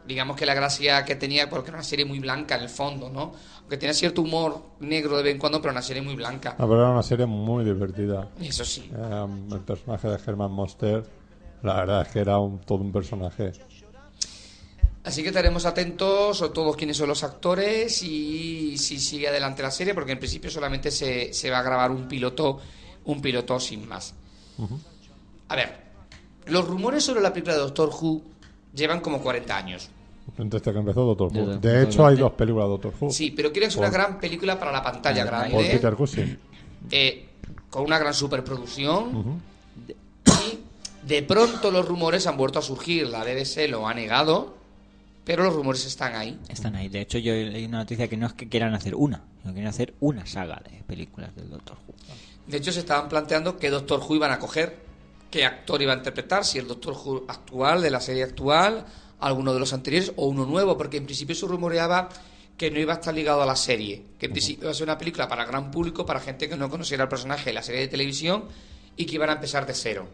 digamos que la gracia que tenía, porque era una serie muy blanca en el fondo, ¿no? Aunque tenía cierto humor negro de vez en cuando, pero una serie muy blanca. No, pero era una serie muy divertida. Eso sí. El personaje de Herman Munster, la verdad es que era todo un personaje. Así que estaremos atentos a todos quiénes son los actores y si sigue adelante la serie, porque en principio solamente se va a grabar un piloto sin más. Uh-huh. A ver, los rumores sobre la película de Doctor Who llevan como 40 años. Desde que empezó Doctor Who. De hecho, hay dos películas de Doctor Who. Sí, pero creo que es una gran película para la pantalla grande. Por Peter Cushing. Con una gran superproducción. Uh-huh. Y de pronto los rumores han vuelto a surgir. La BBC lo ha negado, pero los rumores están ahí. Están ahí. De hecho, yo leí una noticia que no es que quieran hacer una, sino que quieren hacer una saga de películas del Doctor Who. De hecho, se estaban planteando qué Doctor Who iban a coger, qué actor iba a interpretar, si el Doctor Who actual, de la serie actual, alguno de los anteriores o uno nuevo, porque en principio se rumoreaba que no iba a estar ligado a la serie, que en principio iba a ser una película para el gran público, para gente que no conociera el personaje de la serie de televisión y que iban a empezar de cero.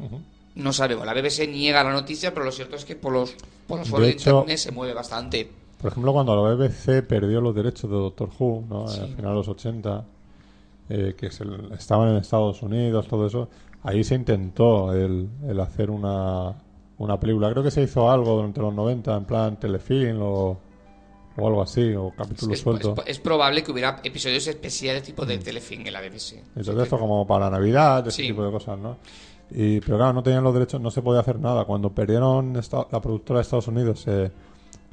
Uh-huh. No sabemos, la BBC niega la noticia, pero lo cierto es que por los foros de internet se mueve bastante. Por ejemplo, cuando la BBC perdió los derechos de Doctor Who, ¿no? Sí. Al final de los 80, que estaban en Estados Unidos, todo eso, ahí se intentó el hacer una película. Creo que se hizo algo durante los 90, en plan telefilm o algo así, o capítulos sueltos. Es probable que hubiera episodios especiales tipo de telefilm en la BBC. Entonces esto como para Navidad, ese tipo de cosas, ¿no? Y, pero claro, no tenían los derechos, no se podía hacer nada. Cuando perdieron la productora de Estados Unidos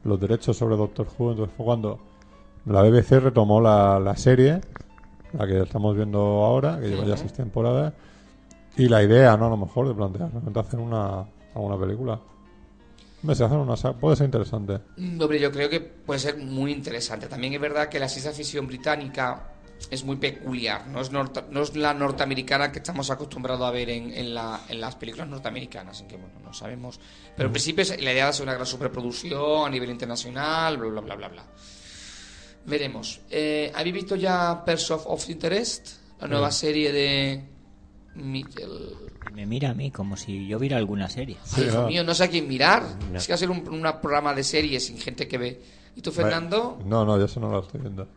los derechos sobre Doctor Who, entonces fue cuando la BBC retomó la serie, la que estamos viendo ahora, que lleva ya 6 temporadas, y la idea, ¿no? A lo mejor de plantear, ¿no? De hacer alguna película. Puede ser interesante. Hombre, yo creo que puede ser muy interesante. También es verdad que la ciencia ficción británica es muy peculiar, no es la norteamericana que estamos acostumbrados a ver en las películas norteamericanas, en que bueno, no sabemos, pero en principio la idea de hacer una gran superproducción a nivel internacional, bla bla bla bla bla. Veremos. ¿Habéis visto ya Person of Interest? La nueva serie de Mitchell. Me mira a mí como si yo viera alguna serie. Sí, Dios mío, no sé a quién mirar. No. Es que hacer un programa de series sin gente que ve. ¿Y tú, Fernando? No, yo eso no lo estoy viendo.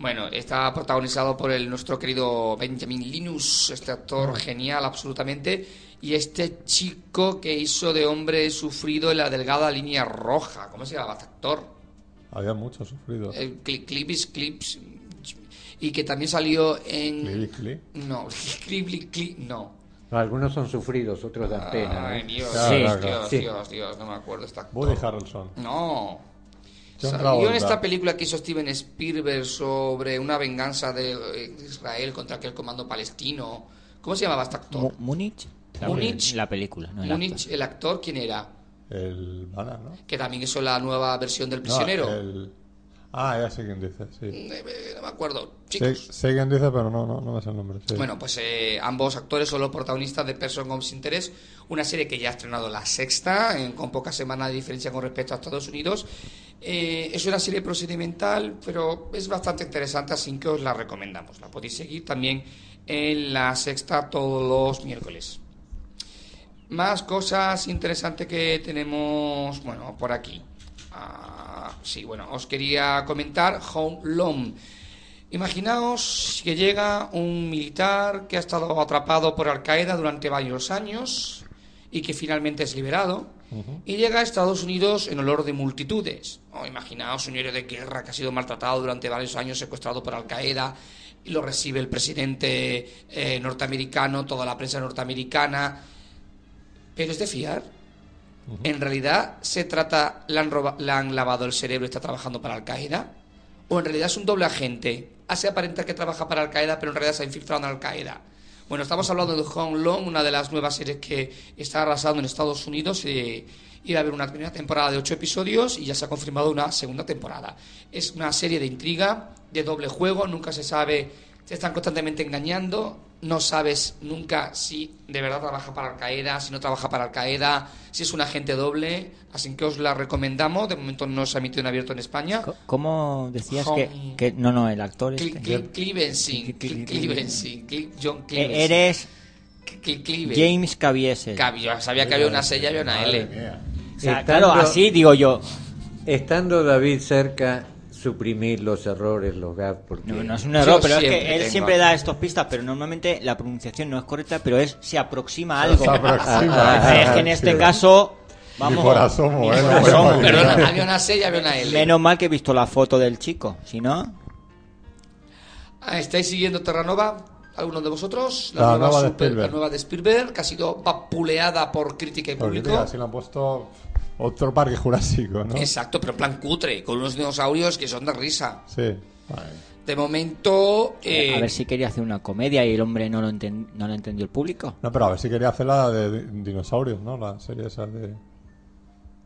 Bueno, está protagonizado por nuestro querido Benjamin Linus, este actor genial absolutamente, y este chico que hizo de hombre sufrido en La delgada línea roja. ¿Cómo se llamaba este actor? Había muchos sufridos. Clips. Y que también salió en... No. Algunos son sufridos, otros dan pena. Ay, Dios, Dios, no me acuerdo este actor. Woody Harrelson. No. Salió en esta película que hizo Steven Spielberg sobre una venganza de Israel contra aquel comando palestino. ¿Cómo se llamaba este actor? Múnich. La película, no el actor. Múnich, el actor, ¿quién era? El Bana, ¿no? Que también hizo la nueva versión del Prisionero. Ya sé quién dice, sí. No me acuerdo, chicos. Sé quién dice, pero no me sé el nombre. Sí. Bueno, pues ambos actores son los protagonistas de Person of Interest, una serie que ya ha estrenado la sexta, con pocas semanas de diferencia con respecto a Estados Unidos. Es una serie procedimental, pero es bastante interesante, así que os la recomendamos. La podéis seguir también en la sexta todos los miércoles. Más cosas interesantes que tenemos, bueno, por aquí. Os quería comentar Home Alone. Imaginaos que llega un militar que ha estado atrapado por Al Qaeda durante varios años y que finalmente es liberado. Uh-huh. Y llega a Estados Unidos en olor de multitudes. Imaginaos un héroe de guerra que ha sido maltratado durante varios años, secuestrado por Al Qaeda, y lo recibe el presidente norteamericano, toda la prensa norteamericana. Pero es de fiar. Uh-huh. En realidad le han lavado el cerebro y está trabajando para Al Qaeda, o en realidad es un doble agente, hace aparentar que trabaja para Al Qaeda pero en realidad se ha infiltrado en Al Qaeda. Bueno, estamos hablando de Home Alone, una de las nuevas series que está arrasando en Estados Unidos. Iba a haber una primera temporada de 8 episodios y ya se ha confirmado una segunda temporada. Es una serie de intriga, de doble juego, nunca se sabe, te están constantemente engañando, no sabes nunca si de verdad trabaja para Al Qaeda, si no trabaja para Al Qaeda, si es un agente doble, así que os la recomendamos. De momento no se ha emitido en abierto en España. ¿Cómo decías que no, el actor es John Cleveland? Eres James Caviezel. Sabía que había una C y había una L. O sea, estando, claro, así digo yo. Estando David cerca, suprimir los errores, los gaps. No, no es un error, pero es que él siempre da estas pistas, pero normalmente la pronunciación no es correcta, pero es se aproxima a algo. Se aproxima. Es que en este caso... Vamos, mi corazón, perdón, había una C y había una L. Menos mal que he visto la foto del chico, si no... ¿Estáis siguiendo Terranova? ¿Alguno de vosotros? La nueva de Spielberg, que ha sido vapuleada por crítica y público. Porque, si la han puesto... Otro parque jurásico, ¿no? Exacto, pero en plan cutre, con unos dinosaurios que son de risa. Sí. Vale. De momento... a ver si quería hacer una comedia y el hombre no lo entendió el público. No, pero a ver si quería hacer la de dinosaurios, ¿no? La serie esa de...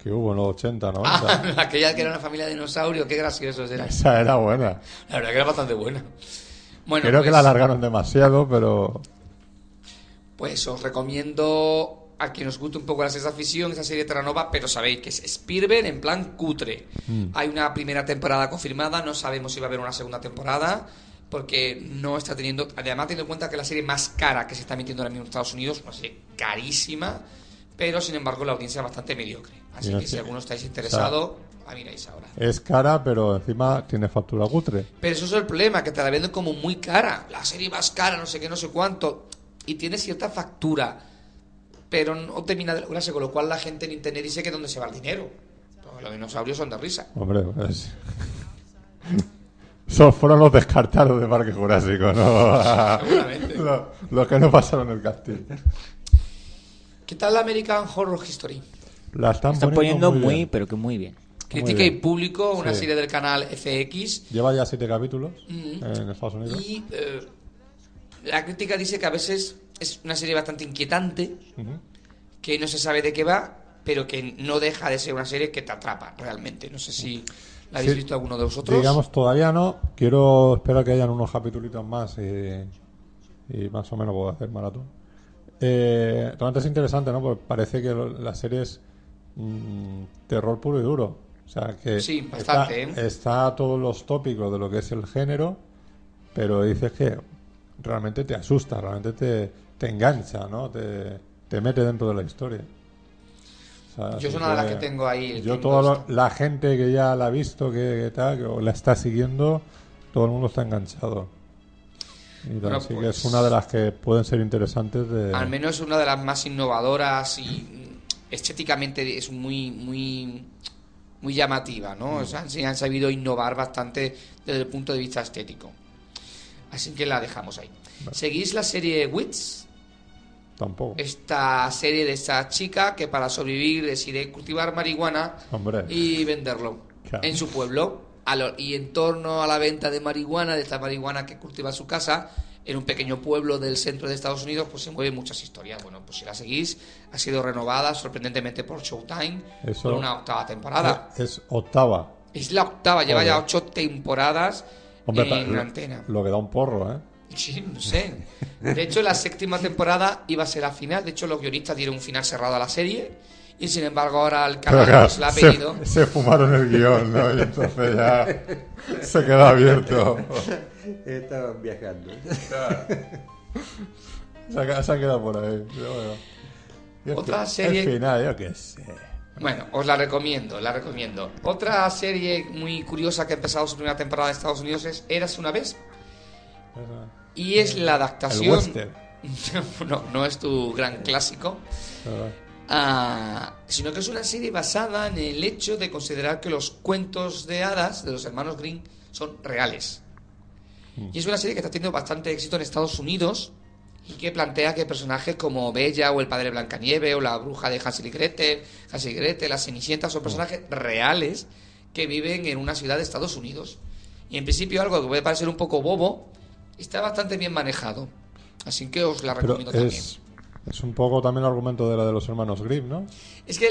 que hubo en los 80, ¿no? Ah, aquella que era una familia de dinosaurios, qué graciosos eran. Esa era buena. La verdad que era bastante buena. Bueno, creo que la alargaron demasiado, pero... Pues os recomiendo... a quien os guste un poco la ciencia ficción, esa serie Terranova, pero sabéis que es Spielberg en plan cutre. Hay una primera temporada confirmada, no sabemos si va a haber una segunda temporada, porque no está teniendo... Además, teniendo en cuenta que es la serie más cara que se está emitiendo ahora mismo en Estados Unidos, una serie carísima, pero sin embargo la audiencia es bastante mediocre. Así que si alguno estáis interesado, la miráis ahora. Es cara, pero encima tiene factura cutre. Pero eso es el problema, que te la venden como muy cara. La serie más cara, no sé qué, no sé cuánto. Y tiene cierta factura... pero no termina de lograrse, con lo cual la gente en internet dice que dónde se va el dinero. Porque los dinosaurios son de risa. Hombre, pues... fueron los descartados de Parque Jurásico, ¿no? Seguramente. Los que no pasaron el casting. ¿Qué tal la American Horror History? La están poniendo muy bien. Pero que muy bien. Crítica y público, una serie del canal FX. Lleva ya 7 capítulos en Estados Unidos. Y la crítica dice que a veces... es una serie bastante inquietante, que no se sabe de qué va, pero que no deja de ser una serie que te atrapa realmente. No sé si la habéis visto alguno de vosotros. Digamos, todavía no. Quiero esperar que hayan unos capítulos más y más o menos puedo hacer maratón. Realmente es interesante, ¿no? Porque parece que la serie es terror puro y duro. O sea, que sí, bastante, está a todos los tópicos de lo que es el género, pero dices que realmente te asusta, realmente te engancha, ¿no? Te mete dentro de la historia. O sea, yo es una de las que tengo ahí. Yo toda la gente que ya la ha visto, que tal, que la está siguiendo, todo el mundo está enganchado. Y bueno, así pues, que es una de las que pueden ser interesantes. Al menos una de las más innovadoras y estéticamente es muy, muy, muy llamativa, ¿no? O sea, han sabido innovar bastante desde el punto de vista estético. Así que la dejamos ahí. Vale. ¿Seguís la serie Wits? Tampoco. Esta serie de esta chica que para sobrevivir decide cultivar marihuana y venderlo en su pueblo. Y en torno a la venta de marihuana, de esta marihuana que cultiva en su casa, en un pequeño pueblo del centro de Estados Unidos, pues se mueven muchas historias. Bueno, pues si la seguís, ha sido renovada sorprendentemente por Showtime por una 8ª temporada. Es 8ª. Es la 8ª, lleva ya 8 temporadas. Hombre, en antena. Lo que da un porro, ¿eh? Sí, no sé. De hecho, la 7ª temporada iba a ser la final. De hecho, los guionistas dieron un final cerrado a la serie. Y sin embargo, ahora el canal la ha pedido. Se fumaron el guión, ¿no? Y entonces ya se quedó abierto. Estaban viajando. Se ha quedado por ahí. Otra serie. El final, yo qué sé. Bueno, os la recomiendo, Otra serie muy curiosa que ha empezado su primera temporada en Estados Unidos es Érase una vez. Y es la adaptación... El western. No es tu gran clásico. Sino que es una serie basada en el hecho de considerar que los cuentos de hadas de los hermanos Grimm son reales. Y es una serie que está teniendo bastante éxito en Estados Unidos y que plantea que personajes como Bella o el padre Blancanieves o la bruja de Hansel y Gretel, las Cenicientas son personajes reales que viven en una ciudad de Estados Unidos. Y en principio algo que puede parecer un poco bobo está bastante bien manejado. Así que os la recomiendo. Pero es un poco también el argumento de la de los hermanos Grimm, ¿no? Es que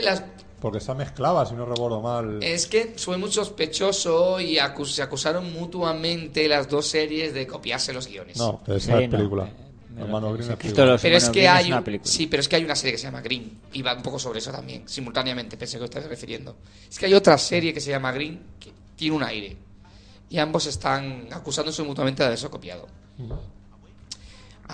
porque se mezclaba, si no recuerdo mal. Es que fue muy sospechoso y se acusaron mutuamente las dos series de copiarse los guiones. No, esa es película. Pero es que hay una serie que se llama Green y va un poco sobre eso también, simultáneamente. Pensé que os estáis refiriendo. Es que hay otra serie que se llama Green que tiene un aire y ambos están acusándose mutuamente de haberse copiado.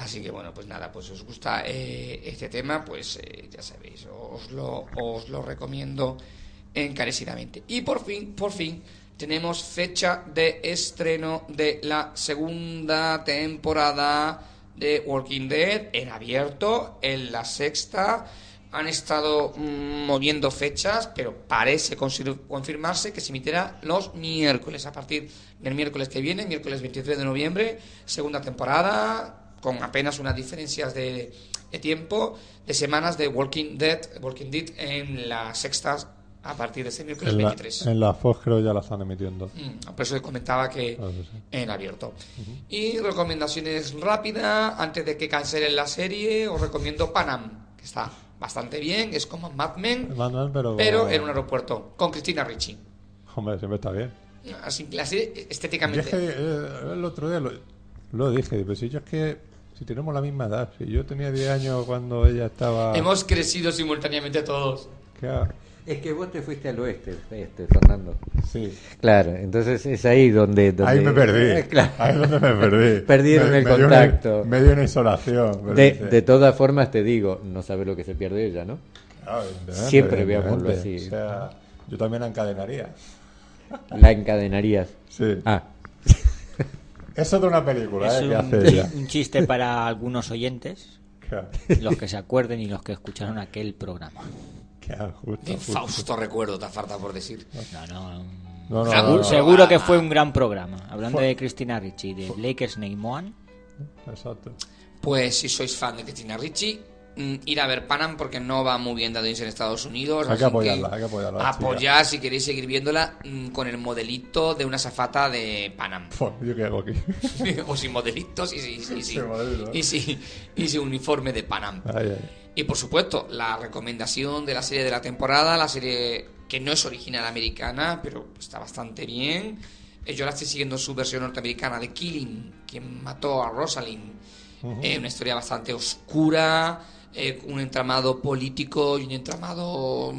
Así que bueno, pues nada, pues si os gusta este tema, pues ya sabéis, os lo recomiendo encarecidamente. Y por fin, tenemos fecha de estreno de la segunda temporada de Walking Dead en abierto, en la sexta. Han estado moviendo fechas, pero parece confirmarse que se emitirá los miércoles, a partir del miércoles que viene, miércoles 23 de noviembre, segunda temporada, con apenas unas diferencias de tiempo, de semanas de Walking Dead en la sexta, a partir de este miércoles 23. En la Fox creo ya la están emitiendo. Por eso les comentaba que sí. En abierto. Uh-huh. Y recomendaciones rápidas, antes de que cancelen la serie, os recomiendo Panam, que está bastante bien, es como Mad Men, pero en un aeropuerto, con Cristina Ricci. Hombre, siempre está bien. Así estéticamente. Es que, el otro día lo dije, pero si yo es que si tenemos la misma edad, si yo tenía 10 años cuando ella estaba... Hemos crecido simultáneamente todos. Claro. Es que vos te fuiste al oeste, Fernando. Sí. Claro, entonces es ahí donde... Ahí me perdí. Claro. Ahí es donde me perdí. Perdieron el contacto. Me dio una isolación. De todas formas, te digo, no sabes lo que se pierde ella, ¿no? Claro, siempre veámoslo así. O sea, yo también la encadenaría. ¿La encadenarías? Sí. Ah. Eso de una película, es que hace ella. Un chiste para algunos oyentes, claro. Los que se acuerden y los que escucharon aquel programa. Justo. Fausto recuerdo, te falta por decir. No. Seguro que fue un gran programa. Hablando de Cristina Ricci, de Lakers Neymoan. Exacto. Pues si sois fan de Cristina Ricci, ir a ver Panam, porque no va muy bien dado en Estados Unidos. Hay que apoyarla, Apoyad si queréis seguir viéndola con el modelito de una azafata de Panam. ¿Yo qué hago aquí? O sin modelitos y sin uniforme de Panam. Ay. Y por supuesto, la recomendación de la serie de la temporada, la serie que no es original americana, pero está bastante bien. Yo la estoy siguiendo en su versión norteamericana de Killing, quien mató a Rosalind. Uh-huh. Una historia bastante oscura, un entramado político y un entramado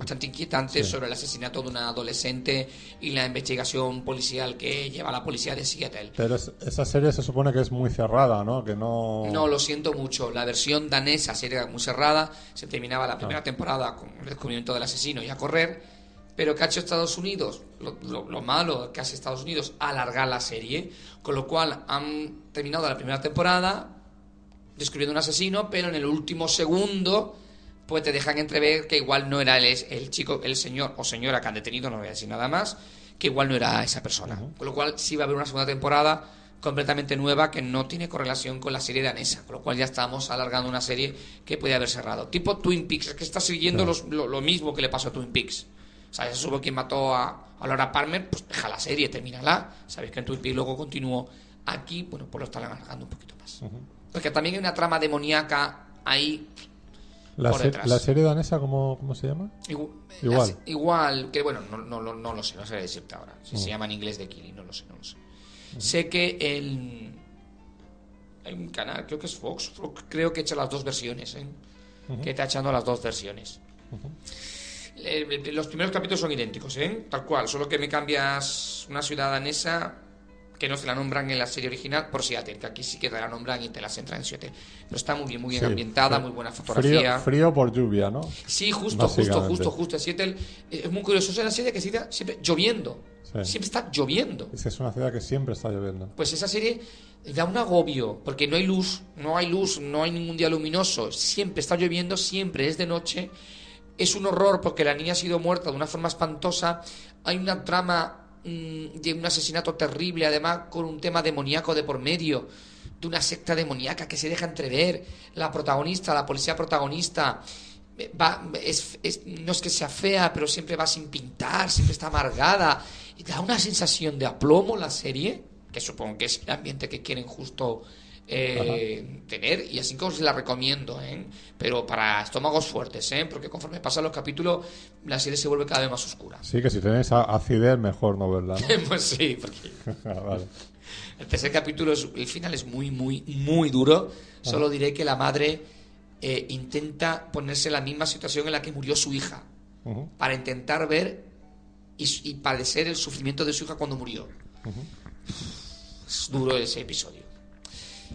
bastante inquietante, sí, sobre el asesinato de una adolescente y la investigación policial que lleva la policía de Seattle. Pero esa serie se supone que es muy cerrada, ¿no? Que no... No, lo siento mucho. La versión danesa, serie muy cerrada, se terminaba la primera temporada con el descubrimiento del asesino y a correr. Pero ¿qué ha hecho Estados Unidos? Lo malo que hace Estados Unidos, alargar la serie. Con lo cual han terminado la primera temporada descubriendo un asesino, pero en el último segundo... pues te dejan entrever que igual no era el chico, el señor o señora que han detenido, no voy a decir nada más, que igual no era esa persona. Uh-huh. Con lo cual sí va a haber una segunda temporada completamente nueva que no tiene correlación con la serie danesa, con lo cual ya estamos alargando una serie que puede haber cerrado. Tipo Twin Peaks, es que está siguiendo lo mismo que le pasó a Twin Peaks. O sea, ya se supo quién mató a Laura Palmer, pues deja la serie, termínala. Sabéis que en Twin Peaks luego continuó. Aquí, bueno, pues lo están alargando un poquito más. Uh-huh. Porque también hay una trama demoníaca ahí... ¿La serie danesa cómo se llama? Igual que bueno, no lo sé, no sé decirte ahora. Si se llama en inglés de Killing, no lo sé. Uh-huh. Sé que hay un canal, creo que es Fox, creo que echa las dos versiones, uh-huh, que está echando las dos versiones. Uh-huh. Los primeros capítulos son idénticos, tal cual, solo que me cambias una ciudad danesa que no se la nombran en la serie original por Seattle, que aquí sí que te la nombran y te la centran en Seattle. Pero está muy bien ambientada, muy buena fotografía. Frío por lluvia, ¿no? Sí, justo. Seattle es muy curioso, es una serie que siempre lloviendo. Sí. Siempre está lloviendo. Es una ciudad que siempre está lloviendo. Pues esa serie da un agobio, porque no hay luz, no hay ningún día luminoso. Siempre está lloviendo, siempre es de noche. Es un horror porque la niña ha sido muerta de una forma espantosa. Hay una trama de un asesinato terrible, además con un tema demoníaco de por medio, de una secta demoníaca que se deja entrever. La policía protagonista va, no es que sea fea, pero siempre va sin pintar, siempre está amargada, y da una sensación de aplomo la serie, que supongo que es el ambiente que quieren justo tener, y así que os la recomiendo, pero para estómagos fuertes, porque conforme pasan los capítulos la serie se vuelve cada vez más oscura. Sí, que si tenéis acidez mejor no verla, ¿no? Pues sí, porque vale. El tercer capítulo, el final es muy, muy, muy duro. Solo diré que la madre intenta ponerse en la misma situación en la que murió su hija, uh-huh, para intentar ver y padecer el sufrimiento de su hija cuando murió. Uh-huh. Es duro ese episodio.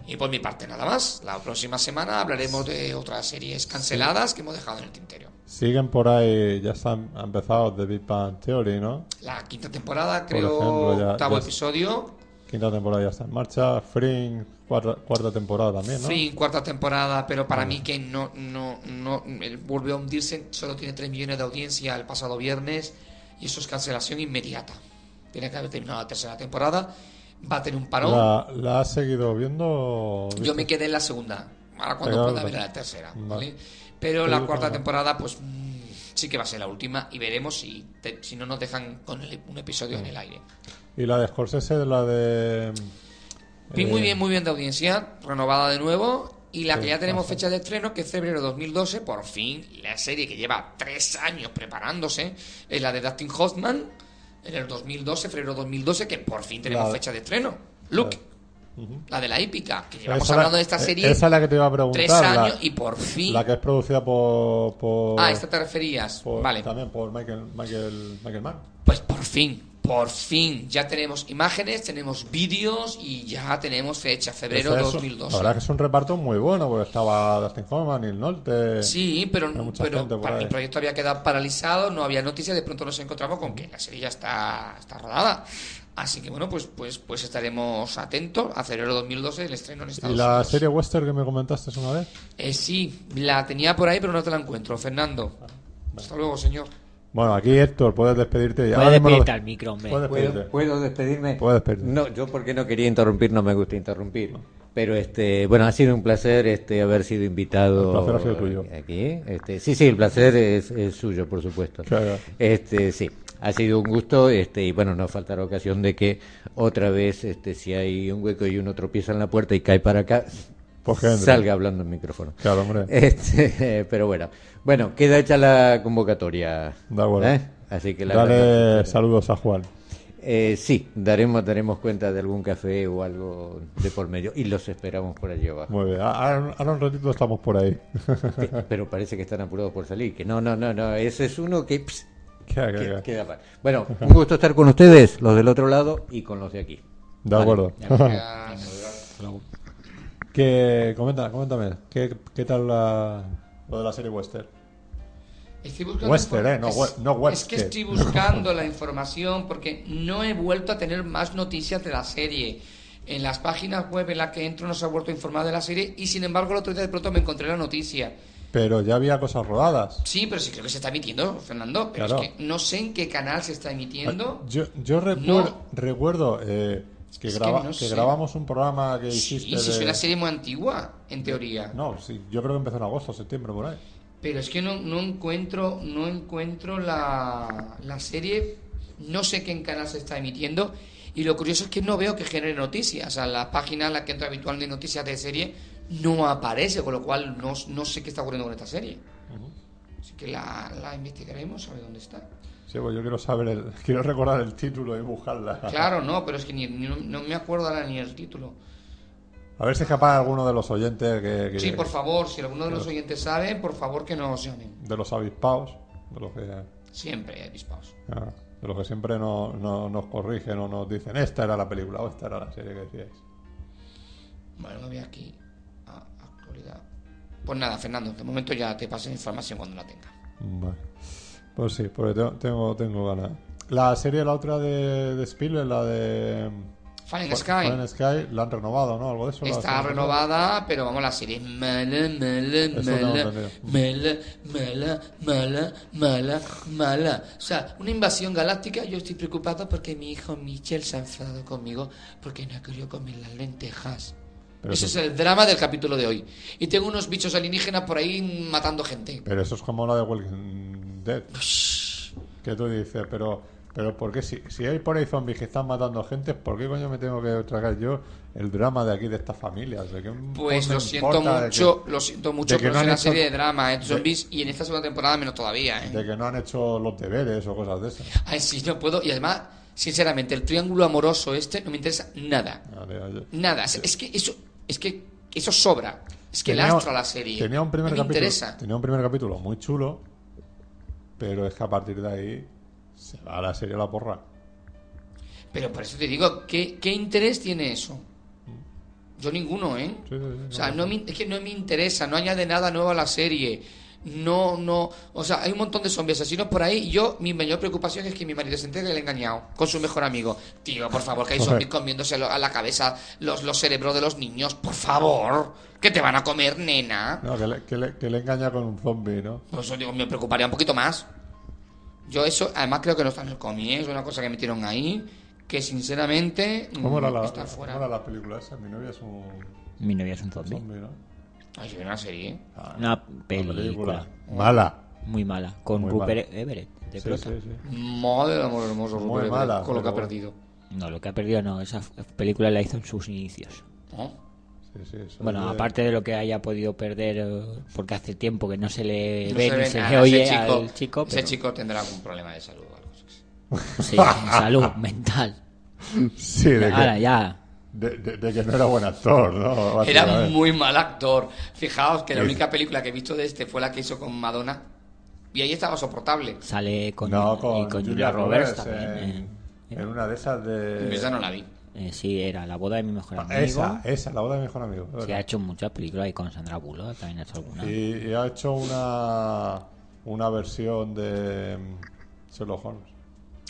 Y por mi parte nada más. La próxima semana hablaremos de otras series canceladas que hemos dejado en el tintero. Siguen por ahí, ya se han empezado The Big Bang Theory, ¿no? La quinta temporada, creo, ejemplo, ya, octavo ya episodio. Quinta temporada ya está en marcha. Fringe, cuarta temporada también, ¿no? Fringe, cuarta temporada, pero para mí que no volvió a hundirse. Solo tiene 3 millones de audiencia el pasado viernes y eso es cancelación inmediata. Tiene que haber terminado la tercera temporada. Va a tener un parón. ¿La has seguido viendo? Yo me quedé en la segunda. Ahora cuando pueda ver la tercera, ¿vale? Pero la cuarta temporada pues sí que va a ser la última. Y veremos si no nos dejan con un episodio en el aire. ¿Y la de Scorsese, la de...? Muy bien de audiencia. Renovada de nuevo. Y la que ya tenemos fecha de estreno, que es febrero de 2012. Por fin, la serie que lleva 3 años preparándose es la de Dustin Hoffman. En el 2012, febrero de 2012, que por fin tenemos fecha de estreno. Luke, la de la hípica, que llevamos hablando de esta serie. Esa es la que te iba a preguntar. 3 años y por fin. La que es producida por... Ah, esta te referías. Vale. También por Michael Mann. Pues por fin. Ya tenemos imágenes, tenemos vídeos y ya tenemos fecha, febrero de 2012. La verdad que es un reparto muy bueno, porque estaba Dustin Hoffman, Neil Nolte... Sí, pero para el proyecto había quedado paralizado, no había noticias, de pronto nos encontramos con que la serie ya está rodada. Así que bueno, pues estaremos atentos a febrero de 2012, el estreno en Estados Unidos. ¿Y la serie western que me comentaste una vez? Sí, la tenía por ahí, pero no te la encuentro, Fernando. Ah, vale. Hasta luego, señor. Bueno, aquí Héctor, puedes despedirte ya. Puedes despedirte al micro, hombre. ¿Puedo despedirme? Puedes despedirte. No, yo porque no quería interrumpir, no me gusta interrumpir. Pero bueno, ha sido un placer haber sido invitado. El placer ha sido tuyo. Aquí, sí, el placer es suyo, por supuesto. Claro. Sí, ha sido un gusto, y bueno, no faltará ocasión de que otra vez, si hay un hueco y uno tropieza en la puerta y cae para acá, salga hablando en micrófono. Claro, hombre. Pero bueno, queda hecha la convocatoria. Da bueno. Así que dale saludos a Juan. Sí, daremos cuenta de algún café o algo de por medio y los esperamos por allí abajo. Muy bien, ahora un ratito estamos por ahí. Pero parece que están apurados por salir. Que no, ese es uno que queda. Bueno, un gusto estar con ustedes, los del otro lado y con los de aquí. De acuerdo. Coméntame, ¿qué tal lo de la serie western? Western, no western. Es que estoy buscando la información porque no he vuelto a tener más noticias de la serie. En las páginas web en las que entro no se ha vuelto a informar de la serie y sin embargo el otro día de pronto me encontré la noticia. Pero ya había cosas rodadas. Sí, pero sí creo que se está emitiendo, Fernando. Pero claro. Es que no sé en qué canal se está emitiendo. Yo recuerdo... Que grabamos un programa que hiciste. Sí, es una serie muy antigua, en teoría. No, sí, yo creo que empezó en agosto, septiembre, por ahí. Pero es que no encuentro la serie, no sé qué en canal se está emitiendo. Y lo curioso es que no veo que genere noticias. O sea, la página en la que entra habitual de noticias de serie no aparece, con lo cual no sé qué está ocurriendo con esta serie. Así que la investigaremos, a ver dónde está. Sí, pues yo quiero recordar el título y buscarla. Claro, no, pero es que no me acuerdo ahora ni el título. A ver si es capaz alguno de los oyentes que... Sí, por favor, si alguno de los oyentes sabe, por favor que nos llamen. De los avispaos, de los que... Siempre hay avispaos. Ah, de los que siempre nos corrigen o nos dicen, esta era la película o esta era la serie que decíais. Bueno, me voy aquí a actualidad. Pues nada, Fernando, de momento ya te paso información cuando la tenga. Vale. Pues sí, porque tengo ganas. La serie, la otra de Spielberg, la de... Fallen Sky, la han renovado, ¿no? Algo de eso. Está renovada, pero vamos, la serie es mala. O sea, una invasión galáctica. Yo estoy preocupado porque mi hijo Michel se ha enfadado conmigo porque no ha querido comer las lentejas. Pero eso es el drama del capítulo de hoy. Y tengo unos bichos alienígenas por ahí matando gente. Pero eso es como la de Walking Dead. Que tú dices, pero ¿por qué? Si hay por ahí zombies que están matando gente, ¿por qué coño me tengo que tragar yo el drama de aquí, de estas familias? Pues lo siento mucho, pero es una serie de drama, zombies, y en esta segunda temporada menos todavía. De que no han hecho los deberes o cosas de esas. Ay, sí, no puedo. Y además... Sinceramente, el triángulo amoroso no me interesa nada. Nada. Es que eso sobra. Es que lastra la serie. Tenía un primer capítulo muy chulo, pero es que a partir de ahí se va la serie a la porra. Pero por eso te digo, ¿qué interés tiene eso? Yo ninguno, ¿eh? Sí, o sea, no me, es que no me interesa, no añade nada nuevo a la serie. No. O sea, hay un montón de zombies asesinos por ahí. Yo, mi mayor preocupación es que mi marido se entere que le he engañado con su mejor amigo. Tío, por favor, que hay zombies comiéndose a la cabeza los cerebros de los niños. Por favor, que te van a comer, nena. No, que le engaña con un zombie, ¿no? Por eso digo, me preocuparía un poquito más. Yo eso, además creo que no está en el cómic, es una cosa que metieron ahí, que sinceramente está fuera. ¿Cómo era la película esa? Mi novia es un... Mi novia es un zombie. ¿No? Ay, es una serie. Ah, una película. Mala. Muy mala. Con muy Rupert mala. Everett. De prota. Sí. Madre del amor hermoso, Rupert Everett, mala, con lo que ha perdido. No, lo que ha perdido no. Esa película la hizo en sus inicios. ¿Ah? Sí, bueno, aparte de lo que haya podido perder, porque hace tiempo que no se le ve ni se le oye al chico. Ese chico tendrá algún problema de salud o algo así. Sí, salud mental. Sí, ahora ya. De que no era buen actor, ¿no? Era muy mal actor. Fijaos que la única película que he visto de este fue la que hizo con Madonna. Y ahí estaba soportable. Sale con Julia Roberts también. En una de esas de... Esa no la vi. Sí, era La boda de mi mejor amigo. Esa, La boda de mi mejor amigo. Sí, ha hecho muchas películas y con Sandra Bullock también ha hecho alguna. Y ha hecho una versión de Sherlock Holmes.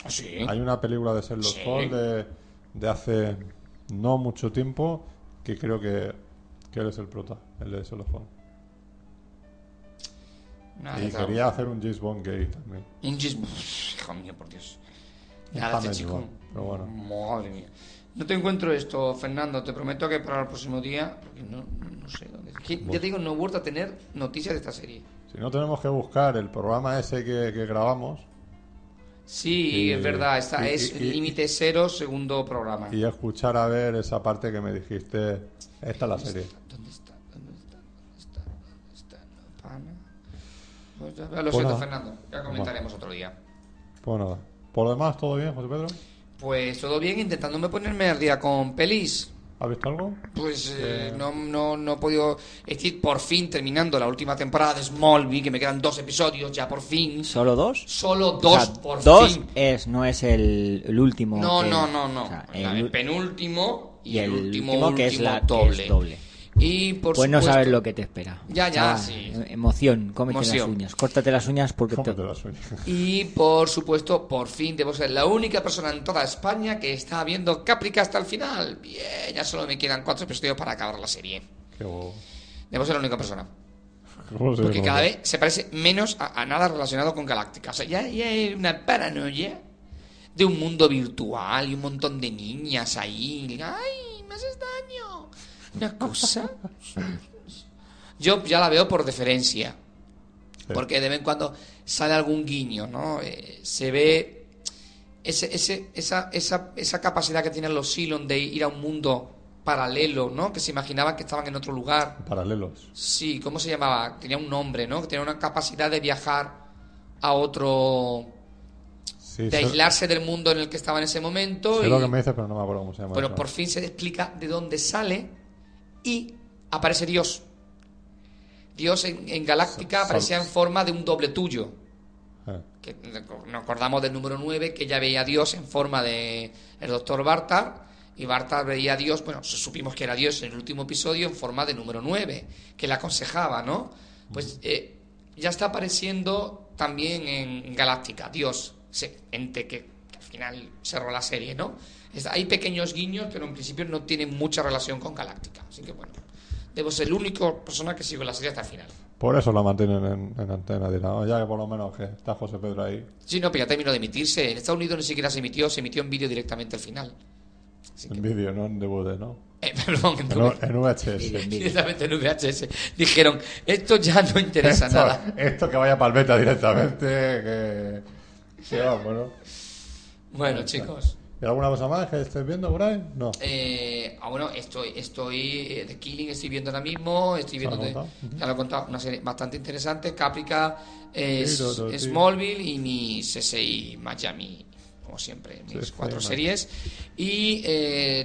¿Ah, sí? Hay una película de Sherlock Holmes de hace no mucho tiempo que creo que él es el prota, el de Sherlock Holmes. Nada, y quería hacer un James Bond gay también. Un James Bond, hijo mío, por Dios. Nada, este chico. Pero bueno. Madre mía. No te encuentro esto, Fernando. Te prometo que para el próximo día... Porque no sé dónde... Ya te digo, no he vuelto a tener noticias de esta serie. Si no, tenemos que buscar el programa ese que grabamos. Sí, es verdad. Es Límite Cero, segundo programa. Y escuchar a ver esa parte que me dijiste. Esta es la serie. ¿Dónde está? No, pana. Pues, lo siento, Fernando. Ya comentaremos otro día. Pues nada. Por lo demás, ¿todo bien, José Pedro? Pues todo bien, intentándome ponerme al día con pelis. ¿Has visto algo? Pues no he podido... Estoy por fin terminando la última temporada de Smallville, que me quedan 2 episodios ya por fin. ¿Solo 2? Solo 2, o sea, por 2 fin. 2 no es el último. No. O sea, el penúltimo y el último que es la doble. Que es doble. Y por pues supuesto, no sabes lo que te espera. Ya, sí. Emoción, cómete las uñas. Córtate las uñas porque las uñas. Y por supuesto, por fin debo ser la única persona en toda España que está viendo Caprica hasta el final. Bien, ya solo me quedan 4 episodios para acabar la serie. Qué bobo. Debo ser la única persona. Porque cada vez se parece menos a nada relacionado con Galáctica. O sea, ya hay una paranoia de un mundo virtual y un montón de niñas ahí. ¡Ay, me haces daño! Una cosa. Yo ya la veo por deferencia. Sí. Porque de vez en cuando sale algún guiño, ¿no? Se ve esa capacidad que tienen los Cylon de ir a un mundo paralelo, ¿no? Que se imaginaban que estaban en otro lugar. Paralelos. Sí, ¿cómo se llamaba? Tenía un nombre, ¿no? Que tenía una capacidad de viajar a otro... Sí, de aislarse del mundo en el que estaba en ese momento. Es lo que me dices, pero no me acuerdo cómo se llama. Pero por fin se explica de dónde sale y aparece Dios. Dios en Galáctica aparecía en forma de un doble tuyo. Que nos acordamos del número 9, que ya veía a Dios en forma de el doctor Bartar. Y Bartar veía a Dios, bueno, supimos que era Dios en el último episodio en forma de número 9, que le aconsejaba, ¿no? Pues ya está apareciendo también en Galáctica, Dios. Ente que al final cerró la serie, ¿no? Hay pequeños guiños, pero en principio no tienen mucha relación con Galáctica. Así que bueno, debo ser el único persona que sigue la serie hasta el final. Por eso la mantienen en antena, dirán, ya que por lo menos que está José Pedro ahí. Sí, no, pero ya terminó de emitirse. En Estados Unidos ni siquiera se emitió en vídeo directamente al final. Así en vídeo, no en DVD, ¿no? Perdón, en VHS. Directamente en VHS. Dijeron, esto ya no interesa nada. Esto que vaya para el beta directamente, que... Sí, bueno, chicos. ¿Y alguna cosa más que estés viendo por ahí? No. Bueno, estoy The Killing, estoy viendo ahora mismo. Ya lo he contado, una serie bastante interesante. Caprica, Smallville y mi CSI Miami, como siempre, mis 4 series. Y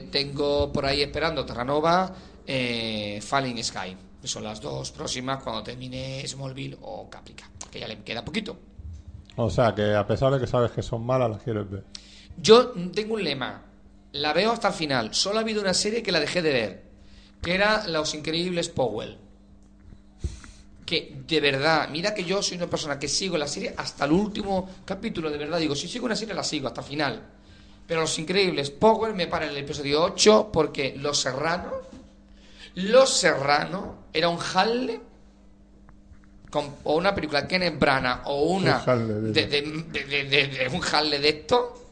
tengo por ahí esperando Terranova, Falling Sky, que son las 2 próximas cuando termine Smallville o Caprica, que ya le queda poquito. O sea, que a pesar de que sabes que son malas, las quieres ver. Yo tengo un lema. La veo hasta el final. Solo ha habido una serie que la dejé de ver. que era Los Increíbles Powell. Que de verdad, mira que yo soy una persona que sigo la serie hasta el último capítulo, de verdad, digo, si sigo una serie la sigo hasta el final. Pero Los Increíbles Powell me para en el episodio 8 porque Los Serrano era un Halle o una película de Kenneth Branagh o una de un Halle de esto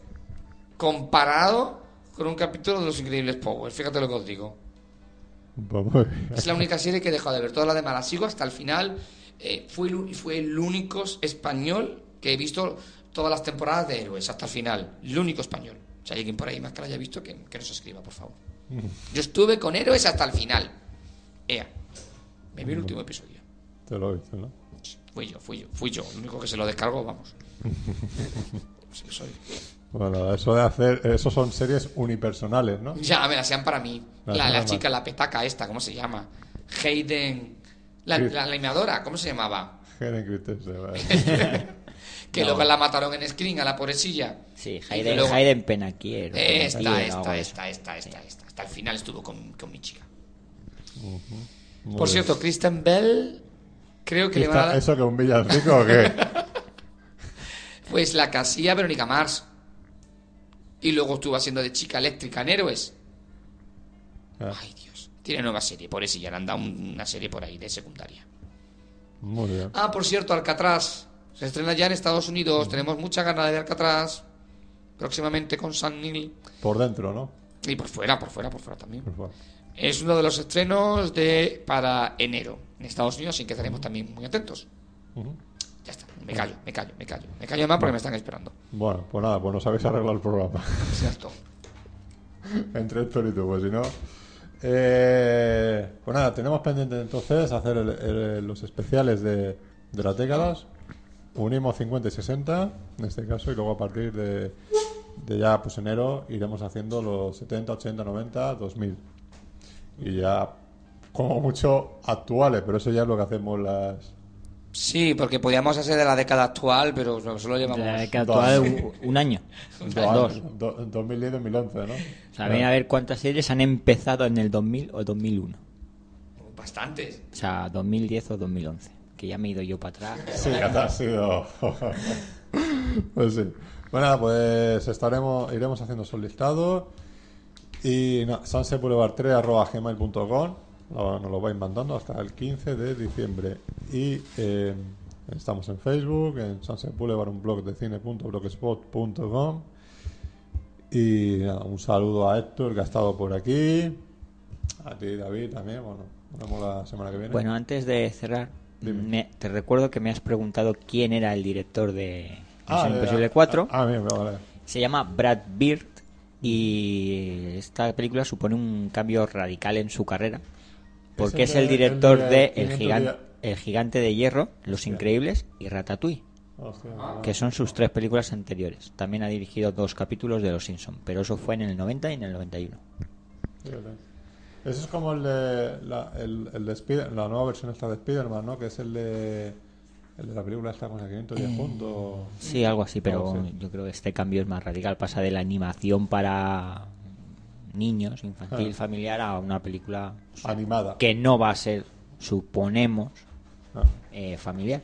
comparado con un capítulo de Los Increíbles Powell. Fíjate lo que os digo. Es la única serie que he dejado de ver. Todas las demás las sigo hasta el final. Fue el único español que he visto todas las temporadas de Héroes hasta el final. El único español. Si hay alguien por ahí más que lo haya visto, que nos escriba, por favor. Yo estuve con Héroes hasta el final. Ea. Me vi el último episodio. Te lo viste, ¿no? Fui yo. Lo único que se lo descargo, vamos. Sí, soy. Bueno, eso de hacer... Eso son series unipersonales, ¿no? Ya, me las sean para mí. La chica, la petaca esta, ¿cómo se llama? Hayden... La animadora, ¿cómo se llamaba? Hayden Christensen. Que no. Luego la mataron en Screen a la pobrecilla. Sí, Hayden Penaquier. Esta. Hasta el final estuvo con mi chica. Uh-huh. Por cierto, Kristen Bell... Creo que le va a dar... ¿Eso que un villancico o qué? Pues la casilla Verónica Mars. Y luego estuvo haciendo de chica eléctrica en Héroes. Ah. Ay, Dios. Tiene nueva serie, por eso ya le han dado una serie por ahí de secundaria. Muy bien. Ah, por cierto, Alcatraz. Se estrena ya en Estados Unidos. Mm. Tenemos mucha ganas de ver Alcatraz. Próximamente con Sam Neill. Por dentro, ¿no? Y por fuera también. Por fuera. Es uno de los estrenos para enero en Estados Unidos, así que estaremos también muy atentos. Uh-huh. Ya está, me callo más porque me están esperando. Bueno, pues nada, pues no sabéis arreglar el programa. Exacto. Entre esto y tú, pues si no... pues nada, tenemos pendiente entonces hacer los especiales de las décadas. Unimos 50 y 60, en este caso, y luego a partir de ya pues enero iremos haciendo los 70, 80, 90, 2000. Y ya, como mucho, actuales, pero eso ya es lo que hacemos las... Sí, porque podíamos hacer de la década actual, pero solo llevamos... De la década actual un año. 2010 y 2011, ¿no? También a ver cuántas series han empezado en el 2000 o 2001. Bastantes. O sea, 2010 o 2011, que ya me he ido yo para atrás. Sí, ya te has sido... Pues sí. Bueno, pues iremos haciendo esos listados. Y no, sunsetboulevard3@gmail.com nos lo vais mandando hasta el 15 de diciembre. Y estamos en Facebook, en Sunset Boulevard, un blog de cine.blogspot.com. Y nada, un saludo a Héctor, que ha estado por aquí. A ti, David, también. Bueno, nos vemos la semana que viene. Bueno, antes de cerrar, te recuerdo que me has preguntado quién era el director de Misión Imposible 4. Bien, vale. Se llama Brad Bird. Y esta película supone un cambio radical en su carrera, porque es el director El Gigante de Hierro, Los Increíbles y Ratatouille, que son sus tres películas anteriores. También ha dirigido 2 capítulos de Los Simpson, pero eso fue en el 90 y en el 91. Eso es como el de la nueva versión esta de Spider-Man, ¿no? Que es el de la película está con el 510 juntos. Sí, algo así, pero yo creo que este cambio es más radical. Pasa de la animación para niños, infantil, familiar, a una película animada que no va a ser, suponemos, familiar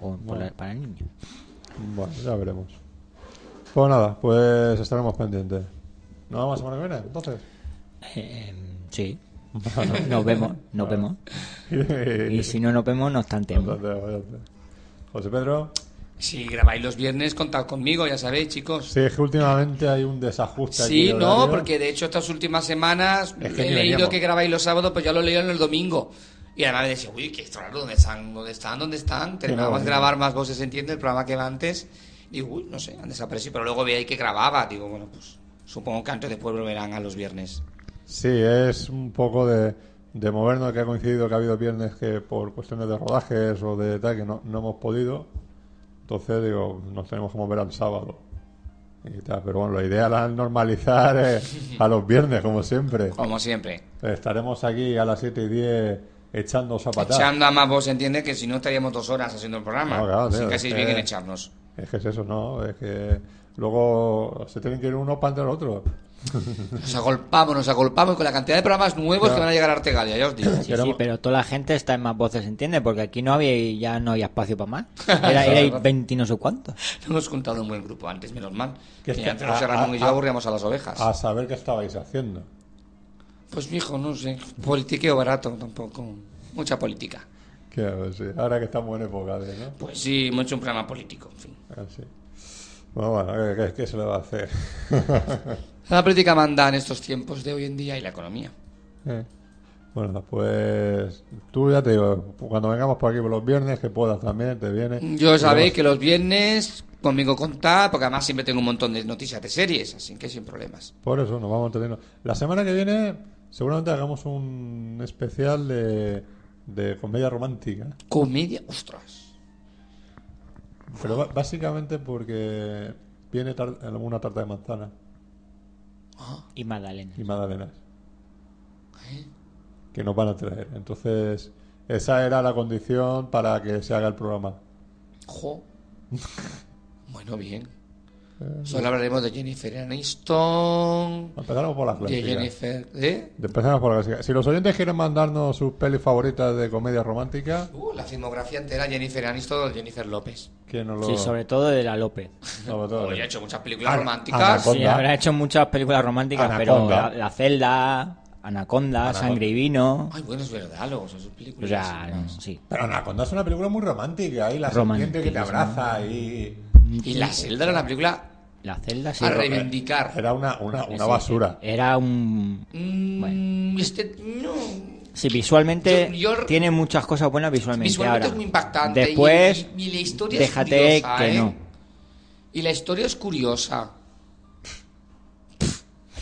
o para niños. Bueno, ya veremos. Pues nada, pues estaremos pendientes. ¿Nos vemos la semana que viene, entonces? Sí. Nos vemos. Y si no nos vemos, nos tanteamos. José Pedro. Si grabáis los viernes, contad conmigo, ya sabéis, chicos. Sí, es que últimamente hay un desajuste. Sí, aquí no, porque de hecho estas últimas semanas he leído que grabáis los sábados, pues ya lo leí en el domingo. Y además me decía, uy, qué extraño, ¿dónde están? Terminamos de grabar Más Voces, ¿entiende? El programa que era antes. Digo, uy, no sé, han desaparecido. Pero luego veía que grababa. Digo, bueno, pues supongo que antes después volverán a los viernes. Sí, es un poco de movernos, que ha coincidido que ha habido viernes que por cuestiones de rodajes o de tal que no hemos podido. Entonces, digo, nos tenemos que mover al sábado y tal. Pero bueno, la idea era normalizar a los viernes, como siempre. Como siempre. Estaremos aquí a las 7:10 echando zapatadas. Echando a Más Voz, ¿entiendes? Que si no estaríamos 2 horas haciendo el programa. No, claro, así que si vienen echarnos. Es que es eso, ¿no? Es que luego se tienen que ir uno para entrar otro. Nos agolpamos con la cantidad de programas nuevos que van a llegar a Artegalia, ya os digo. Sí, pero toda la gente está en Más Voces, ¿entiendes? Porque aquí no había espacio para más. Era 20 no sé cuánto. No hemos juntado un buen grupo antes, menos mal. Que antes José Ramón y yo aburríamos a las ovejas. A saber qué estabais haciendo. Pues mijo, no sé, politiqueo barato tampoco, mucha política. Claro, sí. Ahora que estamos en época de, ¿no? Pues sí, hemos hecho un programa político, en fin. Ah, sí. Bueno, ¿qué se le va a hacer? La política manda en estos tiempos de hoy en día y la economía. Bueno, pues tú ya te digo, cuando vengamos por aquí por los viernes, que puedas también, te vienes. Yo sabéis que los viernes conmigo contá, porque además siempre tengo un montón de noticias de series, así que sin problemas. Por eso nos vamos entendiendo. La semana que viene seguramente hagamos un especial de comedia romántica. ¿Comedia? ¡Ostras! Pero básicamente porque viene alguna tarta de manzana. ¿Ah? Y magdalenas. ¿Eh? Que nos van a traer. Entonces, esa era la condición para que se haga el programa. ¡Jo! Bueno, bien. Solo hablaremos de Jennifer Aniston. Empezaremos por la clásica. Si los oyentes quieren mandarnos sus pelis favoritas de comedia romántica, la filmografía entera, Jennifer Aniston o Jennifer López. Sí, sobre todo de la López. Oye, ha hecho muchas películas románticas. Anaconda. Sí, habrá hecho muchas películas románticas, Anaconda. Pero La Celda, Anaconda, Sangre y Vino. Ay, bueno, es verdad, luego son sus películas. Sí. Pero Anaconda es una película muy romántica. Ahí la serpiente que te abraza Y La Celda era una película. La Celda, sí. A reivindicar. Era una basura. Era un. Bueno. No. Sí, visualmente. Tiene muchas cosas buenas visualmente. Visualmente ahora. Es muy impactante. Después. Y la historia déjate es curiosa. Que no. Y la historia es curiosa.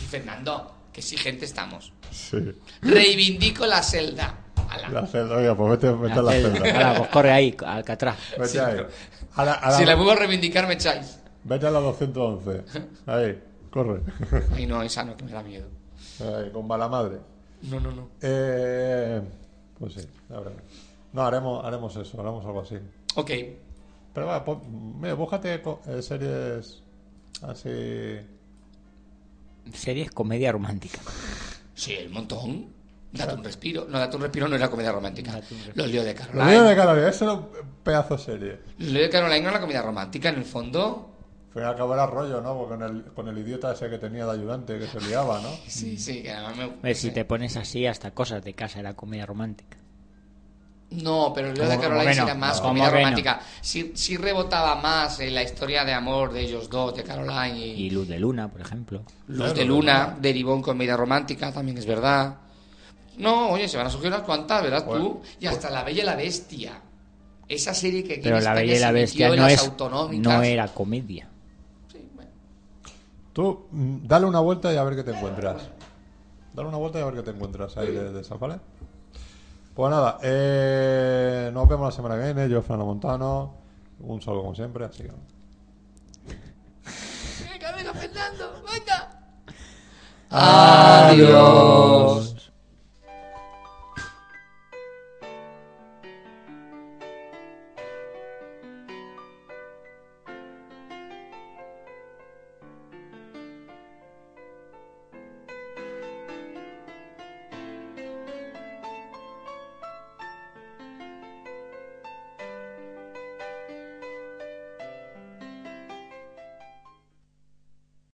Fernando, que exigente estamos. Sí. Reivindico La Celda. La Celda, oiga, pues vete a La Celda. Pues corre ahí, Alcatraz. Vete sí, ahí. Si la vuelvo a reivindicar, me echáis. Vete a la 211. Ahí, corre. Ay, no, esa no, que me da miedo. Ahí, con mala madre. No. Pues sí, la verdad. No, haremos eso, haremos algo así. Ok. Pero va, pues, mira, búscate series así. Series comedia romántica. Sí, el montón. Date un respiro no es la comedia romántica. Los líos de Caroline. Los líos de Caroline, eso es un pedazo de serie. Los líos de Caroline no es la comedia romántica, en el fondo. Fue a acabar el rollo, ¿no? Porque con el idiota ese que tenía de ayudante que se liaba, ¿no? Sí, que además me gusta. Si te pones así, hasta cosas de casa era comedia romántica. No, pero los líos de Caroline era más comedia romántica. Sí rebotaba más en la historia de amor de ellos dos, de Caroline y Luz de Luna, por ejemplo. Luz de Luna derivó en comedia romántica, también es verdad. No, oye, se van a surgir unas cuantas, ¿verdad tú? Y hasta La Bella y la Bestia. Esa serie que pero La Bella y la Bestia no era comedia. Sí, bueno. Tú, dale una vuelta y a ver qué te encuentras. Ahí de esa, ¿vale? Pues nada, nos vemos la semana que viene. Yo, Fernando Montano. Un saludo como siempre, así que... ¡Venga, Fernando! ¡Venga! ¡Adiós!